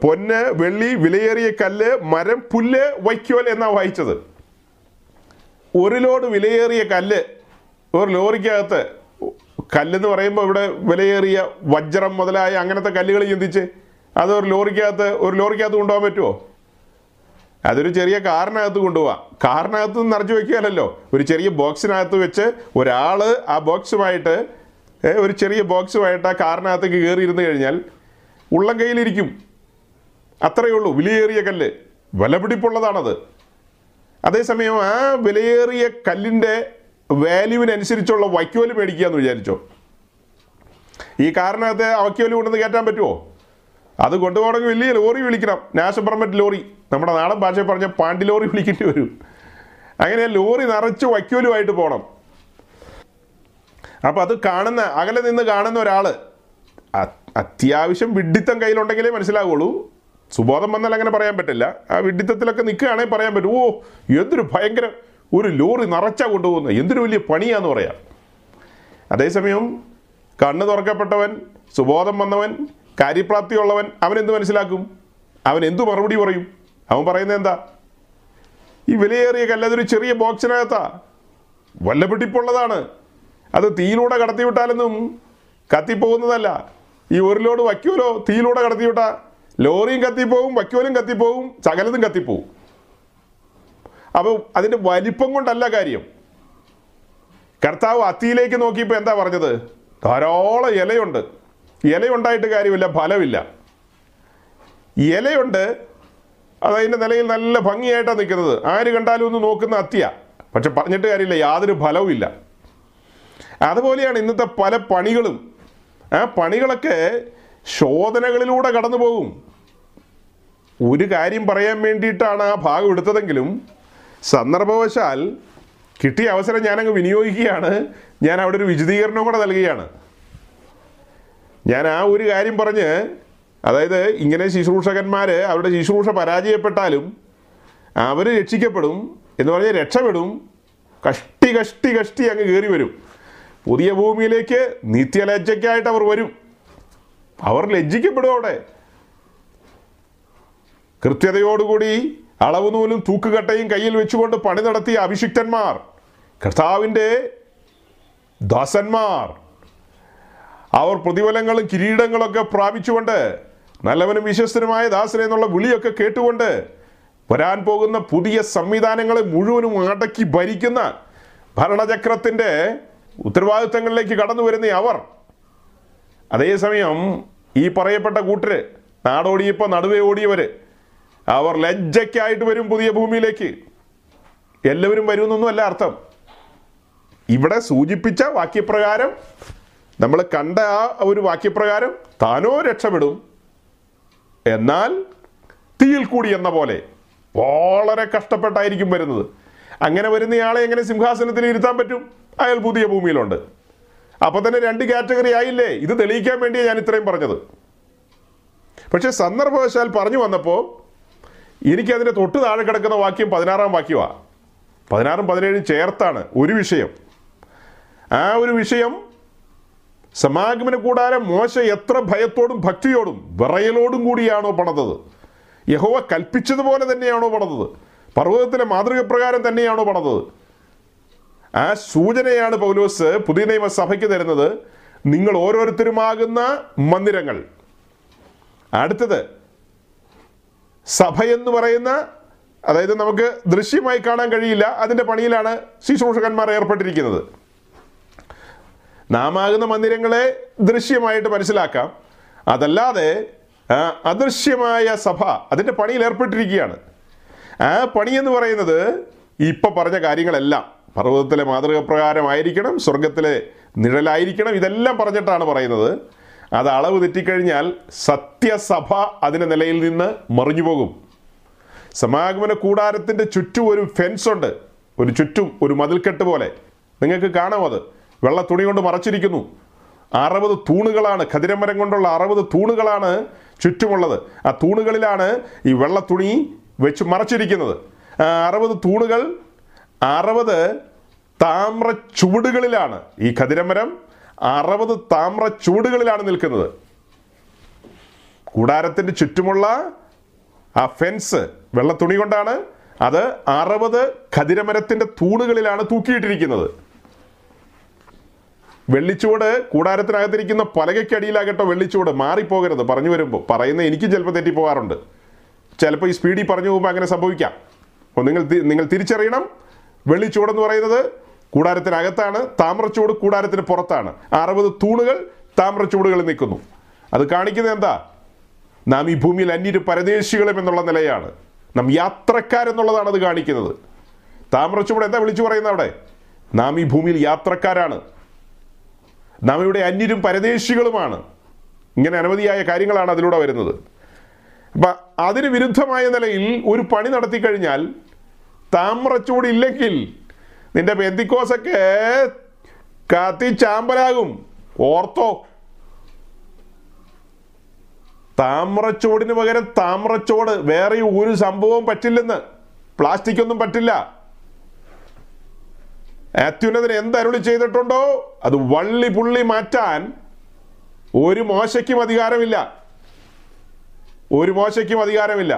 പൊന്ന്, വെള്ളി, വിലയേറിയ കല്ല്, മരം, പുല്ല്, വൈക്കോൽ എന്നാണ് വായിച്ചത്. ഒരു ലോഡ് വിലയേറിയ കല്ല്, ഒരു ലോറിക്കകത്ത് കല്ലെന്ന് പറയുമ്പോൾ ഇവിടെ വിലയേറിയ വജ്രം മുതലായ അങ്ങനത്തെ കല്ലുകൾ ചിന്തിച്ച് അത് ഒരു ലോറിക്കകത്ത് കൊണ്ടുപോകാൻ പറ്റുമോ? അതൊരു ചെറിയ കാറിനകത്ത് കൊണ്ടുപോകാം. കാറിനകത്ത് നിറച്ച് വയ്ക്കുകയല്ലോ, ഒരു ചെറിയ ബോക്സിനകത്ത് വെച്ച് ഒരാൾ ആ ബോക്സുമായിട്ട് ഒരു ചെറിയ ബോക്സുമായിട്ട് ആ കാറിനകത്തേക്ക് കയറി ഇരുന്ന് കഴിഞ്ഞാൽ ഉള്ളം കയ്യിലിരിക്കും. അത്രയേ ഉള്ളൂ. വിലയേറിയ കല്ല്, വിലപിടിപ്പുള്ളതാണത്. അതേസമയം ആ വിലയേറിയ കല്ലിൻ്റെ വാല്യൂവിനനുസരിച്ചുള്ള വൈക്കോല് മേടിക്കുക എന്ന് വിചാരിച്ചോ, ഈ കാറിനകത്ത് ആ വൈക്കോല് കൊണ്ടുവന്ന് കയറ്റാൻ പറ്റുമോ? അത് കൊണ്ടുപോകണമെങ്കിൽ വലിയ ലോറി വിളിക്കണം, നാഷണൽ പെർമിറ്റ് ലോറി, നമ്മുടെ നാടൻ ഭാഷയിൽ പറഞ്ഞ പാണ്ടി ലോറി വിളിക്കേണ്ടി വരും. അങ്ങനെ ലോറി നിറച്ച് വൈക്കോലുമായിട്ട് പോകണം. അപ്പോൾ അത് കാണുന്ന, അകലെ നിന്ന് കാണുന്ന ഒരാൾ അത്യാവശ്യം വിഡ്ഢിത്തം കയ്യിലുണ്ടെങ്കിലേ മനസ്സിലാവുള്ളൂ. സുബോധം വന്നാൽ അങ്ങനെ പറയാൻ പറ്റില്ല. ആ വിഡ്ഢിത്തത്തിലൊക്കെ നിൽക്കുകയാണെങ്കിൽ പറയാൻ പറ്റും, ഓ എന്തൊരു ഭയങ്കര ഒരു ലോറി നിറച്ചാണ് കൊണ്ടുപോകുന്നത്, എന്തൊരു വലിയ പണിയാന്ന് പറയാം. അതേസമയം കണ്ണ് തുറക്കപ്പെട്ടവൻ, സുബോധം വന്നവൻ, കാര്യപ്രാപ്തിയുള്ളവൻ, അവനെന്ത് മനസ്സിലാക്കും? അവനെന്തു മറുപടി പറയും? അവൻ പറയുന്നത് എന്താ? ഈ വിലയേറിയ കല്ലതൊരു ചെറിയ ബോക്സിനകത്താ, വല്ലപിടിപ്പുള്ളതാണ്, അത് തീയിലൂടെ കടത്തിവിട്ടാലൊന്നും കത്തിപ്പോകുന്നതല്ല. ഈ ഒരു ലോഡ് വൈക്കോലോ തീയിലൂടെ കടത്തിവിട്ടാൽ ലോറിയും കത്തിപ്പോവും, വൈക്കോലും കത്തിപ്പോവും, സകലതും കത്തിപ്പോവും. അപ്പോൾ അതിൻ്റെ വലിപ്പം കൊണ്ടല്ല കാര്യം. കർത്താവ് അത്തിയിലേക്ക് നോക്കിയപ്പോൾ എന്താ പറഞ്ഞത്? ധാരാളം ഇലയുണ്ട്, ഇലയുണ്ടായിട്ട് കാര്യമില്ല, ഫലമില്ല. ഇലയുണ്ട്, അതതിൻ്റെ നിലയിൽ നല്ല ഭംഗിയായിട്ടാണ് നിൽക്കുന്നത്, ആര് കണ്ടാലും ഒന്ന് നോക്കുന്ന അത്തിയാണ്, പക്ഷെ പറഞ്ഞിട്ട് കാര്യമില്ല, യാതൊരു ഫലവും ഇല്ല. അതുപോലെയാണ് ഇന്നത്തെ പല പണികളും. ആ പണികളൊക്കെ ശോധനകളിലൂടെ കടന്നു പോകും. ഒരു കാര്യം പറയാൻ വേണ്ടിയിട്ടാണ് ആ ഭാഗം എടുത്തതെങ്കിലും സന്ദർഭവശാൽ കിട്ടിയ അവസരം ഞാനങ്ങ് വിനിയോഗിക്കുകയാണ്. ഞാൻ അവിടെ ഒരു വിശദീകരണം കൂടെ നൽകുകയാണ്. ഞാൻ ആ ഒരു കാര്യം പറഞ്ഞ്, അതായത് ഇങ്ങനെ ശുശ്രൂഷകന്മാർ അവരുടെ ശുശ്രൂഷ പരാജയപ്പെട്ടാലും അവർ രക്ഷിക്കപ്പെടും എന്ന് പറഞ്ഞാൽ രക്ഷപ്പെടും. കഷ്ടി കഷ്ടി കഷ്ടി അങ്ങ് കയറി വരും. പുതിയ ഭൂമിയിലേക്ക് നിത്യലജ്ജയ്ക്കായിട്ട് അവർ വരും. അവർ ലജ്ജിക്കപ്പെടും. അവിടെ കൃത്യതയോടുകൂടി അളവുനൂലും തൂക്കുകട്ടയും കയ്യിൽ വെച്ചുകൊണ്ട് പണി നടത്തിയ അഭിഷിക്തന്മാർ, കർത്താവിൻ്റെ ദാസന്മാർ, അവർ പ്രതിഫലങ്ങളും കിരീടങ്ങളൊക്കെ പ്രാപിച്ചുകൊണ്ട് നല്ലവനും വിശ്വസ്തനുമായ ദാസനെ എന്നുള്ള വിളിയൊക്കെ കേട്ടുകൊണ്ട് വരാൻ പോകുന്ന പുതിയ സംവിധാനങ്ങളെ മുഴുവനും അടക്കി ഭരിക്കുന്ന ഭരണചക്രത്തിൻ്റെ ഉത്തരവാദിത്തങ്ങളിലേക്ക് കടന്നു വരുന്ന അവർ അതേസമയം ഈ പറയപ്പെട്ട കൂട്ടർ നാടോടിയപ്പോൾ നടുവേ ഓടിയവർ അവർ ലജ്ജയ്ക്കായിട്ട് വരും പുതിയ ഭൂമിയിലേക്ക്. എല്ലാവരും വരുമെന്നൊന്നുമല്ല അർത്ഥം. ഇവിടെ സൂചിപ്പിച്ച വാക്യപ്രകാരം നമ്മൾ കണ്ട ആ ഒരു വാക്യപ്രകാരം താനോ രക്ഷപ്പെടും, എന്നാൽ തീയിൽ കൂടി എന്ന പോലെ വളരെ കഷ്ടപ്പെട്ടായിരിക്കും വരുന്നത്. അങ്ങനെ വരുന്നയാളെ എങ്ങനെ സിംഹാസനത്തിൽ ഇരുത്താൻ പറ്റും? അയാൾ പുതിയ ഭൂമിയിലുണ്ട്. അപ്പോൾ തന്നെ രണ്ട് കാറ്റഗറി ആയില്ലേ? ഇത് തെളിയിക്കാൻ വേണ്ടിയാണ് ഞാൻ ഇത്രയും പറഞ്ഞത്. പക്ഷേ സന്ദർഭവശാൽ പറഞ്ഞു വന്നപ്പോൾ എനിക്കതിൻ്റെ തൊട്ട് താഴെ കിടക്കുന്ന വാക്യം 16-ാം വാക്യമാണ്. 16-17 ചേർത്താണ് ഒരു വിഷയം. ആ ഒരു വിഷയം സമാഗമന കൂടാരം മോശ എത്ര ഭയത്തോടും ഭക്തിയോടും വിറയലോടും കൂടിയാണോ പണിതത്? യഹോവ കൽപ്പിച്ചതുപോലെ തന്നെയാണോ പണിതത്? പർവ്വതത്തിലെ മാതൃക പ്രകാരം തന്നെയാണോ പണിതത്? ആ സൂചനയാണ് പൗലോസ് പുതിയ നിയമസഭയ്ക്ക് തരുന്നത്. നിങ്ങൾ ഓരോരുത്തരുമാകുന്ന മന്ദിരങ്ങൾ. അടുത്തത് സഭയെന്ന് പറയുന്ന, അതായത് നമുക്ക് ദൃശ്യമായി കാണാൻ കഴിയില്ല, അതിൻ്റെ പണിയിലാണ് ശുശ്രൂഷകന്മാർ ഏർപ്പെട്ടിരിക്കുന്നത്. നാമാകുന്ന മന്ദിരങ്ങളെ ദൃശ്യമായിട്ട് മനസ്സിലാക്കാം. അതല്ലാതെ അദൃശ്യമായ സഭ അതിൻ്റെ പണിയിൽ ഏർപ്പെട്ടിരിക്കുകയാണ്. ആ പണിയെന്ന് പറയുന്നത് ഇപ്പം പറഞ്ഞ കാര്യങ്ങളെല്ലാം പർവ്വതത്തിലെ മാതൃകപ്രകാരമായിരിക്കണം, സ്വർഗത്തിലെ നിഴലായിരിക്കണം, ഇതെല്ലാം പറഞ്ഞിട്ടാണ് പറയുന്നത്. അത് അളവ് തെറ്റിക്കഴിഞ്ഞാൽ സത്യസഭ അതിൻ്റെ നിലയിൽ നിന്ന് മറിഞ്ഞു പോകും. സമാഗമന കൂടാരത്തിൻ്റെ ചുറ്റും ഒരു ഫെൻസുണ്ട്, ഒരു ചുറ്റും ഒരു മതിൽക്കെട്ട് പോലെ നിങ്ങൾക്ക് കാണാം. അത് വെള്ള തുണി കൊണ്ട് മറച്ചിരിക്കുന്നു. 60 തൂണുകളാണ്, ഖദിരമരം കൊണ്ടുള്ള 60 തൂണുകളാണ് ചുറ്റുമുള്ളത്. ആ തൂണുകളിലാണ് ഈ വെള്ള തുണി വെച്ച് മറച്ചിരിക്കുന്നത്. 60 തൂണുകൾ 60 താമ്ര ചുവടുകളിലാണ്. ഈ ഖദിരമരം 60 താമ്ര ചുവടുകളിലാണ് നിൽക്കുന്നത്. കൂടാരത്തിൻ്റെ ചുറ്റുമുള്ള ആ ഫെൻസ് വെള്ള തുണി കൊണ്ടാണ്. അത് 60 ഖദിരമരത്തിൻ്റെ തൂണുകളിലാണ് തൂക്കിയിട്ടിരിക്കുന്നത്. വെള്ളിച്ചൂട് കൂടാരത്തിനകത്തിരിക്കുന്ന പലകയ്ക്കടിയിലാകട്ടോ വെള്ളിച്ചൂട്. മാറിപ്പോകരുത് പറഞ്ഞു വരുമ്പോൾ പറയുന്നത്. എനിക്ക് ചിലപ്പോൾ തെറ്റിപ്പോകാറുണ്ട്, ചിലപ്പോൾ ഈ സ്പീഡിൽ പറഞ്ഞു പോകുമ്പോൾ അങ്ങനെ സംഭവിക്കാം. അപ്പോൾ നിങ്ങൾ തിരിച്ചറിയണം. വെള്ളിച്ചൂടെന്ന് പറയുന്നത് കൂടാരത്തിനകത്താണ്, താമ്രച്ചൂട് കൂടാരത്തിന് പുറത്താണ്. 60 തൂണുകൾ താമ്രച്ചൂടുകളിൽ നിൽക്കുന്നു. അത് കാണിക്കുന്നത് എന്താ? നാം ഈ ഭൂമിയിൽ അന്യര് പരദേശികളും എന്നുള്ള നിലയാണ്, നാം യാത്രക്കാരെന്നുള്ളതാണ് അത് കാണിക്കുന്നത്. താമ്രച്ചൂട് എന്താ വിളിച്ചു പറയുന്നത് അവിടെ? നാം ഈ ഭൂമിയിൽ യാത്രക്കാരാണ്, നാം ഇവിടെ അന്യരും പരദേശികളുമാണ്. ഇങ്ങനെ അനവധിയായ കാര്യങ്ങളാണ് അതിലൂടെ വരുന്നത്. അപ്പം അതിന് വിരുദ്ധമായ നിലയിൽ ഒരു പണി നടത്തിക്കഴിഞ്ഞാൽ താമ്രച്ചൂടില്ലെങ്കിൽ നിന്റെ പെന്തിക്കോസൊക്കെ കത്തി ചാമ്പലാകും, ഓർത്തോ. താമ്രച്ചോടിന് പകരം താമ്രച്ചോട്, വേറെ ഒരു സംഭവവും പറ്റില്ലെന്ന്. പ്ലാസ്റ്റിക് ഒന്നും പറ്റില്ല. അത്യുന്നതൻ എന്തരുളി ചെയ്തിട്ടുണ്ടോ അത് വള്ളി പുള്ളി മാറ്റാൻ ഒരു മോശയ്ക്കും അധികാരമില്ല, ഒരു മോശയ്ക്കും അധികാരമില്ല.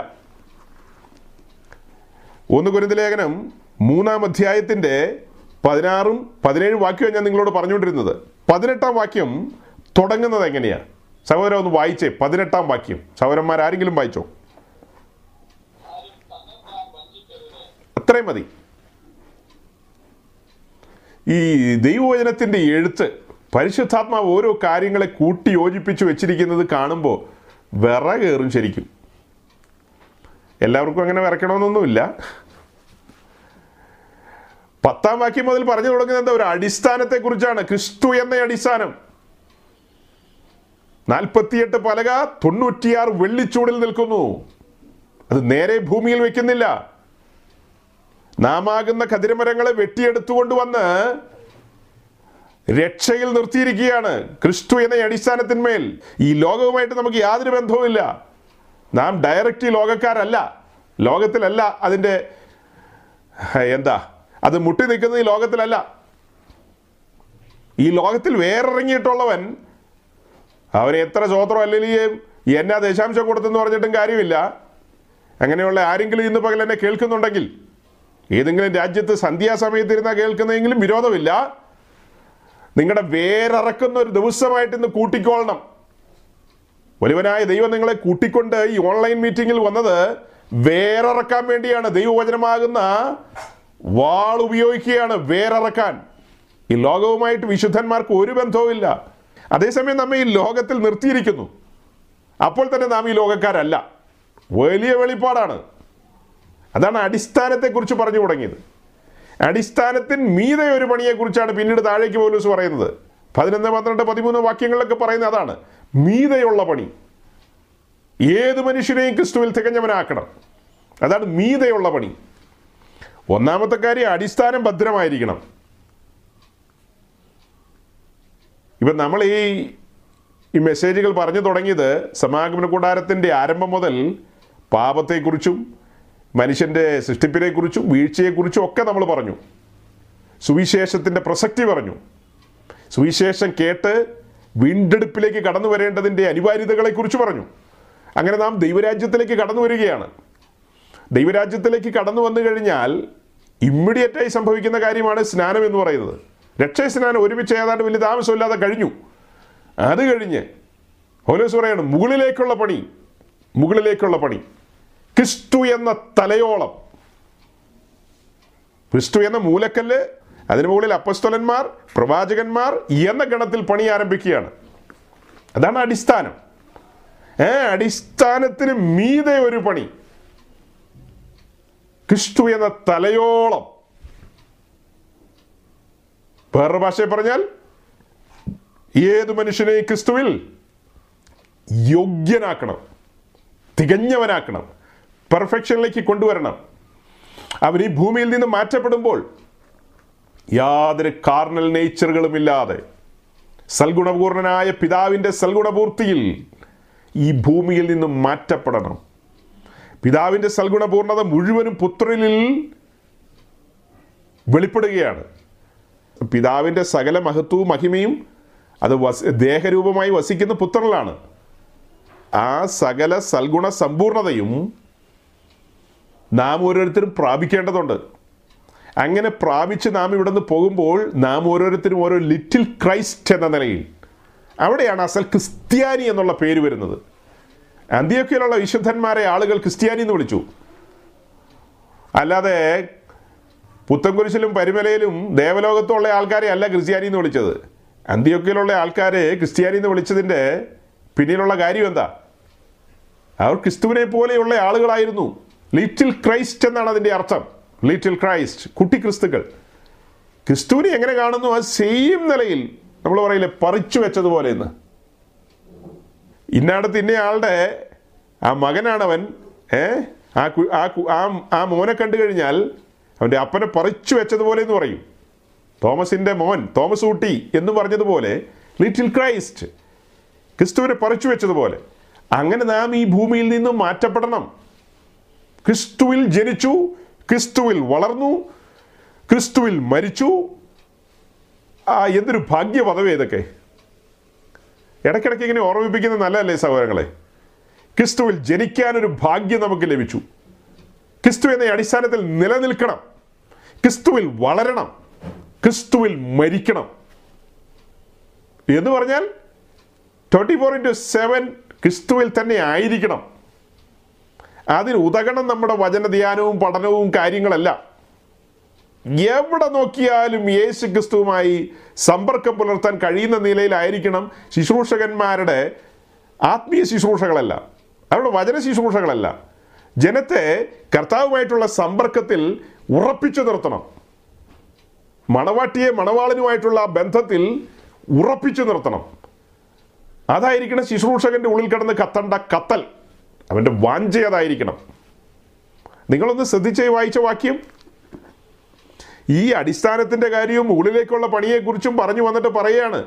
1 കൊരിന്ത്യലേഖനം 3-ാം അധ്യായത്തിൻ്റെ 16-17 വാക്യമാണ് ഞാൻ നിങ്ങളോട് പറഞ്ഞുകൊണ്ടിരുന്നത്. 18-ാം വാക്യം തുടങ്ങുന്നത് എങ്ങനെയാണ്? സഹോദരൻ ഒന്ന് വായിച്ചേ, 18-ാം വാക്യം. സഹോദരന്മാരാരെങ്കിലും വായിച്ചോ? അത്രയും മതി. ഈ ദൈവവചനത്തിൻ്റെ എഴുത്ത് പരിശുദ്ധാത്മാവ് ഓരോ കാര്യങ്ങളെ കൂട്ടി യോജിപ്പിച്ച് വെച്ചിരിക്കുന്നത് കാണുമ്പോൾ വിറകേറും ശരിക്കും. എല്ലാവർക്കും അങ്ങനെ വിറയ്ക്കണമെന്നൊന്നുമില്ല. 10-ാം വാക്യം മുതൽ പറഞ്ഞു തുടങ്ങുന്നത് എന്താ? ഒരു അടിസ്ഥാനത്തെക്കുറിച്ചാണ്. ക്രിസ്തു എന്ന അടിസ്ഥാനം. 48 പലക 96 വെള്ളിച്ചൂടിൽ നിൽക്കുന്നു. അത് നേരെ ഭൂമിയിൽ വെക്കുന്നില്ല. നാമാകുന്ന ഖദിരമരങ്ങളെ വെട്ടിയെടുത്തുകൊണ്ട് വന്ന് രക്ഷയിൽ നിർത്തിയിരിക്കുകയാണ്. ക്രിസ്തു എന്ന അടിസ്ഥാനത്തിന്മേൽ ഈ ലോകവുമായിട്ട് നമുക്ക് യാതൊരു ബന്ധവുമില്ല. നാം ഡയറക്റ്റ് ലോകക്കാരല്ല, ലോകത്തിലല്ല. അതിൻ്റെ എന്താ അത് മുട്ടി നിൽക്കുന്നത് ഈ ലോകത്തിലല്ല. ഈ ലോകത്തിൽ വേറിറങ്ങിയിട്ടുള്ളവൻ അവരെ എത്ര സ്വോത്രം അല്ലെങ്കിൽ എന്നാ ദശാംശം കൊടുത്തെന്ന് പറഞ്ഞിട്ടും കാര്യമില്ല. അങ്ങനെയുള്ള ആരെങ്കിലും ഇന്ന് പകൽ എന്നെ കേൾക്കുന്നുണ്ടെങ്കിൽ, ഏതെങ്കിലും രാജ്യത്ത് സന്ധ്യാസമയത്തിരുന്നാൽ കേൾക്കുന്നതെങ്കിലും വിരോധമില്ല. നിങ്ങളുടെ വേറിറക്കുന്ന ഒരു ദിവസമായിട്ട് ഇന്ന് കൂട്ടിക്കൊള്ളണം. വലുവനായ ദൈവം നിങ്ങളെ കൂട്ടിക്കൊണ്ട് ഈ ഓൺലൈൻ മീറ്റിങ്ങിൽ വന്നത് വേററക്കാൻ വേണ്ടിയാണ് ദൈവവചനമാകുന്ന വാൾ ഉപയോഗിക്കുകയാണ്, വേററക്കാൻ. ഈ ലോകവുമായിട്ട് വിശുദ്ധന്മാർക്ക് ഒരു ബന്ധവുമില്ല. അതേസമയം നമ്മെ ഈ ലോകത്തിൽ നിർത്തിയിരിക്കുന്നു. അപ്പോൾ തന്നെ നാം ഈ ലോകക്കാരല്ല. വലിയ വെളിപ്പാടാണ്. അതാണ് അടിസ്ഥാനത്തെക്കുറിച്ച് പറഞ്ഞു തുടങ്ങിയത്. അടിസ്ഥാനത്തിന് മീതെ ഒരു പണിയെക്കുറിച്ചാണ് പിന്നീട് താഴേക്ക് പൗലോസ് പറയുന്നത്. 11, 12, 13 വാക്യങ്ങളിലൊക്കെ പറയുന്നത് അതാണ്, മീതെയുള്ള പണി. ഏത് മനുഷ്യനെയും ക്രിസ്തുവിൽ തികഞ്ഞവനാക്കണം. അതാണ് മീതെയുള്ള പണി. ഒന്നാമത്തെ കാര്യം, അടിസ്ഥാനം ഭദ്രമായിരിക്കണം. ഇപ്പം നമ്മൾ ഈ മെസ്സേജുകൾ പറഞ്ഞു തുടങ്ങിയത് സമാഗമന കൂടാരത്തിൻ്റെ ആരംഭം മുതൽ പാപത്തെക്കുറിച്ചും മനുഷ്യൻ്റെ സൃഷ്ടിപ്പിനെക്കുറിച്ചും വീഴ്ചയെക്കുറിച്ചും ഒക്കെ നമ്മൾ പറഞ്ഞു. സുവിശേഷത്തിൻ്റെ പ്രസക്തി പറഞ്ഞു. സുവിശേഷം കേട്ട് വീണ്ടെടുപ്പിലേക്ക് കടന്നു വരേണ്ടതിൻ്റെ അനിവാര്യതകളെക്കുറിച്ച് പറഞ്ഞു. അങ്ങനെ നാം ദൈവരാജ്യത്തിലേക്ക് കടന്നു വരികയാണ്. ദൈവരാജ്യത്തിലേക്ക് കടന്നു വന്നു കഴിഞ്ഞാൽ ഇമ്മീഡിയറ്റായി സംഭവിക്കുന്ന കാര്യമാണ് സ്നാനം എന്ന് പറയുന്നത്. രക്ഷസ്നാനം ഒരുമിച്ച് ഏതാണ്ട് വലിയ താമസമില്ലാതെ കഴിഞ്ഞു. അത് കഴിഞ്ഞ് പൗലോസ് പറയാണ്, മുകളിലേക്കുള്ള പണി, മുകളിലേക്കുള്ള പണി. ക്രിസ്തു എന്ന തലയോളം, ക്രിസ്തു എന്ന മൂലക്കല്ല്, അതിനു മുകളിൽ അപ്പോസ്തലന്മാർ, പ്രവാചകന്മാർ എന്ന ഗണത്തിൽ പണി ആരംഭിക്കുകയാണ്. അതാണ് അടിസ്ഥാനം. അടിസ്ഥാനത്തിന് മീതെ ഒരു പണി, ക്രിസ്തു എന്ന തലയോളം. വേറൊരു ഭാഷയെ പറഞ്ഞാൽ, ഏത് മനുഷ്യനെയും ക്രിസ്തുവിൽ യോഗ്യനാക്കണം, തികഞ്ഞവനാക്കണം, പെർഫെക്ഷനിലേക്ക് കൊണ്ടുവരണം. അവൻ ഈ ഭൂമിയിൽ നിന്ന് മാറ്റപ്പെടുമ്പോൾ യാതൊരു കാർണൽ നേച്ചറുകളുമില്ലാതെ സൽഗുണപൂർണനായ പിതാവിൻ്റെ സൽഗുണപൂർത്തിയിൽ ഈ ഭൂമിയിൽ നിന്നും മാറ്റപ്പെടണം. പിതാവിൻ്റെ സൽഗുണപൂർണത മുഴുവനും പുത്രനിൽ വെളിപ്പെടുകയാണ്. പിതാവിൻ്റെ സകല മഹത്വവും മഹിമയും അത് ദേഹരൂപമായി വസിക്കുന്ന പുത്രനിലാണ്. ആ സകല സൽഗുണ സമ്പൂർണതയും നാം ഓരോരുത്തരും പ്രാപിക്കേണ്ടതുണ്ട്. അങ്ങനെ പ്രാപിച്ച് നാം ഇവിടെ നിന്ന് പോകുമ്പോൾ നാം ഓരോരുത്തരും ഓരോ ലിറ്റിൽ ക്രൈസ്റ്റ് എന്ന നിലയിൽ, അവിടെയാണ് അസൽ ക്രിസ്ത്യാനി എന്നുള്ള പേര് വരുന്നത്. അന്ത്യോക്യയിലുള്ള വിശുദ്ധന്മാരെ ആളുകൾ ക്രിസ്ത്യാനി എന്ന് വിളിച്ചു. അല്ലാതെ പുത്തൻകുരിശിലും പരിമലയിലും ദേവലോകത്തുള്ള ആൾക്കാരെ അല്ല ക്രിസ്ത്യാനി എന്ന് വിളിച്ചത്. അന്ത്യോക്യയിലുള്ള ആൾക്കാരെ ക്രിസ്ത്യാനി എന്ന് വിളിച്ചതിൻ്റെ പിന്നിലുള്ള കാര്യം എന്താ? അവർ ക്രിസ്തുവിനെ പോലെയുള്ള ആളുകളായിരുന്നു. ലിറ്റിൽ ക്രൈസ്റ്റ് എന്നാണ് അതിൻ്റെ അർത്ഥം. ലിറ്റിൽ ക്രൈസ്റ്റ്, കുട്ടി ക്രിസ്തുക്കൾ. ക്രിസ്തുവിനെ എങ്ങനെ കാണുന്നു, ആ സെയിം നിലയിൽ. നമ്മൾ പറയില്ലേ, പറിച്ചു വെച്ചതുപോലെ. ഇന്ന് ഇന്നാടത്ത് ഇന്നയാളുടെ ആ മകനാണവൻ. ആ മോനെ കണ്ടു കഴിഞ്ഞാൽ അവൻ്റെ അപ്പനെ പറിച്ചു വെച്ചതുപോലെ എന്ന് പറയും. തോമസിൻ്റെ മോൻ, തോമസ് കുട്ടി എന്ന് പറഞ്ഞതുപോലെ ലിറ്റിൽ ക്രൈസ്റ്റ്, ക്രിസ്തുവിനെ പറിച്ചു വെച്ചതുപോലെ. അങ്ങനെ നാം ഈ ഭൂമിയിൽ നിന്നും മാറ്റപ്പെടണം. ക്രിസ്തുവിൽ ജനിച്ചു, ക്രിസ്തുവിൽ വളർന്നു, ക്രിസ്തുവിൽ മരിച്ചു. എന്തൊരു ഭാഗ്യ പദവേ ഇതൊക്കെ. ഇടയ്ക്കിടയ്ക്ക് ഇങ്ങനെ ഓർമ്മിപ്പിക്കുന്നത് നല്ലതല്ലേ സഹോദരങ്ങളെ? ക്രിസ്തുവിൽ ജനിക്കാനൊരു ഭാഗ്യം നമുക്ക് ലഭിച്ചു. ക്രിസ്തു എന്ന അടിസ്ഥാനത്തിൽ നിലനിൽക്കണം, ക്രിസ്തുവിൽ വളരണം, ക്രിസ്തുവിൽ മരിക്കണം എന്ന് പറഞ്ഞാൽ 24/7 ക്രിസ്തുവിൽ തന്നെ ആയിരിക്കണം. അതിന് ഉതകണം നമ്മുടെ വചനധ്യാനവും പഠനവും കാര്യങ്ങളല്ല. എവിടെ നോക്കിയാലും യേശു ക്രിസ്തുവുമായി സമ്പർക്കം പുലർത്താൻ കഴിയുന്ന നിലയിലായിരിക്കണം ശുശ്രൂഷകന്മാരുടെ ആത്മീയ ശുശ്രൂഷകളല്ല, അവരുടെ വചന ശുശ്രൂഷകളല്ല. ജനത്തെ കർത്താവുമായിട്ടുള്ള സമ്പർക്കത്തിൽ ഉറപ്പിച്ചു നിർത്തണം. മണവാട്ടിയെ മണവാളനുമായിട്ടുള്ള ബന്ധത്തിൽ ഉറപ്പിച്ചു നിർത്തണം. അതായിരിക്കണം ശുശ്രൂഷകൻ്റെ ഉള്ളിൽ കിടന്ന് കത്തണ്ട കത്തൽ. അവൻ്റെ വാഞ്ച അതായിരിക്കണം. നിങ്ങളൊന്ന് ശ്രദ്ധിച്ചേ വായിച്ച വാക്യം. ഈ അടിസ്ഥാനത്തിൻ്റെ കാര്യവും മുകളിലേക്കുള്ള പണിയെക്കുറിച്ചും പറഞ്ഞു വന്നിട്ട് പറയുകയാണ്,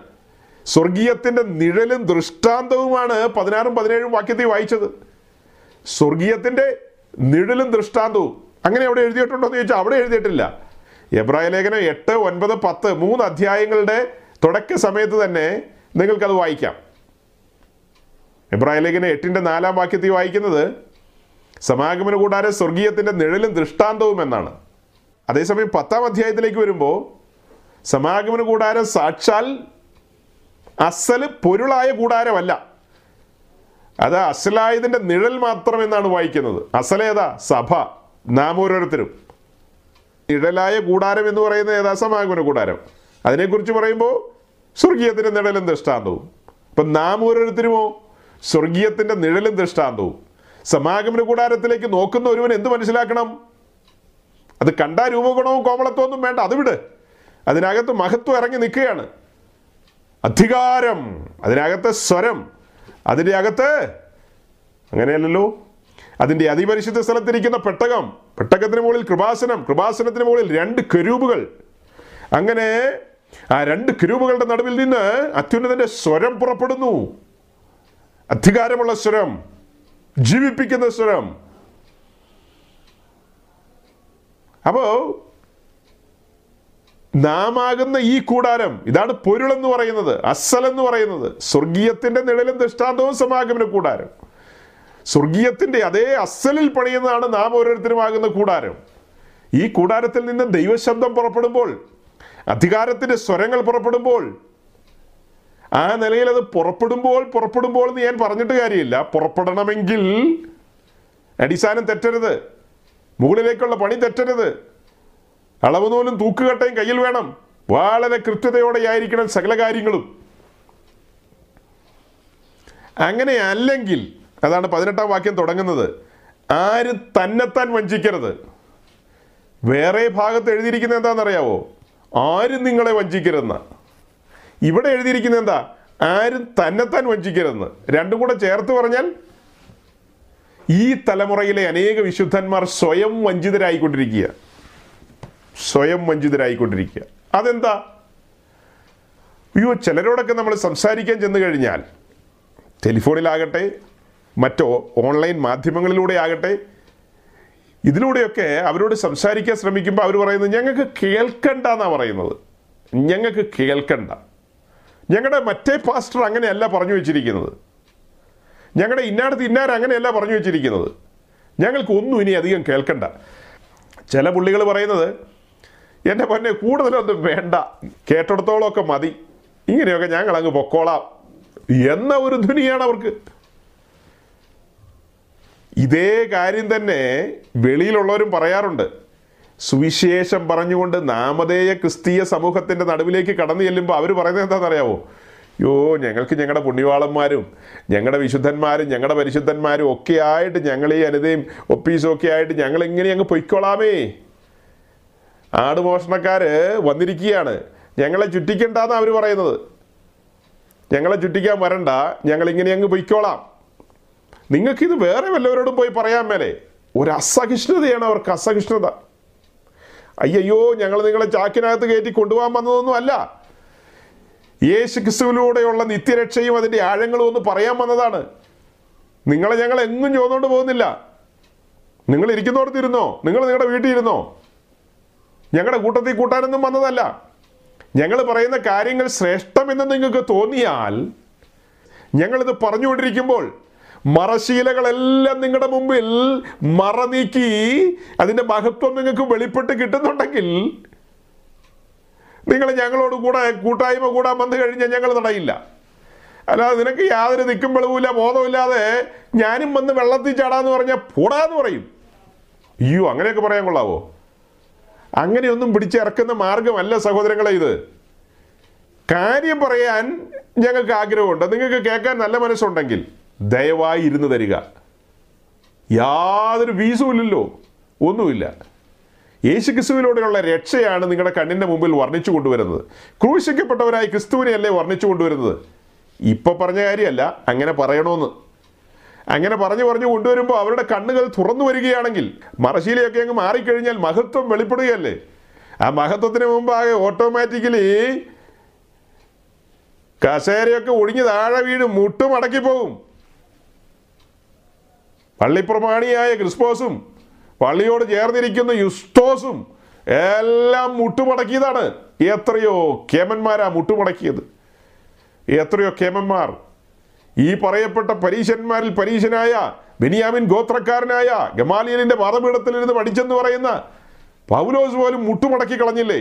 സ്വർഗീയത്തിൻ്റെ നിഴലും ദൃഷ്ടാന്തവുമാണ് 16, 17 വാക്യത്തിൽ വായിച്ചത്. സ്വർഗീയത്തിൻ്റെ നിഴലും ദൃഷ്ടാന്തവും അങ്ങനെ അവിടെ എഴുതിയിട്ടുണ്ടോ എന്ന് ചോദിച്ചാൽ അവിടെ എഴുതിയിട്ടില്ല. എബ്രായ ലേഖനം 8, 9, 10 മൂന്ന് അധ്യായങ്ങളുടെ തുടക്ക സമയത്ത് തന്നെ നിങ്ങൾക്കത് വായിക്കാം. എബ്രായ ലേഖനം 8:4 വാക്യത്തിൽ വായിക്കുന്നത് സമാഗമന കൂടാരം സ്വർഗീയത്തിൻ്റെ നിഴലും ദൃഷ്ടാന്തവും എന്നാണ്. അതേസമയം 10-ാം അധ്യായത്തിലേക്ക് വരുമ്പോൾ സമാഗമന കൂടാരം സാക്ഷാൽ അസൽ പൊരുളായ കൂടാരമല്ല, അത് അസലായതിൻ്റെ നിഴൽ മാത്രം എന്നാണ് വായിക്കുന്നത്. അസലേതാ? സഭ, നാം ഓരോരുത്തരും. നിഴലായ കൂടാരം എന്ന് പറയുന്നത് ഏതാ? സമാഗമന കൂടാരം. അതിനെക്കുറിച്ച് പറയുമ്പോൾ സ്വർഗീയത്തിൻ്റെ നിഴലും ദൃഷ്ടാന്തവും. അപ്പം നാം ഓരോരുത്തരുമോ സ്വർഗീയത്തിൻ്റെ നിഴലും ദൃഷ്ടാന്തവും. സമാഗമന കൂടാരത്തിലേക്ക് നോക്കുന്ന ഒരുവൻ എന്ത് മനസ്സിലാക്കണം? അത് കണ്ട രൂപഗുണവും കോമളത്വം ഒന്നും വേണ്ട, അത് വിട്. അതിനകത്ത് മഹത്വം ഇറങ്ങി നിൽക്കുകയാണ്, അധികാരം, അതിനകത്തെ സ്വരം, അതിൻ്റെ അകത്ത് അങ്ങനെയല്ലല്ലോ. അതിൻ്റെ അതിപരിശുദ്ധ സ്ഥലത്തിരിക്കുന്ന പെട്ടകം, പെട്ടകത്തിന് മുകളിൽ കൃപാസനം, കൃപാസനത്തിന് മുകളിൽ രണ്ട് കെരൂബുകൾ. അങ്ങനെ ആ രണ്ട് കെരൂബുകളുടെ നടുവിൽ നിന്ന് അത്യുന്നതൻ്റെ സ്വരം പുറപ്പെടുന്നു. അധികാരമുള്ള സ്വരം, ജീവിപ്പിക്കുന്ന സ്വരം. അപ്പോൾ നാമാകുന്ന ഈ കൂടാരം, ഇതാണ് പൊരുളെന്ന് പറയുന്നത്, അസലെന്ന് പറയുന്നത്. സ്വർഗീയത്തിൻ്റെ നിഴലും ദൃഷ്ടാന്തവും സമാഗമന കൂടാരം. സ്വർഗീയത്തിൻ്റെ അതേ അസലിൽ പണിയുന്നതാണ് നാം ഓരോരുത്തരുമാകുന്ന കൂടാരം. ഈ കൂടാരത്തിൽ നിന്ന് ദൈവശബ്ദം പുറപ്പെടുമ്പോൾ, അധികാരത്തിൻ്റെ സ്വരങ്ങൾ പുറപ്പെടുമ്പോൾ, ആ നിലയിൽ അത് പുറപ്പെടുമ്പോൾ എന്ന് ഞാൻ പറഞ്ഞിട്ട് കാര്യമില്ല. പുറപ്പെടണമെങ്കിൽ അടിസ്ഥാനം തെറ്റരുത്, മുകളിലേക്കുള്ള പണി തെറ്റരുത്. അളവുനൂലും തൂക്കുകട്ടയും കയ്യിൽ വേണം. വളരെ കൃത്യതയോടെയായിരിക്കണം സകല കാര്യങ്ങളും. അങ്ങനെ അല്ലെങ്കിൽ, അതാണ് 18ാം വാക്യം തുടങ്ങുന്നത്, ആരും തന്നെത്താൻ വഞ്ചിക്കരുത്. വേറെ ഭാഗത്ത് എഴുതിയിരിക്കുന്നത് എന്താണെന്നറിയാവോ? ആരും നിങ്ങളെ വഞ്ചിക്കരുതെന്ന. ഇവിടെ എഴുതിയിരിക്കുന്നത് എന്താ? ആരും തന്നെത്താൻ വഞ്ചിക്കരുതെന്ന്. രണ്ടും കൂടെ ചേർത്ത് പറഞ്ഞാൽ ഈ തലമുറയിലെ അനേക വിശുദ്ധന്മാർ സ്വയം വഞ്ചിതരായിക്കൊണ്ടിരിക്കുക. അതെന്താ? അയ്യോ, ചിലരോടൊക്കെ നമ്മൾ സംസാരിക്കാൻ ചെന്ന് കഴിഞ്ഞാൽ, ടെലിഫോണിലാകട്ടെ മറ്റോ ഓൺലൈൻ മാധ്യമങ്ങളിലൂടെ ആകട്ടെ, ഇതിലൂടെയൊക്കെ അവരോട് സംസാരിക്കാൻ ശ്രമിക്കുമ്പോൾ അവർ പറയുന്നത് ഞങ്ങൾക്ക് കേൾക്കണ്ട എന്നാണ് പറയുന്നത്. ഞങ്ങൾക്ക് കേൾക്കണ്ട. ഞങ്ങളുടെ മറ്റേ പാസ്റ്റർ അങ്ങനെയല്ല പറഞ്ഞു വെച്ചിരിക്കുന്നത്. ഞങ്ങളുടെ ഇന്നാടത്ത് ഇന്നാർ അങ്ങനെയല്ല പറഞ്ഞു വെച്ചിരിക്കുന്നത്. ഞങ്ങൾക്ക് ഒന്നും ഇനി അധികം കേൾക്കണ്ട. ചില പുള്ളികൾ പറയുന്നത്, എൻ്റെ പൊന്നെ കൂടുതലൊന്നും വേണ്ട, കേട്ടെടുത്തോളമൊക്കെ മതി, ഇങ്ങനെയൊക്കെ ഞങ്ങളങ്ങ് പൊക്കോളാം എന്ന ഒരു ധ്വനിയാണ് അവർക്ക്. ഇതേ കാര്യം തന്നെ വെളിയിലുള്ളവരും പറയാറുണ്ട്. സുവിശേഷം പറഞ്ഞുകൊണ്ട് നാമധേയ ക്രിസ്തീയ സമൂഹത്തിൻ്റെ നടുവിലേക്ക് കടന്നു ചെല്ലുമ്പോൾ അവർ പറയുന്നത് എന്താണെന്നറിയാമോ? യോ, ഞങ്ങൾക്ക് ഞങ്ങളുടെ പുണ്യവാളന്മാരും ഞങ്ങളുടെ വിശുദ്ധന്മാരും ഞങ്ങളുടെ പരിശുദ്ധന്മാരും ഒക്കെ ആയിട്ട്, ഞങ്ങൾ ഈ അനിതയും ഒപ്പീസും ഒക്കെ ആയിട്ട് ഞങ്ങളിങ്ങനെ അങ്ങ് പൊയ്ക്കോളാമേ. ആടുമോഷണക്കാർ വന്നിരിക്കുകയാണ്, ഞങ്ങളെ ചുറ്റിക്കണ്ടെന്നാണ് അവർ പറയുന്നത്. ഞങ്ങളെ ചുറ്റിക്കാൻ വരണ്ട, ഞങ്ങളിങ്ങനെ അങ്ങ് പൊയ്ക്കോളാം. നിങ്ങൾക്കിത് വേറെ വല്ലവരോടും പോയി പറയാൻ മേലെ. ഒരു അസഹിഷ്ണുതയാണ് അവർക്ക്, അസഹിഷ്ണുത. അയ്യോ, ഞങ്ങൾ നിങ്ങളെ ചാക്കിനകത്ത് കയറ്റി കൊണ്ടുപോകാൻ വന്നതൊന്നും അല്ല. യേശു ക്രിസ്തുവിലൂടെയുള്ള നിത്യരക്ഷയും അതിൻ്റെ ആഴങ്ങളും ഒന്ന് പറയാൻ വന്നതാണ്. നിങ്ങളെ ഞങ്ങൾ എങ്ങും ചോദിച്ചുകൊണ്ട് പോകുന്നില്ല. നിങ്ങൾ ഇരിക്കുന്നോടത്ത് ഇരുന്നോ, നിങ്ങൾ നിങ്ങളുടെ വീട്ടിൽ ഇരുന്നോ, ഞങ്ങളുടെ കൂട്ടത്തിൽ കൂട്ടാനൊന്നും വന്നതല്ല. ഞങ്ങൾ പറയുന്ന കാര്യങ്ങൾ ശ്രേഷ്ഠമെന്ന് നിങ്ങൾക്ക് തോന്നിയാൽ, ഞങ്ങളിത് പറഞ്ഞുകൊണ്ടിരിക്കുമ്പോൾ മറശീലകളെല്ലാം നിങ്ങളുടെ മുമ്പിൽ മറ നീക്കി അതിൻ്റെ മഹത്വം നിങ്ങൾക്ക് വെളിപ്പെട്ട് കിട്ടുന്നുണ്ടെങ്കിൽ, നിങ്ങൾ ഞങ്ങളോട് കൂട്ടായ്മ കൂടാൻ വന്നു കഴിഞ്ഞാൽ ഞങ്ങൾ തടയില്ല. അല്ലാതെ നിനക്ക് യാതൊരു നിൽക്കും വെളിവില്ല, ബോധമില്ലാതെ ഞാനും വന്ന് വെള്ളത്തിൽ ചാടാന്ന് പറഞ്ഞാൽ പോടാന്ന് പറയും. അയ്യോ, അങ്ങനെയൊക്കെ പറയാൻ കൊള്ളാവോ? അങ്ങനെയൊന്നും പിടിച്ചിറക്കുന്ന മാർഗമല്ല സഹോദരങ്ങളെ ഇത്. കാര്യം പറയാൻ ഞങ്ങൾക്ക് ആഗ്രഹമുണ്ട്, നിങ്ങൾക്ക് കേൾക്കാൻ നല്ല മനസ്സുണ്ടെങ്കിൽ ദയവായി ഇരുന്ന് തരിക. യാതൊരു വീസും ഇല്ലല്ലോ, ഒന്നുമില്ല. യേശു ക്രിസ്തുവിലൂടെയുള്ള രക്ഷയാണ് നിങ്ങളുടെ കണ്ണിൻ്റെ മുമ്പിൽ വർണ്ണിച്ചു കൊണ്ടുവരുന്നത്. ക്രൂശിക്കപ്പെട്ടവരായി ക്രിസ്തുവിനെയല്ലേ വർണ്ണിച്ചു കൊണ്ടുവരുന്നത്? ഇപ്പോൾ പറഞ്ഞ കാര്യമല്ല, അങ്ങനെ പറയണമെന്ന്. അങ്ങനെ പറഞ്ഞു കൊണ്ടുവരുമ്പോൾ അവരുടെ കണ്ണുകൾ തുറന്നു വരികയാണെങ്കിൽ, മറശീലയൊക്കെ അങ്ങ് മാറിക്കഴിഞ്ഞാൽ മഹത്വം വെളിപ്പെടുകയല്ലേ. ആ മഹത്വത്തിന് മുമ്പാകെ ഓട്ടോമാറ്റിക്കലി കസേരയൊക്കെ ഒഴിഞ്ഞ് താഴെ വീഴും, മുട്ടും അടക്കിപ്പോകും. പള്ളിപ്രമാണിയായ ക്രിസ്പോസും പള്ളിയോട് ചേർന്നിരിക്കുന്ന യുസ്തോസും എല്ലാം മുട്ടുമടക്കിയതാണ്. എത്രയോ കേമന്മാരാ മുട്ടുമടക്കിയത്, എത്രയോ കേമന്മാർ. ഈ പറയപ്പെട്ട പരീശന്മാരിൽ പരീശനായ ബെന്യാമിൻ ഗോത്രക്കാരനായ ഗമാലിയലിൻ്റെ മതപീഠത്തിലിരുന്ന് പഠിച്ചെന്ന് പറയുന്ന പൗലോസ് പോലും മുട്ടുമടക്കി കളഞ്ഞില്ലേ.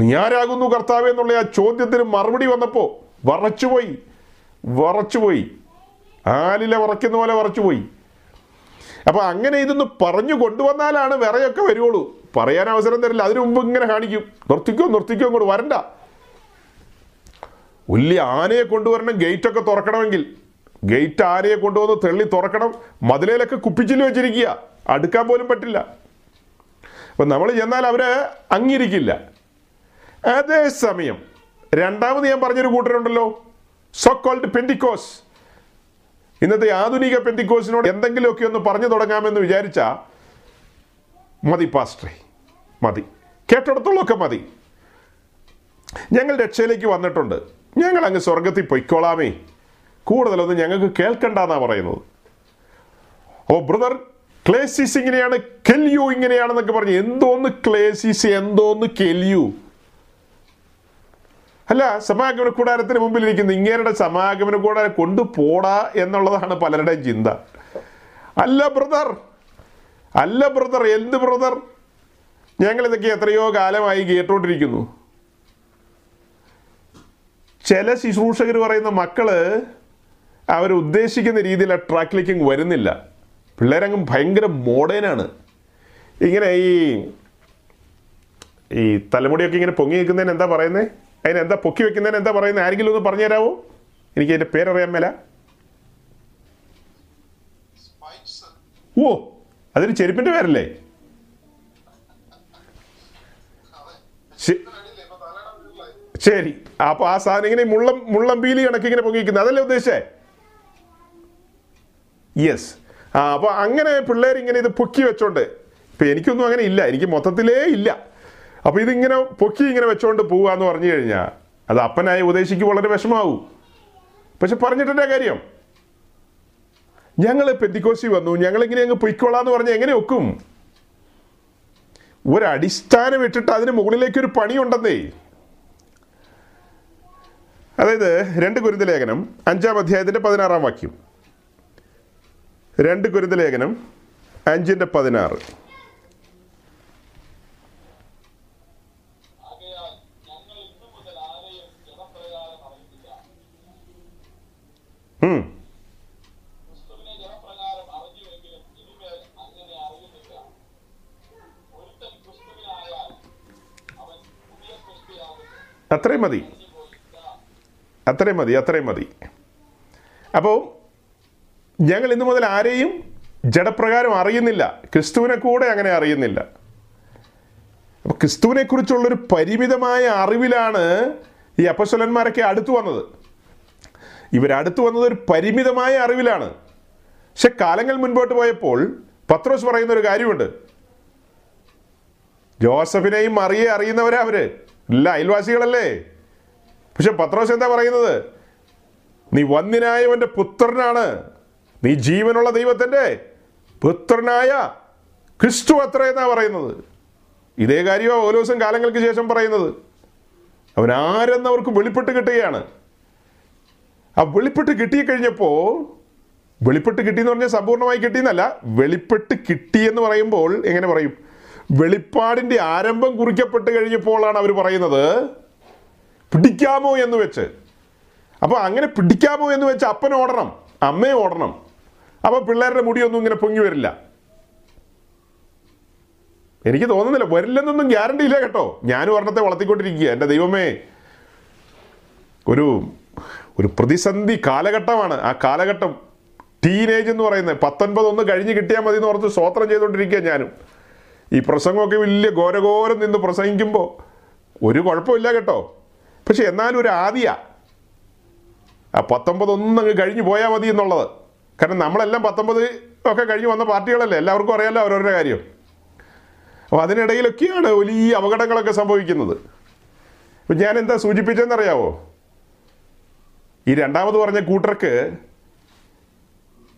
നീ ആരാകുന്നു കർത്താവ് എന്നുള്ള ആ ചോദ്യത്തിന് മറുപടി വന്നപ്പോൾ വറച്ചുപോയി. ആലില ഉറയ്ക്കുന്ന പോലെ ഉറച്ചുപോയി. അപ്പോൾ അങ്ങനെ ഇതൊന്ന് പറഞ്ഞു കൊണ്ടുവന്നാലാണ് വിറയൊക്കെ വരുവുള്ളൂ. പറയാൻ അവസരം തരില്ല, അതിനു മുമ്പ് ഇങ്ങനെ കാണിക്കും, നിർത്തിക്കോ നിർത്തിക്കോ ഇങ്ങോട്ട് വരണ്ട. വലിയ ആനയെ കൊണ്ടുവരണം ഗേറ്റൊക്കെ തുറക്കണമെങ്കിൽ, ഗേറ്റ് ആനയെ കൊണ്ടുവന്ന് തെള്ളി തുറക്കണം, മതിലയിലൊക്കെ കുപ്പിച്ചില് വെച്ചിരിക്കുക, അടുക്കാൻ പോലും പറ്റില്ല. അപ്പം നമ്മൾ ചെന്നാൽ അവർ അങ്ങിരിക്കില്ല. അതേസമയം രണ്ടാമത് ഞാൻ പറഞ്ഞൊരു കൂട്ടരുണ്ടല്ലോ, സോ കോൾഡ് പെന്റിക്കോസ്. ഇന്നത്തെ ആധുനിക പെന്റിക്കോസിനോട് എന്തെങ്കിലുമൊക്കെ ഒന്ന് പറഞ്ഞു തുടങ്ങാമെന്ന് വിചാരിച്ചാൽ മതി, പാസ്റ്ററെ മതി, കേട്ടിടത്തോളമൊക്കെ മതി, ഞങ്ങൾ രക്ഷയിലേക്ക് വന്നിട്ടുണ്ട്, ഞങ്ങൾ അങ്ങ് സ്വർഗത്തിൽ പൊയ്ക്കോളാമേ, കൂടുതലൊന്നും ഞങ്ങൾക്ക് കേൾക്കണ്ടെന്നാണ് പറയുന്നത്. ഓ ബ്രദർ ക്ലേസിസ് ഇങ്ങനെയാണ്, കെല്യു ഇങ്ങനെയാണെന്നൊക്കെ പറഞ്ഞു. എന്തോന്ന് ക്ലേസിസ്, എന്തോന്ന് കെല്യു? അല്ല, സമാഗമന കൂടാരത്തിന് മുമ്പിലിരിക്കുന്ന ഇങ്ങേരുടെ സമാഗമന കൂടാരം കൊണ്ടുപോടാ എന്നുള്ളതാണ് പലരുടെയും ചിന്ത. അല്ല ബ്രദർ, അല്ല ബ്രദർ, എന്ത് ബ്രദർ, ഞങ്ങളിതൊക്കെ എത്രയോ കാലമായി കേട്ടോണ്ടിരിക്കുന്നു. ചില ശുശ്രൂഷകർ പറയുന്ന മക്കള് അവരുദ്ദേശിക്കുന്ന രീതിയിൽ ആ ട്രാക്കിലേക്ക് വരുന്നില്ല. പിള്ളേരങ്ങും ഭയങ്കര മോഡേണാണ്. ഇങ്ങനെ ഈ തലമുടിയൊക്കെ ഇങ്ങനെ പൊങ്ങി നിൽക്കുന്നതിന് എന്താ പറയുന്നത്, അതിനെന്താ പൊക്കി വെക്കുന്നതിന് എന്താ പറയുന്നത്, ആരെങ്കിലും ഒന്ന് പറഞ്ഞു തരാമോ? എനിക്ക് അതിൻ്റെ പേരറിയാൻ മേല. ഓ, അതൊരു ചെരുപ്പിൻ്റെ പേരല്ലേ? ശരി. അപ്പോൾ ആ സാധനം ഇങ്ങനെ മുള്ളം പീലി കണക്കിങ്ങനെ പൊങ്ങിക്കുന്നത്, അതല്ലേ ഉദ്ദേശേ? യെസ്. ആ, അപ്പോൾ അങ്ങനെ പിള്ളേർ ഇങ്ങനെ ഇത് പൊക്കി വെച്ചോണ്ട്, ഇപ്പം എനിക്കൊന്നും അങ്ങനെ ഇല്ല, എനിക്ക് മൊത്തത്തിലേ ഇല്ല. അപ്പോൾ ഇതിങ്ങനെ പൊക്കി ഇങ്ങനെ വെച്ചോണ്ട് പോവാന്ന് പറഞ്ഞു കഴിഞ്ഞാൽ അത് അപ്പനായി ഉപദേശിക്ക് വളരെ വിഷമാവും. പക്ഷെ പറഞ്ഞിട്ടെന്താ കാര്യം? ഞങ്ങൾ പെന്തിക്കോസി വന്നു, ഞങ്ങളിങ്ങനെ അങ്ങ് പൊയ്ക്കോളാന്ന് പറഞ്ഞാൽ എങ്ങനെ ഒക്കും? ഒരടിസ്ഥാനം ഇട്ടിട്ട് അതിന് മുകളിലേക്കൊരു പണിയുണ്ടെന്നേ. അതായത് 2 കൊരിന്ത്യർ 5:16, 2 കൊരിന്ത്യർ 5:16. അത്രയും മതി, അത്രയും മതി, അത്രയും മതി. അപ്പോൾ ഞങ്ങൾ ഇന്നു മുതൽ ആരെയും ജഡപ്രകാരം അറിയുന്നില്ല, ക്രിസ്തുവിനെ കൂടെ അങ്ങനെ അറിയുന്നില്ല. അപ്പോൾ ക്രിസ്തുവിനെ കുറിച്ചുള്ളൊരു പരിമിതമായ അറിവിലാണ് ഈ അപ്പോസ്തലന്മാരൊക്കെ അടുത്തു വന്നത്. ഇവരടുത്തു വന്നത് ഒരു പരിമിതമായ അറിവിലാണ്. പക്ഷെ കാലങ്ങൾ മുൻപോട്ട് പോയപ്പോൾ പത്രോസ് പറയുന്നൊരു കാര്യമുണ്ട്, ജോസഫിനെയും മറിയെ അറിയുന്നവരാ അവര്, ഇല്ല അയൽവാസികളല്ലേ. പക്ഷെ പത്രോസ് എന്താ പറയുന്നത്? നീ വന്ദിനായവൻ്റെ പുത്രനാണ്, നീ ജീവനുള്ള ദൈവത്തിൻ്റെ പുത്രനായ ക്രിസ്തു അത്ര എന്നാ പറയുന്നത്. ഇതേ കാര്യമാണ് ഓരോ ദിവസം കാലങ്ങൾക്ക് ശേഷം പറയുന്നത്. അവൻ ആരെന്നവർക്ക് വെളിപ്പെട്ട് കിട്ടുകയാണ്. ആ വെളിപ്പെട്ട് കിട്ടിക്കഴിഞ്ഞപ്പോൾ, വെളിപ്പെട്ട് കിട്ടിയെന്ന് പറഞ്ഞാൽ സമ്പൂർണ്ണമായി കിട്ടിയെന്നല്ല, വെളിപ്പെട്ട് കിട്ടിയെന്ന് പറയുമ്പോൾ എങ്ങനെ പറയും? വെളിപ്പാടിൻ്റെ ആരംഭം കുറിക്കപ്പെട്ട് കഴിഞ്ഞപ്പോഴാണ് അവർ പറയുന്നത് പിടിക്കാമോ എന്ന് വെച്ച്. അപ്പോൾ അങ്ങനെ പിടിക്കാമോ എന്ന് വെച്ച് അപ്പൻ ഓടണം, അമ്മയെ ഓടണം. അപ്പോൾ പിള്ളേരുടെ മുടിയൊന്നും ഇങ്ങനെ പൊങ്ങി വരില്ല. എനിക്ക് തോന്നുന്നില്ല, വരില്ലെന്നൊന്നും ഗ്യാരണ്ടി ഇല്ല കേട്ടോ. ഞാനും ഒരെണ്ണത്തെ വളർത്തിക്കൊണ്ടിരിക്കുക. എൻ്റെ ദൈവമേ, ഒരു ഒരു പ്രതിസന്ധി കാലഘട്ടമാണ് ആ കാലഘട്ടം, ടീനേജ് എന്ന് പറയുന്നത്. 19 കഴിഞ്ഞ് കിട്ടിയാൽ മതി എന്ന് ഓർത്ത് സ്വോത്രം ചെയ്തുകൊണ്ടിരിക്കുക ഞാനും. ഈ പ്രസംഗമൊക്കെ വലിയ ഘോരഘോരം നിന്ന് പ്രസംഗിക്കുമ്പോൾ ഒരു കുഴപ്പമില്ല കേട്ടോ, പക്ഷെ എന്നാലും ഒരു ആദിയാണ് ആ 19 കഴിഞ്ഞ് പോയാൽ മതി എന്നുള്ളത്. കാരണം നമ്മളെല്ലാം 19 കഴിഞ്ഞ് വന്ന പാർട്ടികളല്ലേ, എല്ലാവർക്കും അറിയാമല്ലോ അവരവരുടെ കാര്യം. അപ്പോൾ അതിനിടയിലൊക്കെയാണ് വലിയ അപകടങ്ങളൊക്കെ സംഭവിക്കുന്നത്. അപ്പം ഞാൻ എന്താ സൂചിപ്പിച്ചതെന്നറിയാവോ? ഈ രണ്ടാമത് പറഞ്ഞ കൂട്ടർക്ക്,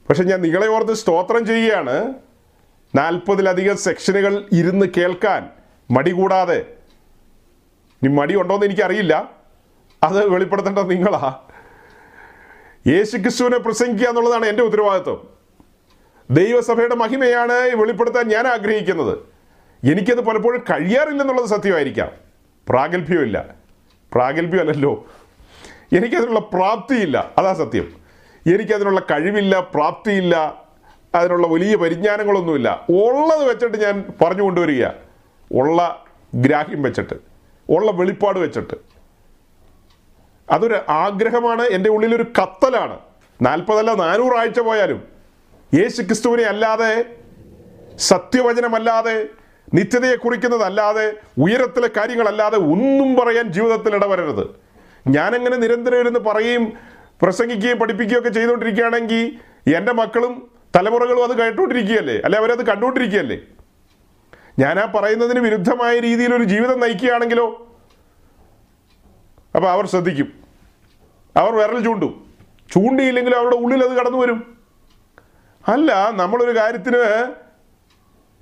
പക്ഷെ ഞാൻ നിങ്ങളെ ഓർത്ത് സ്തോത്രം ചെയ്യുകയാണ്, 40ലധികം സെക്ഷനുകൾ ഇരുന്ന് കേൾക്കാൻ മടി കൂടാതെ. ഇനി മടി ഉണ്ടോയെന്ന് എനിക്കറിയില്ല, അത് വെളിപ്പെടുത്തേണ്ടത് നിങ്ങളാ. യേശുക്രിസ്തുവിനെ പ്രസംഗിക്കുക എന്നുള്ളതാണ് എൻ്റെ ഉത്തരവാദിത്വം. ദൈവസഭയുടെ മഹിമയാണ് വെളിപ്പെടുത്താൻ ഞാൻ ആഗ്രഹിക്കുന്നത്. എനിക്കത് പലപ്പോഴും കഴിയാറില്ലെന്നുള്ളത് സത്യമായിരിക്കാം, പ്രാഗൽഭ്യമില്ല, പ്രാഗൽഭ്യമല്ലല്ലോ, എനിക്കതിനുള്ള പ്രാപ്തിയില്ല, അതാ സത്യം. എനിക്കതിനുള്ള കഴിവില്ല, പ്രാപ്തിയില്ല, അതിനുള്ള വലിയ പരിജ്ഞാനങ്ങളൊന്നുമില്ല. ഉള്ളത് വെച്ചിട്ട് ഞാൻ പറഞ്ഞു കൊണ്ടുവരിക, ഉള്ള ഗ്രാഹ്യം വെച്ചിട്ട്, ഉള്ള വെളിപ്പാട് വെച്ചിട്ട്. അതൊരു ആഗ്രഹമാണ്, എൻ്റെ ഉള്ളിലൊരു കത്തലാണ്. 40 അല്ല 400 ആഴ്ച പോയാലും യേശു ക്രിസ്തുവിനെ അല്ലാതെ, സത്യവചനമല്ലാതെ, നിത്യതയെ കുറിക്കുന്നതല്ലാതെ, ഉയരത്തിലെ കാര്യങ്ങളല്ലാതെ ഒന്നും പറയാൻ ജീവിതത്തിൽ ഇടവരരുത്. ഞാനങ്ങനെ നിരന്തരം ഇരുന്ന് പറയുകയും പ്രസംഗിക്കുകയും പഠിപ്പിക്കുകയും ഒക്കെ ചെയ്തുകൊണ്ടിരിക്കുകയാണെങ്കിൽ എൻ്റെ മക്കളും തലമുറകളും അത് കേട്ടുകൊണ്ടിരിക്കുകയല്ലേ, അല്ലെ അവരത് കണ്ടുകൊണ്ടിരിക്കുകയല്ലേ. ഞാനാ പറയുന്നതിന് വിരുദ്ധമായ രീതിയിലൊരു ജീവിതം നയിക്കുകയാണെങ്കിലോ, അപ്പോൾ അവർ ശ്രദ്ധിക്കും, അവർ വിരൽ ചൂണ്ടും. ചൂണ്ടിയില്ലെങ്കിലും അവരുടെ ഉള്ളിൽ അത് കടന്നു വരും. അല്ല, നമ്മളൊരു കാര്യത്തിന്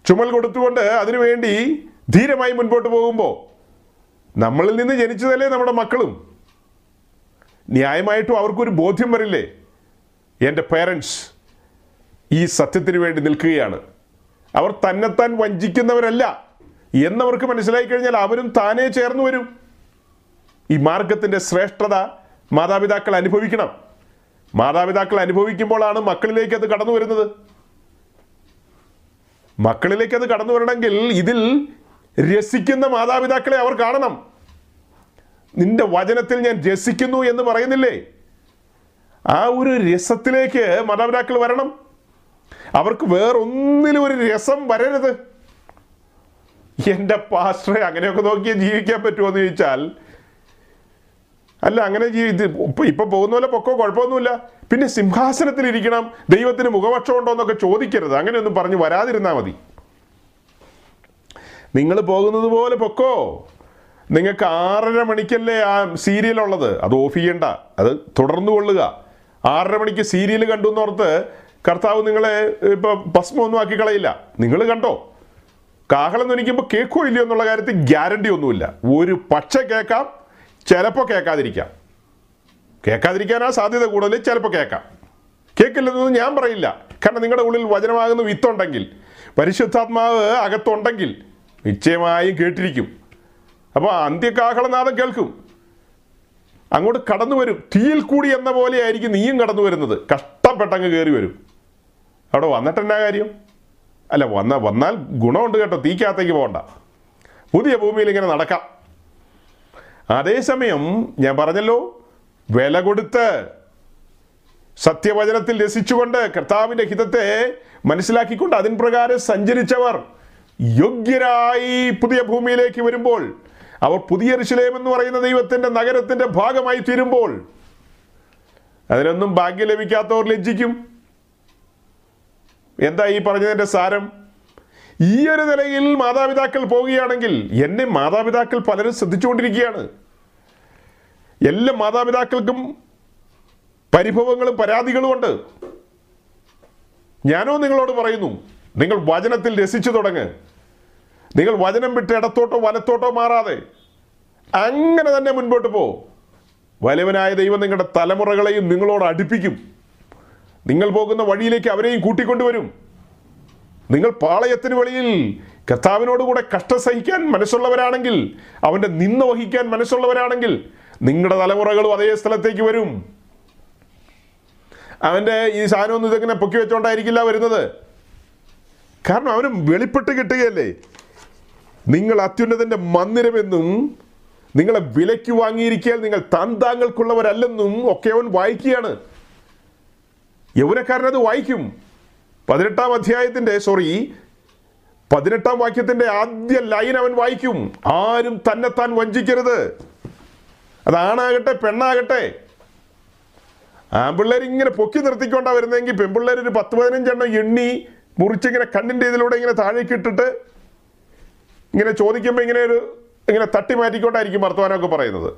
ചുമൽ കൊടുത്തുകൊണ്ട് അതിനുവേണ്ടി ധീരമായി മുൻപോട്ട് പോകുമ്പോൾ നമ്മളിൽ നിന്ന് ജനിച്ചതല്ലേ നമ്മുടെ മക്കളും, ന്യായമായിട്ടും അവർക്കൊരു ബോധ്യം വരില്ലേ, എൻ്റെ പേരൻസ് ഈ സത്യത്തിന് വേണ്ടി നിൽക്കുകയാണ്, അവർ തന്നെത്താൻ വഞ്ചിക്കുന്നവരല്ല എന്നവർക്ക് മനസ്സിലായി കഴിഞ്ഞാൽ അവരും താനേ ചേർന്ന് വരും. ഈ മാർഗത്തിൻ്റെ ശ്രേഷ്ഠത മാതാപിതാക്കൾ അനുഭവിക്കണം. മാതാപിതാക്കൾ അനുഭവിക്കുമ്പോഴാണ് മക്കളിലേക്ക് അത് കടന്നു വരുന്നത്. മക്കളിലേക്ക് അത് കടന്നു വരണമെങ്കിൽ ഇതിൽ രസിക്കുന്ന മാതാപിതാക്കളെ അവർ കാണണം. നിന്റെ വചനത്തിൽ ഞാൻ രസിക്കുന്നു എന്ന് പറയുന്നില്ലേ, ആ ഒരു രസത്തിലേക്ക് മാതാപിതാക്കൾ വരണം. അവർക്ക് വേറൊന്നിലും ഒരു രസം വരരുത്. എൻ്റെ പാസ്റ്ററെ അങ്ങനെയൊക്കെ നോക്കിയാൽ ജീവിക്കാൻ പറ്റുമോയെന്ന് ചോദിച്ചാൽ, അല്ല, അങ്ങനെ ഇപ്പം പോകുന്ന പോലെ പൊക്കോ, കുഴപ്പമൊന്നുമില്ല, പിന്നെ സിംഹാസനത്തിലിരിക്കണം, ദൈവത്തിന് മുഖപക്ഷം ഉണ്ടോ എന്നൊക്കെ ചോദിക്കരുത്. അങ്ങനെയൊന്നും പറഞ്ഞ് വരാതിരുന്നാൽ മതി. നിങ്ങൾ പോകുന്നത് പോലെ പൊക്കോ. നിങ്ങൾക്ക് 6:30 മണിക്കല്ലേ ആ സീരിയലുള്ളത്, അത് ഓഫ് ചെയ്യണ്ട, അത് തുടർന്നു കൊള്ളുക. 6:30 മണിക്ക് സീരിയൽ കണ്ടു എന്നോർത്ത് കർത്താവ് നിങ്ങളെ ഇപ്പോൾ ഭസ്മൊന്നും ആക്കി കളയില്ല. നിങ്ങൾ കണ്ടോ, കാഹളം തൊനിക്കുമ്പോൾ കേൾക്കോ ഇല്ലയോ എന്നുള്ള കാര്യത്തിൽ ഗ്യാരണ്ടി ഒന്നുമില്ല. ഒരു പക്ഷേ കേൾക്കാം, ചിലപ്പോൾ കേൾക്കാതിരിക്കാം. കേൾക്കാതിരിക്കാനാ സാധ്യത കൂടുതൽ. ചിലപ്പോൾ കേൾക്കാം, കേൾക്കില്ലെന്നൊന്നും ഞാൻ പറയില്ല. കാരണം നിങ്ങളുടെ ഉള്ളിൽ വചനമാകുന്ന വിത്തുണ്ടെങ്കിൽ, പരിശുദ്ധാത്മാവ് അകത്തുണ്ടെങ്കിൽ നിശ്ചയമായും കേട്ടിരിക്കും. അപ്പോൾ അന്ത്യകാഹളനാദം കേൾക്കും, അങ്ങോട്ട് കടന്നു വരും. തീയിൽ കൂടി എന്ന പോലെ ആയിരിക്കും നീയും കടന്നു വരുന്നത്. കഷ്ടപ്പെട്ടങ്ങ് കയറി വരും. അവിടെ വന്നിട്ട് എന്നാ കാര്യം? അല്ല, വന്നാൽ ഗുണമുണ്ട് കേട്ടോ, തീക്കകത്തേക്ക് പോകണ്ട, പുതിയ ഭൂമിയിൽ ഇങ്ങനെ നടക്കാം. അതേസമയം ഞാൻ പറഞ്ഞല്ലോ, വില കൊടുത്ത് സത്യവചനത്തിൽ രസിച്ചുകൊണ്ട് കർത്താവിൻ്റെ ഹിതത്തെ മനസ്സിലാക്കിക്കൊണ്ട് അതിൻ പ്രകാരം സഞ്ചരിച്ചവർ യോഗ്യരായി പുതിയ ഭൂമിയിലേക്ക് വരുമ്പോൾ, അവർ പുതിയ യെരുശലേം എന്ന് പറയുന്ന ദൈവത്തിൻ്റെ നഗരത്തിൻ്റെ ഭാഗമായി തീരുമ്പോൾ, അതിനൊന്നും ഭാഗ്യം ലഭിക്കാത്തവർ ലജ്ജിക്കും. എന്താ ഈ പറഞ്ഞതിൻ്റെ സാരം? ഈ ഒരു നിലയിൽ മാതാപിതാക്കൾ പോവുകയാണെങ്കിൽ, എന്നെ മാതാപിതാക്കൾ പലരും ശ്രദ്ധിച്ചുകൊണ്ടിരിക്കുകയാണ്. എല്ലാ മാതാപിതാക്കൾക്കും പരിഭവങ്ങളും പരാതികളും ഉണ്ട്. ഞാനോ നിങ്ങളോട് പറയുന്നു, നിങ്ങൾ വചനത്തിൽ രസിച്ചു തുടങ്ങ്. നിങ്ങൾ വചനം വിട്ട് ഇടത്തോട്ടോ വലത്തോട്ടോ മാറാതെ അങ്ങനെ തന്നെ മുൻപോട്ട് പോ. വലുവനായ ദൈവം നിങ്ങളുടെ തലമുറകളെയും നിങ്ങളോട് അടുപ്പിക്കും. നിങ്ങൾ പോകുന്ന വഴിയിലേക്ക് അവരെയും കൂട്ടിക്കൊണ്ടുവരും. നിങ്ങൾ പാളയത്തിന് വെളിയിൽ കർത്താവിനോടുകൂടെ കഷ്ടം സഹിക്കാൻ മനസ്സുള്ളവരാണെങ്കിൽ, അവൻ്റെ നിന്ന വഹിക്കാൻ മനസ്സുള്ളവരാണെങ്കിൽ, നിങ്ങളുടെ തലമുറകളും അതേ സ്ഥലത്തേക്ക് വരും. അവൻ്റെ ഈ സാധനമൊന്നും ഇതെങ്ങനെ പൊക്കി വെച്ചോണ്ടായിരിക്കില്ല വരുന്നത്. കാരണം അവന് വെളിപ്പെട്ട് കിട്ടുകയല്ലേ, നിങ്ങൾ അത്യുന്നതൻ്റെ മന്ദിരമെന്നും നിങ്ങളെ വിലയ്ക്ക് വാങ്ങിയിരിക്കാൻ നിങ്ങൾ താങ്കൾക്കുള്ളവരല്ലെന്നും ഒക്കെ അവൻ വായിക്കുകയാണ്. യൗവനക്കാരനത് വായിക്കും. 18-ാം വാക്യത്തിൻ്റെ ആദ്യ ലൈൻ അവൻ വായിക്കും. ആരും തന്നെത്താൻ വഞ്ചിക്കരുത്. അതാണാകട്ടെ പെണ്ണാകട്ടെ. ആൺപിള്ളേരിങ്ങനെ പൊക്കി നിർത്തിക്കൊണ്ടാണ് വരുന്നതെങ്കിൽ, പെൺപിള്ളേർ ഒരു 10-15 എണ്ണം എണ്ണി മുറിച്ചിങ്ങനെ കണ്ണിൻ്റെ ഇതിലൂടെ ഇങ്ങനെ താഴേക്ക് ഇട്ടിട്ട് ഇങ്ങനെ ചോദിക്കുമ്പോൾ ഇങ്ങനെ തട്ടി മാറ്റിക്കൊണ്ടായിരിക്കും വർത്തമാനമൊക്കെ പറയുന്നത്.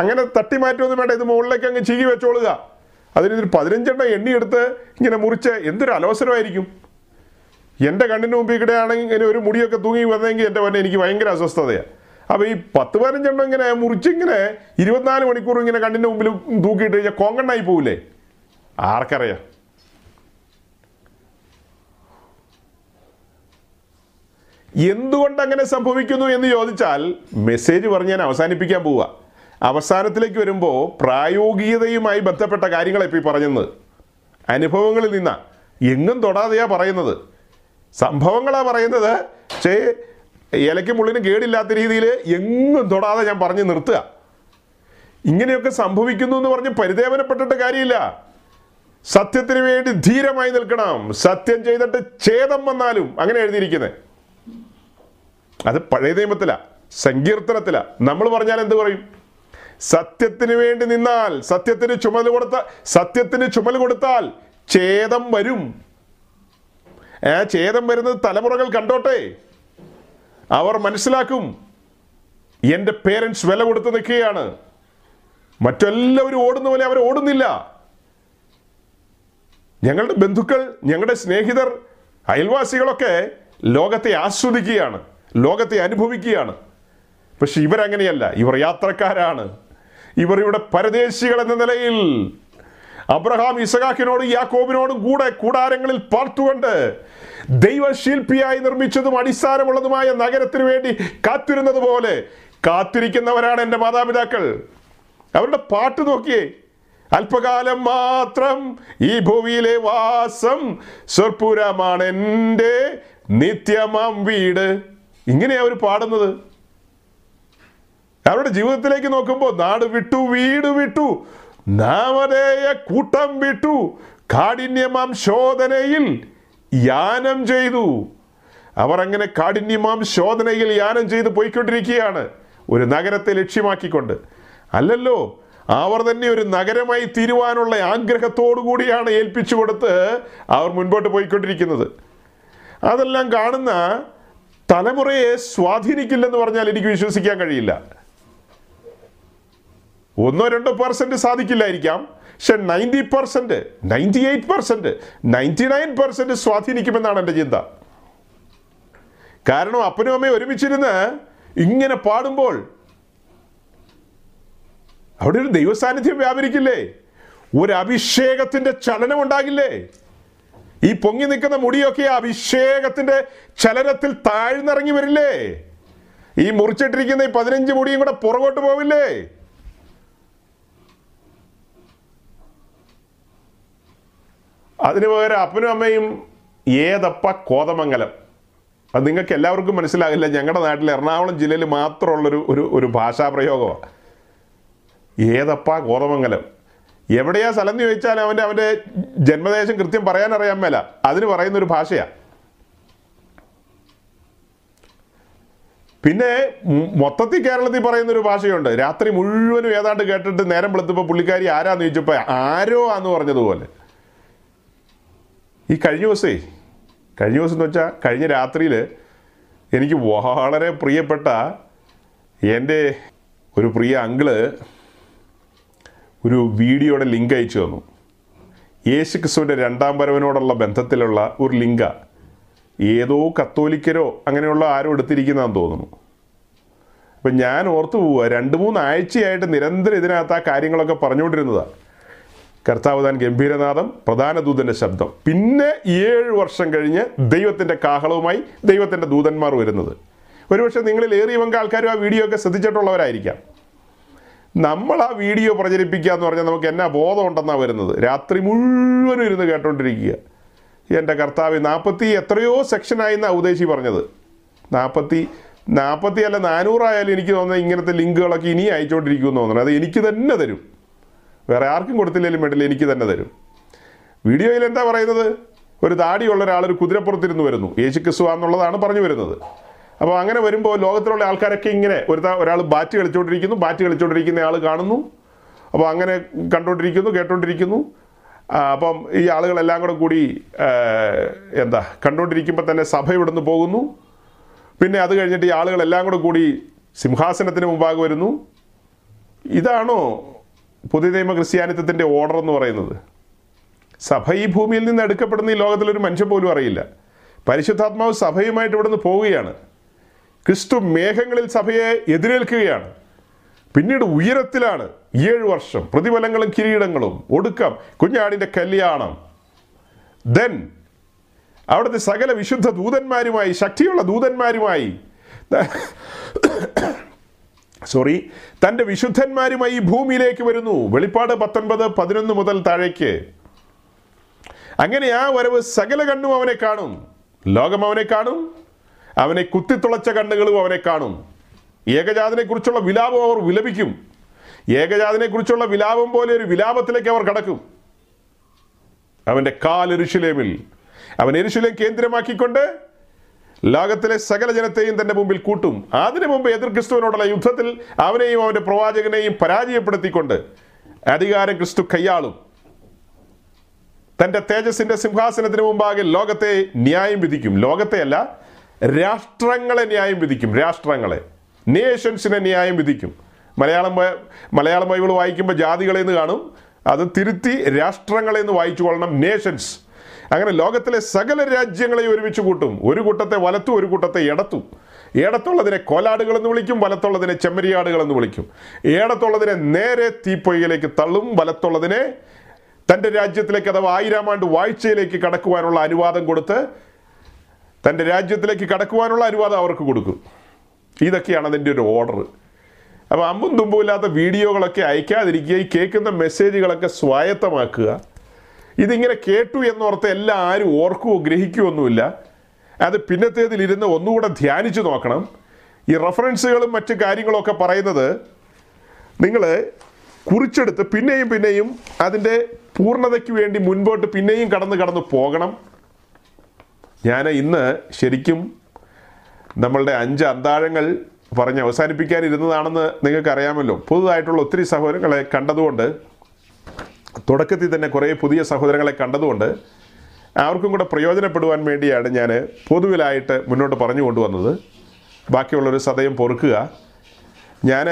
അങ്ങനെ തട്ടി മാറ്റുമൊന്നും വേണ്ട, ഇത് മുകളിലേക്ക് അങ്ങ് ചീകി വെച്ചോളുക. അതിനൊരു 15 എണ്ണം എണ്ണിയെടുത്ത് ഇങ്ങനെ മുറിച്ച് എന്തൊരു അലോസരമായിരിക്കും. എൻ്റെ കണ്ണിന് മുമ്പിൽ കിടയാണെങ്കിൽ ഇങ്ങനെ ഒരു മുടിയൊക്കെ തൂങ്ങി വന്നെങ്കിൽ എൻ്റെ വന്നെ എനിക്ക് ഭയങ്കര അസ്വസ്ഥതയാണ്. അപ്പോൾ ഈ 10-15 എണ്ണം ഇങ്ങനെ മുറിച്ചിങ്ങനെ 24 മണിക്കൂർ ഇങ്ങനെ കണ്ണിൻ്റെ മുമ്പിൽ തൂക്കിയിട്ട് കഴിഞ്ഞാൽ കോങ്കണ്ണായി പോവില്ലേ? ആർക്കറിയാം. എന്തുകൊണ്ട് അങ്ങനെ സംഭവിക്കുന്നു എന്ന് ചോദിച്ചാൽ, മെസ്സേജ് പറഞ്ഞ് ഞാൻ അവസാനിപ്പിക്കാൻ പോവുക. അവസാനത്തിലേക്ക് വരുമ്പോൾ പ്രായോഗികതയുമായി ബന്ധപ്പെട്ട കാര്യങ്ങളെ ഇപ്പോൾ പറഞ്ഞത്. അനുഭവങ്ങളിൽ നിന്നാണ്, എങ്ങും തൊടാതെയാണ് പറയുന്നത്, സംഭവങ്ങളാണ് പറയുന്നത്. പക്ഷേ ഇലയ്ക്കും മുള്ളിനും കേടില്ലാത്ത രീതിയിൽ എങ്ങും തൊടാതെ ഞാൻ പറഞ്ഞ് നിർത്തുക. ഇങ്ങനെയൊക്കെ സംഭവിക്കുന്നു എന്ന് പറഞ്ഞ് പരിദേവനപ്പെട്ടിട്ട് കാര്യമില്ല. സത്യത്തിന് വേണ്ടി ധീരമായി നിൽക്കണം, സത്യം ചെയ്തിട്ട് ഛേദം വന്നാലും, അങ്ങനെ എഴുതിയിരിക്കുന്നത്. അത് പഴയ നിയമത്തിലാ, സങ്കീർത്തനത്തിലാ. നമ്മൾ പറഞ്ഞാൽ എന്ത് പറയും? സത്യത്തിന് വേണ്ടി നിന്നാൽ, സത്യത്തിന് ചുമൽ കൊടുത്താൽ ഛേദം വരും. ആ ഛേദം വരുന്നത് തലമുറകൾ കണ്ടോട്ടെ, അവർ മനസ്സിലാക്കും എൻ്റെ പേരൻസ് വില കൊടുത്ത് നിൽക്കുകയാണ്, മറ്റെല്ലാവരും ഓടുന്ന പോലെ അവർ ഓടുന്നില്ല. ഞങ്ങളുടെ ബന്ധുക്കൾ, ഞങ്ങളുടെ സ്നേഹിതർ, അയൽവാസികളൊക്കെ ലോകത്തെ ആസ്വദിക്കുകയാണ്, ലോകത്തെ അനുഭവിക്കുകയാണ്. പക്ഷെ ഇവരങ്ങനെയല്ല, ഇവർ യാത്രക്കാരാണ്. ഇവർ ഇവിടെ പരദേശികൾ എന്ന നിലയിൽ അബ്രഹാം ഇസഹാക്കിനോടും യാക്കോബിനോടും കൂടെ കൂടാരങ്ങളിൽ പാർത്തുകൊണ്ട് ദൈവശില്പിയായി നിർമ്മിച്ചതും അടിസ്ഥാനമുള്ളതുമായ നഗരത്തിനു വേണ്ടി കാത്തിരുന്നത് പോലെ കാത്തിരിക്കുന്നവരാണ് എൻ്റെ മാതാപിതാക്കൾ. അവരുടെ പാട്ട് നോക്കിയേ, അല്പകാലം മാത്രം ഈ ഭൂമിയിലെ വാസം, സ്വർപ്പുരമാണ് എൻ്റെ നിത്യമാം വീട്. ഇങ്ങനെയാണ് അവർ പാടുന്നത്. അവരുടെ ജീവിതത്തിലേക്ക് നോക്കുമ്പോൾ നാട് വിട്ടു, വീട് വിട്ടു, നാമധേയ കൂട്ടം വിട്ടു, കാഠിന്യമാം ശോധനയിൽ യാനം ചെയ്തു. അവർ അങ്ങനെ കാഠിന്യമാം ശോധനയിൽ യാനം ചെയ്ത് പോയിക്കൊണ്ടിരിക്കുകയാണ്, ഒരു നഗരത്തെ ലക്ഷ്യമാക്കിക്കൊണ്ട്. അല്ലല്ലോ, അവർ തന്നെ ഒരു നഗരമായി തീരുവാനുള്ള ആഗ്രഹത്തോടു കൂടിയാണ് ഏൽപ്പിച്ചു കൊടുത്ത് അവർ മുൻപോട്ട് പോയിക്കൊണ്ടിരിക്കുന്നത്. അതെല്ലാം കാണുന്ന തലമുറയെ സ്വാധീനിക്കില്ലെന്ന് പറഞ്ഞാൽ എനിക്ക് വിശ്വസിക്കാൻ കഴിയില്ല. 1-2% സാധിക്കില്ലായിരിക്കാം, പക്ഷെ 90%, 98%, 99% സ്വാധീനിക്കുമെന്നാണ് എൻ്റെ ചിന്ത. കാരണം അപ്പനും അമ്മയും ഒരുമിച്ചിരുന്ന് ഇങ്ങനെ പാടുമ്പോൾ അവിടെ ഒരു ദൈവസാന്നിധ്യം വ്യാപരിക്കില്ലേ? ഒരു അഭിഷേകത്തിൻ്റെ ചലനം ഉണ്ടാകില്ലേ? ഈ പൊങ്ങി നിൽക്കുന്ന മുടിയൊക്കെ അഭിഷേകത്തിൻ്റെ ചലനത്തിൽ താഴ്ന്നിറങ്ങി വരില്ലേ? ഈ മുറിച്ചിട്ടിരിക്കുന്ന ഈ 15 മുടിയും കൂടെ പുറകോട്ട് പോവില്ലേ? അതിനു പകരം അപ്പനും അമ്മയും ഏതപ്പ കോതമംഗലം. അത് നിങ്ങൾക്ക് എല്ലാവർക്കും മനസ്സിലാകില്ല, ഞങ്ങളുടെ നാട്ടിൽ എറണാകുളം ജില്ലയിൽ മാത്രമുള്ളൊരു ഒരു ഭാഷാപ്രയോഗമാണ് ഏതപ്പ കോതമംഗലം. എവിടെയാ സ്ഥലം എന്ന് ചോദിച്ചാൽ അവൻ്റെ ജന്മദേശം കൃത്യം പറയാനറിയാൻ മേല, അതിന് പറയുന്നൊരു ഭാഷയാണ്. പിന്നെ മൊത്തത്തിൽ കേരളത്തിൽ പറയുന്നൊരു ഭാഷയുണ്ട്, രാത്രി മുഴുവനും ഏതാണ്ട് കേട്ടിട്ട് നേരം വെളുത്തപ്പോൾ പുള്ളിക്കാരി ആരാന്ന് ചോദിച്ചപ്പോൾ ആരോ ആന്ന് പറഞ്ഞതുപോലെ. ഈ കഴിഞ്ഞ ദിവസം എന്ന് വെച്ചാൽ കഴിഞ്ഞ രാത്രിയിൽ എനിക്ക് വളരെ പ്രിയപ്പെട്ട എൻ്റെ ഒരു പ്രിയ അങ്കിള് ഒരു വീഡിയോയുടെ ലിങ്ക് അയച്ചു തന്നു. യേശു ക്രിസ്തുവിൻ്റെ 2ാം വരവിനോടുള്ള ബന്ധത്തിലുള്ള ഒരു ലിങ്ക ഏതോ കത്തോലിക്കരോ അങ്ങനെയുള്ള ആരോ എടുത്തിരിക്കുന്നതെന്ന് തോന്നുന്നു. അപ്പം ഞാൻ ഓർത്തു പോവുക, 2-3 ആഴ്ചയായിട്ട് നിരന്തരം ഇതിനകത്ത് ആ കാര്യങ്ങളൊക്കെ പറഞ്ഞുകൊണ്ടിരുന്നതാണ്. കർത്താവ് താൻ ഗംഭീരനാഥം, പ്രധാന ദൂതൻ്റെ ശബ്ദം. പിന്നെ 7 വർഷം കഴിഞ്ഞ് ദൈവത്തിൻ്റെ കാഹളവുമായി ദൈവത്തിൻ്റെ ദൂതന്മാർ വരുന്നത്. ഒരുപക്ഷെ നിങ്ങളിൽ ഏറിയ പങ്ക് ആൾക്കാരും ആ വീഡിയോ ഒക്കെ ശ്രദ്ധിച്ചിട്ടുള്ളവരായിരിക്കാം. നമ്മൾ ആ വീഡിയോ പ്രചരിപ്പിക്കുക എന്ന് പറഞ്ഞാൽ നമുക്ക് എന്നാ ബോധമുണ്ടെന്നാണ് വരുന്നത്. രാത്രി മുഴുവനും ഇരുന്ന് കേട്ടോണ്ടിരിക്കുക. എൻ്റെ കർത്താവ് 40 എത്രയോ സെക്ഷനായിന്നാണ് ഉദ്ദേശി പറഞ്ഞത്. 400 അല്ല 400 ആയാലും എനിക്ക് തോന്നുന്നത് ഇങ്ങനത്തെ ലിങ്കുകളൊക്കെ ഇനി അയച്ചുകൊണ്ടിരിക്കുമെന്ന് തോന്നുന്നത്. അത് എനിക്ക് തന്നെ തരും, വേറെ ആർക്കും കൊടുത്തില്ലെങ്കിലും വേണ്ടില്ല, എനിക്ക് തന്നെ തരും. വീഡിയോയിൽ എന്താ പറയുന്നത്? ഒരു താടിയുള്ള ഒരാളൊരു കുതിരപ്പുറത്തിരുന്ന് വരുന്നു, യേശു ക്രിസ്തു എന്നുള്ളതാണ് പറഞ്ഞു വരുന്നത്. അപ്പോൾ അങ്ങനെ വരുമ്പോൾ ലോകത്തിലുള്ള ആൾക്കാരൊക്കെ ഇങ്ങനെ ഒരാൾ ബാറ്റ് കളിച്ചുകൊണ്ടിരിക്കുന്ന ആൾ കാണുന്നു. അപ്പോൾ അങ്ങനെ കണ്ടുകൊണ്ടിരിക്കുന്നു, കേട്ടോണ്ടിരിക്കുന്നു. അപ്പം ഈ ആളുകളെല്ലാം കൂടി കണ്ടുകൊണ്ടിരിക്കുമ്പോൾ തന്നെ സഭ ഇവിടുന്ന് പോകുന്നു. പിന്നെ അത് കഴിഞ്ഞിട്ട് ഈ ആളുകളെല്ലാം കൂടി സിംഹാസനത്തിന് മുമ്പാകെ വരുന്നു. ഇതാണോ പുതിയ നിയമ ക്രിസ്ത്യാനിത്വത്തിൻ്റെ ഓർഡർ എന്ന് പറയുന്നത്? സഭ ഈ ഭൂമിയിൽ നിന്ന് എടുക്കപ്പെടുന്ന ഈ ലോകത്തിലൊരു മനുഷ്യൻ പോലും അറിയില്ല. പരിശുദ്ധാത്മാവ് സഭയുമായിട്ട് ഇവിടുന്ന് പോവുകയാണ്. ക്രിസ്തു മേഘങ്ങളിൽ സഭയെ എതിരേൽക്കുകയാണ്. പിന്നീട് ഉയരത്തിലാണ് 7 വർഷം, പ്രതിഫലങ്ങളും കിരീടങ്ങളും, ഒടുക്കം കുഞ്ഞാടിൻ്റെ കല്യാണം. ദെൻ അവിടുത്തെ സകല വിശുദ്ധ ദൂതന്മാരുമായി, ശക്തിയുള്ള ദൂതന്മാരുമായി, തൻ്റെ വിശുദ്ധന്മാരുമായി ഈ ഭൂമിയിലേക്ക് വരുന്നു. വെളിപ്പാട് 19:11 മുതൽ താഴേക്ക്. അങ്ങനെ ആ വരവ് സകല കണ്ണും അവനെ കാണും. ലോകം അവനെ കാണും, അവനെ കുത്തിത്തുളച്ച കണ്ണുകളും അവനെ കാണും. ഏകജാതനെക്കുറിച്ചുള്ള വിലാപം അവർ വിലപിക്കും. ഏകജാതനെക്കുറിച്ചുള്ള വിലാപം പോലെ ഒരു വിലാപത്തിലേക്ക് അവർ കടക്കും. അവൻ്റെ കാൽ എരുശലേമിൽ, അവൻ എരുശലേം കേന്ദ്രമാക്കിക്കൊണ്ട് ലോകത്തിലെ സകല ജനത്തെയും തൻ്റെ മുമ്പിൽ കൂട്ടും. അതിനു മുമ്പ് എതിർ ക്രിസ്തുവിനോടുള്ള യുദ്ധത്തിൽ അവനെയും അവൻ്റെ പ്രവാചകനെയും പരാജയപ്പെടുത്തിക്കൊണ്ട് അധികാരം ക്രിസ്തു കൈയാളും. തൻ്റെ തേജസ്സിൻ്റെ സിംഹാസനത്തിന് മുമ്പാകെ ലോകത്തെ ന്യായം വിധിക്കും. ലോകത്തെയല്ല, രാഷ്ട്രങ്ങളെ ന്യായം വിധിക്കും. രാഷ്ട്രങ്ങളെ, നേഷൻസിനെ ന്യായം വിധിക്കും. മലയാളം ബൈബിൾ വായിക്കുമ്പോൾ ജാതികളെന്ന് കാണും. അത് തിരുത്തി രാഷ്ട്രങ്ങളെന്ന് വായിച്ചു കൊള്ളണം, നേഷൻസ്. അങ്ങനെ ലോകത്തിലെ സകല രാജ്യങ്ങളെയും ഒരുമിച്ച് കൂട്ടും. ഒരു കൂട്ടത്തെ വലത്തും ഒരു കൂട്ടത്തെ ഇടത്തും. ഏടത്തുള്ളതിനെ കോലാടുകളെന്ന് വിളിക്കും, വലത്തുള്ളതിനെ ചെമ്മരിയാടുകളെന്ന് വിളിക്കും. ഏടത്തുള്ളതിനെ നേരെ തീപ്പൊയ്യിലേക്ക് തള്ളും, വലത്തുള്ളതിനെ തൻ്റെ രാജ്യത്തിലേക്ക്, അഥവാ 1000 ആണ്ട് വാഴ്ചയിലേക്ക് കടക്കുവാനുള്ള അനുവാദം കൊടുത്ത് തൻ്റെ രാജ്യത്തിലേക്ക് കടക്കുവാനുള്ള അനുവാദം അവർക്ക് കൊടുക്കും. ഇതൊക്കെയാണ് അതിൻ്റെ ഒരു ഓർഡർ. അപ്പോൾ അമ്പും തുമ്പും ഇല്ലാത്ത വീഡിയോകളൊക്കെ അയക്കാതിരിക്കുക. ഈ കേൾക്കുന്ന മെസ്സേജുകളൊക്കെ സ്വായത്തമാക്കുക. ഇതിങ്ങനെ കേട്ടു എന്നോർത്ത് എല്ലാം ആരും ഓർക്കുവോ ഗ്രഹിക്കുകയോ ഒന്നുമില്ല. അത് പിന്നത്തേതിലിരുന്ന് ഒന്നുകൂടെ ധ്യാനിച്ചു നോക്കണം. ഈ റെഫറൻസുകളും മറ്റു കാര്യങ്ങളൊക്കെ പറയുന്നത് നിങ്ങൾ കുറിച്ചെടുത്ത് പിന്നെയും അതിൻ്റെ പൂർണ്ണതയ്ക്ക് വേണ്ടി മുൻപോട്ട് കടന്ന് പോകണം. ഞാൻ ഇന്ന് ശരിക്കും നമ്മളുടെ 5 അന്താഴങ്ങൾ പറഞ്ഞ് അവസാനിപ്പിക്കാനിരുന്നതാണെന്ന് നിങ്ങൾക്കറിയാമല്ലോ. പുതുതായിട്ടുള്ള ഒത്തിരി സഹോദരങ്ങളെ കണ്ടതുകൊണ്ട്, തുടക്കത്തിൽ തന്നെ കുറേ പുതിയ സഹോദരങ്ങളെ കണ്ടതുകൊണ്ട് അവർക്കും കൂടെ പ്രയോജനപ്പെടുവാൻ വേണ്ടിയാണ് ഞാൻ പൊതുവിലായിട്ട് മുന്നോട്ട് പറഞ്ഞു കൊണ്ടുവന്നത്. ബാക്കിയുള്ളൊരു സദയം പൊറുക്കുക. ഞാൻ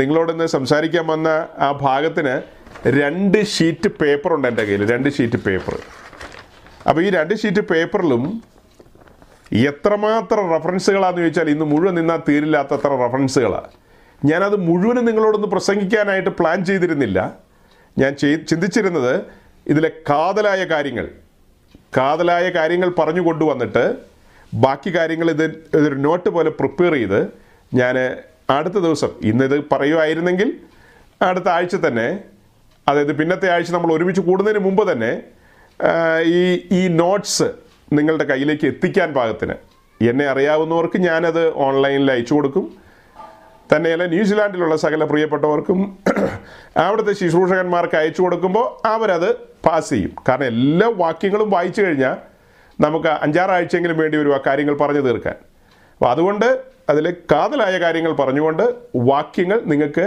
നിങ്ങളോടൊന്ന് സംസാരിക്കാൻ വന്ന ആ ഭാഗത്തിന് 2 ഷീറ്റ് പേപ്പറുണ്ട് എൻ്റെ കയ്യിൽ, 2 ഷീറ്റ് പേപ്പർ. അപ്പോൾ ഈ 2 ഷീറ്റ് പേപ്പറിലും എത്രമാത്രം റെഫറൻസുകളാണെന്ന് ചോദിച്ചാൽ ഇന്ന് മുഴുവൻ നിന്നാൽ തീരില്ലാത്തത്ര റെഫറൻസുകളാണ്. ഞാനത് മുഴുവനും നിങ്ങളോടൊന്ന് പ്രസംഗിക്കാനായിട്ട് പ്ലാൻ ചെയ്തിരുന്നില്ല. ഞാൻ ചിന്തിച്ചിരുന്നത് ഇതിലെ കാതലായ കാര്യങ്ങൾ പറഞ്ഞു കൊണ്ടുവന്നിട്ട് ബാക്കി കാര്യങ്ങൾ ഇതൊരു നോട്ട് പോലെ പ്രിപ്പയർ ചെയ്ത് ഞാൻ അടുത്ത ദിവസം, ഇന്നിത് പറയുമായിരുന്നെങ്കിൽ അടുത്ത ആഴ്ച തന്നെ, അതായത് പിന്നത്തെ ആഴ്ച നമ്മൾ ഒരുമിച്ച് കൂടുന്നതിന് മുമ്പ് തന്നെ ഈ നോട്ട്സ് നിങ്ങളുടെ കയ്യിലേക്ക് എത്തിക്കാൻ പാകത്തിന് എന്നെ അറിയാവുന്നവർക്ക് ഞാനത് ഓൺലൈനിൽ അയച്ചു കൊടുക്കും. തന്നെയല്ല, ന്യൂസിലാൻഡിലുള്ള സകല പ്രിയപ്പെട്ടവർക്കും അവിടുത്തെ ശുശ്രൂഷകന്മാർക്ക് അയച്ചു കൊടുക്കുമ്പോൾ അവരത് പാസ് ചെയ്യും. കാരണം എല്ലാ വാക്യങ്ങളും വായിച്ചു കഴിഞ്ഞാൽ നമുക്ക് 5-6 ആഴ്ചയെങ്കിലും വേണ്ടി വരും ആ കാര്യങ്ങൾ പറഞ്ഞു തീർക്കാൻ. അപ്പോൾ അതുകൊണ്ട് അതിൽ കാതലായ കാര്യങ്ങൾ പറഞ്ഞുകൊണ്ട് വാക്യങ്ങൾ നിങ്ങൾക്ക്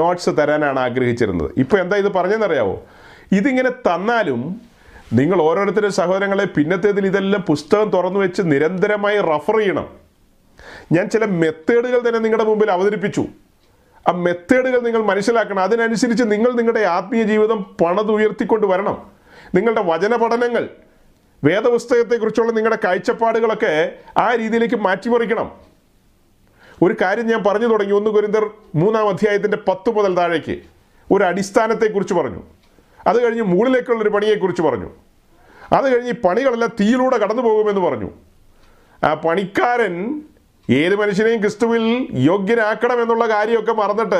നോട്ട്സ് തരാനാണ് ആഗ്രഹിച്ചിരുന്നത്. ഇപ്പോൾ എന്താ ഇത് പറഞ്ഞെന്നറിയാമോ? ഇതിങ്ങനെ തന്നാലും നിങ്ങൾ ഓരോരുത്തരും സഹോദരങ്ങളെ പിന്നത്തേതിൽ ഇതെല്ലാം പുസ്തകം തുറന്നു വെച്ച് നിരന്തരമായി റഫർ ചെയ്യണം. ഞാൻ ചില മെത്തേഡുകൾ തന്നെ നിങ്ങളുടെ മുമ്പിൽ അവതരിപ്പിച്ചു. ആ മെത്തേഡുകൾ നിങ്ങൾ മനസ്സിലാക്കണം. അതിനനുസരിച്ച് നിങ്ങൾ നിങ്ങളുടെ ആത്മീയ ജീവിതം പണിതുയർത്തിക്കൊണ്ട് വരണം. നിങ്ങളുടെ വചന പഠനങ്ങൾ, വേദപുസ്തകത്തെക്കുറിച്ചുള്ള നിങ്ങളുടെ കാഴ്ചപ്പാടുകളൊക്കെ ആ രീതിയിലേക്ക് മാറ്റിമറിക്കണം. ഒരു കാര്യം ഞാൻ പറഞ്ഞു തുടങ്ങി. 1 കൊരിന്ത്യർ 3-ാം അധ്യായത്തിൻ്റെ 10 മുതൽ താഴേക്ക് ഒരു അടിസ്ഥാനത്തെക്കുറിച്ച് പറഞ്ഞു. അത് കഴിഞ്ഞ് മുകളിലേക്കുള്ളൊരു പണിയെക്കുറിച്ച് പറഞ്ഞു. അത് കഴിഞ്ഞ് ഈ പണികളെല്ലാം തീയിലൂടെ കടന്നു പോകുമെന്ന് പറഞ്ഞു. ആ പണിക്കാരൻ ഏത് മനുഷ്യനെയും ക്രിസ്തുവിൽ യോഗ്യനാക്കണം എന്നുള്ള കാര്യമൊക്കെ മറന്നിട്ട്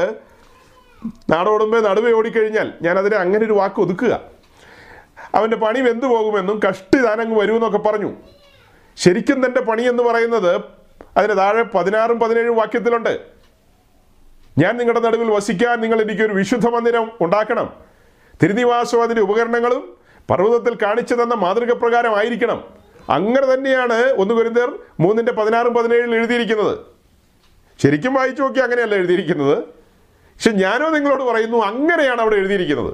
നാടോടുമ്പേ നടുവേ ഓടിക്കഴിഞ്ഞാൽ, ഞാനതിനെ അങ്ങനെ ഒരു വാക്ക് ഒതുക്കുക, അവൻ്റെ പണി വെന്തു പോകുമെന്നും കഷ്ടിതാനങ്ങ് വരുമെന്നൊക്കെ പറഞ്ഞു. ശരിക്കും തൻ്റെ പണി എന്ന് പറയുന്നത് അതിന് താഴെ 16-17 വാക്യത്തിലുണ്ട്. ഞാൻ നിങ്ങളുടെ നടുവിൽ വസിക്കാൻ നിങ്ങൾ എനിക്കൊരു വിശുദ്ധ മന്ദിരം ഉണ്ടാക്കണം. തിരുനിവാസവും അതിൻ്റെ ഉപകരണങ്ങളും പർവ്വതത്തിൽ കാണിച്ചു തന്ന മാതൃക പ്രകാരം ആയിരിക്കണം. അങ്ങനെ തന്നെയാണ് 1 കൊരിന്ത്യർ 3-ന്റെ 16-17 എഴുതിയിരിക്കുന്നത്. ശരിക്കും വായിച്ചു നോക്കി അങ്ങനെയല്ല എഴുതിയിരിക്കുന്നത്. പക്ഷെ ഞാനോ നിങ്ങളോട് പറയുന്നു, അങ്ങനെയാണ് അവിടെ എഴുതിയിരിക്കുന്നത്.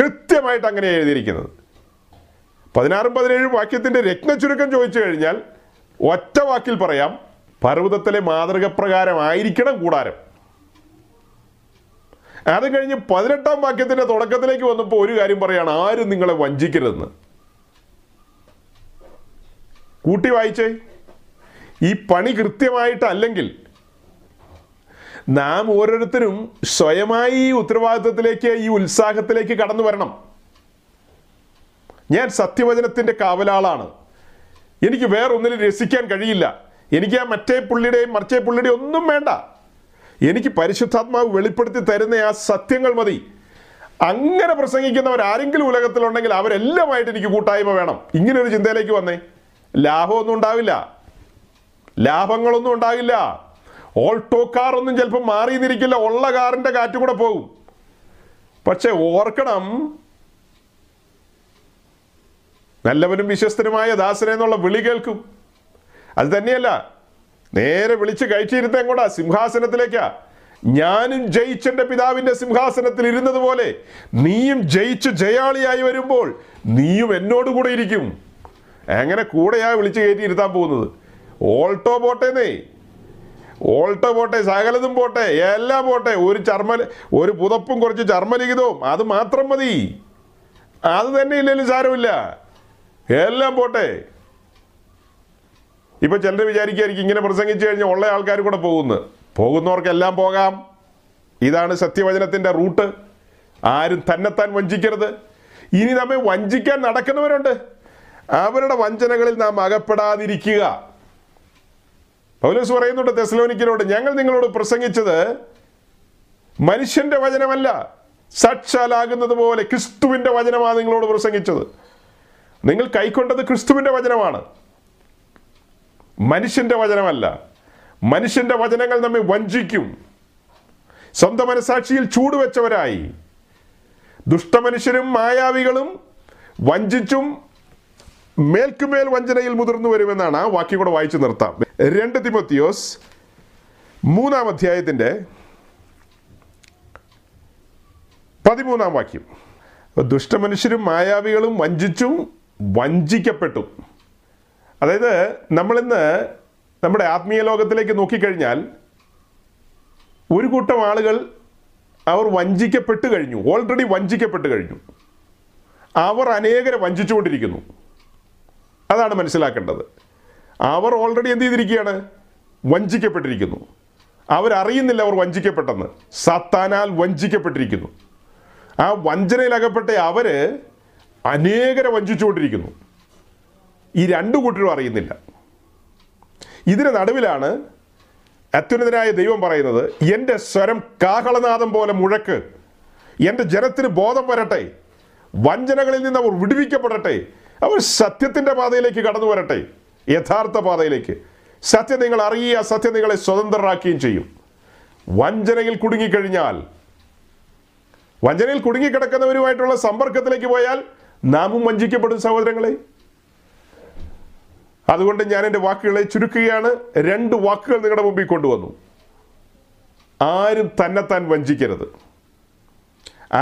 കൃത്യമായിട്ട് അങ്ങനെയാണ് എഴുതിയിരിക്കുന്നത്. 16-17 വാക്യത്തിൻ്റെ രത്നചുരുക്കം ചോദിച്ചു കഴിഞ്ഞാൽ ഒറ്റ വാക്കിൽ പറയാം, പർവ്വതത്തിലെ മാതൃക പ്രകാരമായിരിക്കണം കൂടാരം. അത് കഴിഞ്ഞ് 18-ാം വാക്യത്തിൻ്റെ തുടക്കത്തിലേക്ക് വന്നപ്പോൾ ഒരു കാര്യം പറയാണ്, ആരും നിങ്ങളെ വഞ്ചിക്കരുതെന്ന്. കൂട്ടി വായിച്ചേ. ഈ പണി കൃത്യമായിട്ടല്ലെങ്കിൽ നാം ഓരോരുത്തരും സ്വയമായി ഈ ഉത്തരവാദിത്വത്തിലേക്ക്, ഈ ഉത്സാഹത്തിലേക്ക് കടന്നു വരണം. ഞാൻ സത്യവചനത്തിൻ്റെ കാവലാളാണ്. എനിക്ക് വേറൊന്നിൽ രസിക്കാൻ കഴിയില്ല. എനിക്ക് ആ മറ്റേ പുള്ളിയുടെയും ഒന്നും വേണ്ട. എനിക്ക് പരിശുദ്ധാത്മാവ് വെളിപ്പെടുത്തി തരുന്ന ആ സത്യങ്ങൾ മതി. അങ്ങനെ പ്രസംഗിക്കുന്നവർ ആരെങ്കിലും ഉലകത്തിലുണ്ടെങ്കിൽ അവരെല്ലാമായിട്ട് എനിക്ക് കൂട്ടായ്മ വേണം. ഇങ്ങനെ ഒരു ചിന്തയിലേക്ക് വന്നേ. ലാഭമൊന്നും ഉണ്ടാവില്ല, ലാഭങ്ങളൊന്നും ഉണ്ടാവില്ല. ഓൾട്ടോ കാറൊന്നും ചിലപ്പോൾ മാറിയെന്നിരിക്കില്ല, ഉള്ള കാറിൻ്റെ കാറ്റും കൂടെ പോകും. പക്ഷെ ഓർക്കണം, നല്ലവനും വിശ്വസ്തനുമായ ദാസനെ എന്നുള്ള വിളി കേൾക്കും. അത് തന്നെയല്ല, നേരെ വിളിച്ച് കയറ്റിയിരുത്തേം കൂടാ, സിംഹാസനത്തിലേക്കാ. ഞാനും ജയിച്ചെൻ്റെ പിതാവിൻ്റെ സിംഹാസനത്തിൽ ഇരുന്നതുപോലെ നീയും ജയിച്ച് ജയാളിയായി വരുമ്പോൾ നീയും എന്നോട് കൂടെ ഇരിക്കും. അങ്ങനെ കൂടെയാ വിളിച്ച് കയറ്റിയിരുത്താൻ പോകുന്നത്. ഓൾട്ടോ പോട്ടേന്നേ, ഓൾട്ടോ പോട്ടെ, സകലതും പോട്ടെ, എല്ലാം പോട്ടെ, ഒരു പുതപ്പും കുറച്ച് ചർമ്മലിഖിതവും അത് മാത്രം മതി. അത് തന്നെ ഇല്ലെങ്കിലും സാരമില്ല, എല്ലാം പോട്ടെ. ഇപ്പം ചിലർ വിചാരിക്കായിരിക്കും ഇങ്ങനെ പ്രസംഗിച്ചു കഴിഞ്ഞാൽ ഉള്ള ആൾക്കാർ കൂടെ പോകുന്നവർക്കെല്ലാം പോകാം. ഇതാണ് സത്യവചനത്തിൻ്റെ റൂട്ട്. ആരും തന്നെത്താൻ വഞ്ചിക്കരുത്. ഇനി നമ്മെ വഞ്ചിക്കാൻ നടക്കുന്നവരുണ്ട്, അവരുടെ വഞ്ചനകളിൽ നാം അകപ്പെടാതിരിക്കുക. പൗലോസ് പറയുന്നുണ്ട് തെസ്സലോനിക്കരോട്, ഞങ്ങൾ നിങ്ങളോട് പ്രസംഗിച്ചത് മനുഷ്യൻ്റെ വചനമല്ല, സാക്ഷാലാകുന്നത് പോലെ ക്രിസ്തുവിൻ്റെ വചനമാണ് നിങ്ങളോട് പ്രസംഗിച്ചത്. നിങ്ങൾ കൈക്കൊണ്ടത് ക്രിസ്തുവിൻ്റെ വചനമാണ്, മനുഷ്യൻ്റെ വചനമല്ല. മനുഷ്യൻ്റെ വചനങ്ങൾ നമ്മെ വഞ്ചിക്കും. സ്വന്തം മനസാക്ഷിയിൽ ചൂടുവെച്ചവരായി ദുഷ്ടമനുഷ്യരും മായാവികളും വഞ്ചിച്ചും മേൽക്കുമേൽ വഞ്ചനയിൽ മുതിർന്നു വരുമെന്നാണ് ആ വാക്യം കൂടെ വായിച്ചു നിർത്താം. 2 തിമോത്തിയോസ് 3:13 ദുഷ്ടമനുഷ്യരും മായാവികളും വഞ്ചിച്ചും വഞ്ചിക്കപ്പെട്ടു. അതായത് നമ്മളിന്ന് നമ്മുടെ ആത്മീയ ലോകത്തിലേക്ക് നോക്കിക്കഴിഞ്ഞാൽ ഒരു കൂട്ടം ആളുകൾ അവർ വഞ്ചിക്കപ്പെട്ട് കഴിഞ്ഞു, ഓൾറെഡി വഞ്ചിക്കപ്പെട്ട് കഴിഞ്ഞു. അവർ അനേകരെ വഞ്ചിച്ചുകൊണ്ടിരിക്കുന്നു. അതാണ് മനസ്സിലാക്കേണ്ടത്. അവർ ഓൾറെഡി എന്ത് ചെയ്തിരിക്കുകയാണ്? വഞ്ചിക്കപ്പെട്ടിരിക്കുന്നു. അവരറിയുന്നില്ല അവർ വഞ്ചിക്കപ്പെട്ടെന്ന്. സാത്താനാൽ വഞ്ചിക്കപ്പെട്ടിരിക്കുന്നു. ആ വഞ്ചനയിലകപ്പെട്ട അവർ അനേകരെ വഞ്ചിച്ചുകൊണ്ടിരിക്കുന്നു. ഈ രണ്ടു കൂട്ടരും അറിയുന്നില്ല. ഇതിന് നടുവിലാണ് അത്യുന്നതനായ ദൈവം പറയുന്നത്, എൻ്റെ സ്വരം കാഹളനാദം പോലെ മുഴക്ക്, എൻ്റെ ജനത്തിന് ബോധം വരട്ടെ, വഞ്ചനകളിൽ നിന്ന് അവർ വിടുവിക്കപ്പെടട്ടെ, അവർ സത്യത്തിൻ്റെ പാതയിലേക്ക് കടന്നു വരട്ടെ, യഥാർത്ഥ പാതയിലേക്ക്. സത്യം നിങ്ങൾ അറിയുക, സത്യം നിങ്ങളെ സ്വതന്ത്രരാക്കുകയും ചെയ്യും. വഞ്ചനയിൽ കുടുങ്ങിക്കഴിഞ്ഞാൽ, വഞ്ചനയിൽ കുടുങ്ങിക്കിടക്കുന്നവരുമായിട്ടുള്ള സമ്പർക്കത്തിലേക്ക് പോയാൽ നാമും വഞ്ചിക്കപ്പെടും സഹോദരങ്ങളെ. അതുകൊണ്ട് ഞാൻ എൻ്റെ വാക്കുകളെ ചുരുക്കുകയാണ്. 2 വാക്കുകൾ നിങ്ങളുടെ മുമ്പിൽ കൊണ്ടുവന്നു. ആരും തന്നെത്താൻ വഞ്ചിക്കരുത്,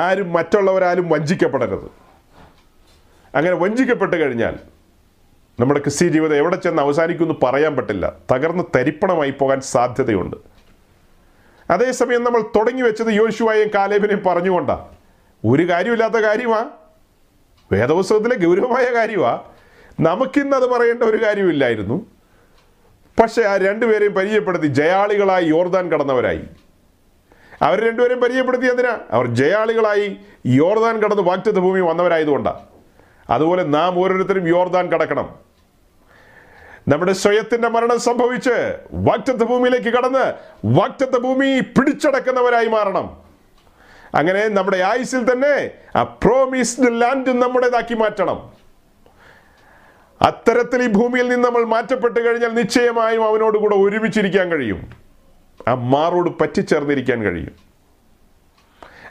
ആരും മറ്റുള്ളവരാലും വഞ്ചിക്കപ്പെടരുത്. അങ്ങനെ വഞ്ചിക്കപ്പെട്ട് കഴിഞ്ഞാൽ നമ്മുടെ ക്രിസ്തീയ ജീവിതം എവിടെ ചെന്ന് അവസാനിക്കുമെന്ന് പറയാൻ പറ്റില്ല. തകർന്ന് തരിപ്പണമായി പോകാൻ സാധ്യതയുണ്ട്. അതേസമയം നമ്മൾ തുടങ്ങി വെച്ചത് യോശുവയെയും കാലേബിനെയും പറഞ്ഞുകൊണ്ടാണ്. ഒരു കാര്യമില്ലാത്ത കാര്യമാണ്, വേദപുസ്തകത്തിലെ ഗൗരവമായ കാര്യമാണ്. നമുക്കിന്നത് പറയേണ്ട ഒരു കാര്യമില്ലായിരുന്നു. പക്ഷേ ആ രണ്ടുപേരെയും പരിചയപ്പെടുത്തി ജയാളികളായി യോർദാൻ കടന്നവരായി. അവർ രണ്ടുപേരെയും പരിചയപ്പെടുത്തി എന്തിനാ? അവർ ജയാളികളായി യോർദാൻ കടന്ന് വാഗ്ദത്ത ഭൂമി വന്നവരായതുകൊണ്ടാണ്. അതുപോലെ നാം ഓരോരുത്തരും യോർദാൻ കടക്കണം. നമ്മുടെ സ്വയത്തിൻ്റെ മരണം സംഭവിച്ച് വാഗ്ദത്ത ഭൂമിയിലേക്ക് കടന്ന് വാഗ്ദത്ത ഭൂമി പിടിച്ചടക്കുന്നവരായി മാറണം. അങ്ങനെ നമ്മുടെ ആയുസിൽ തന്നെ ആ പ്രോമിസ്ഡ് ലാൻഡ് നമ്മുടേതാക്കി മാറ്റണം. അത്തരത്തിൽ ഈ ഭൂമിയിൽ നിന്ന് നമ്മൾ മാറ്റപ്പെട്ട് കഴിഞ്ഞാൽ നിശ്ചയമായും അവനോട് കൂടെ ഒരുമിച്ചിരിക്കാൻ കഴിയും. ആ മാറോട് പറ്റിച്ചേർന്നിരിക്കാൻ കഴിയും.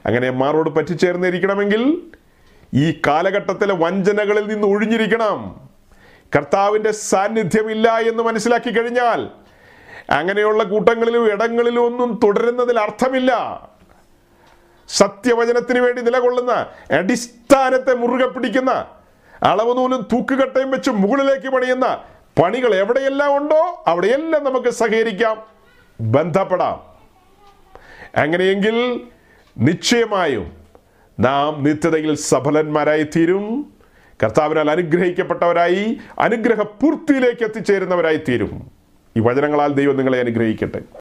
അങ്ങനെ മാറോട് പറ്റിച്ചേർന്നിരിക്കണമെങ്കിൽ ഈ കാലഘട്ടത്തിലെ വഞ്ചനകളിൽ നിന്ന് ഒഴിഞ്ഞിരിക്കണം. കർത്താവിൻ്റെ സാന്നിധ്യമില്ല എന്ന് മനസ്സിലാക്കി കഴിഞ്ഞാൽ അങ്ങനെയുള്ള കൂട്ടങ്ങളിലും ഇടങ്ങളിലും ഒന്നും തുടരുന്നതിൽ അർത്ഥമില്ല. സത്യവചനത്തിന് വേണ്ടി നിലകൊള്ളുന്ന, അടിസ്ഥാനത്തെ മുറുകെ പിടിക്കുന്ന, അളവുനൂലും തൂക്കുകട്ടയും വെച്ച് മുകളിലേക്ക് പണിയുന്ന പണികൾ എവിടെയെല്ലാം ഉണ്ടോ അവിടെയെല്ലാം നമുക്ക് സഹകരിക്കാം, ബന്ധപ്പെടാം. അങ്ങനെയെങ്കിൽ നിശ്ചയമായും നാം നിത്യതയിൽ സഫലന്മാരായി തീരും. കർത്താവിനാൽ അനുഗ്രഹിക്കപ്പെട്ടവരായി അനുഗ്രഹപൂർത്തിയിലേക്ക് എത്തിച്ചേരുന്നവരായി തീരും. ഈ വചനങ്ങളാൽ ദൈവം നിങ്ങളെ അനുഗ്രഹിക്കട്ടെ.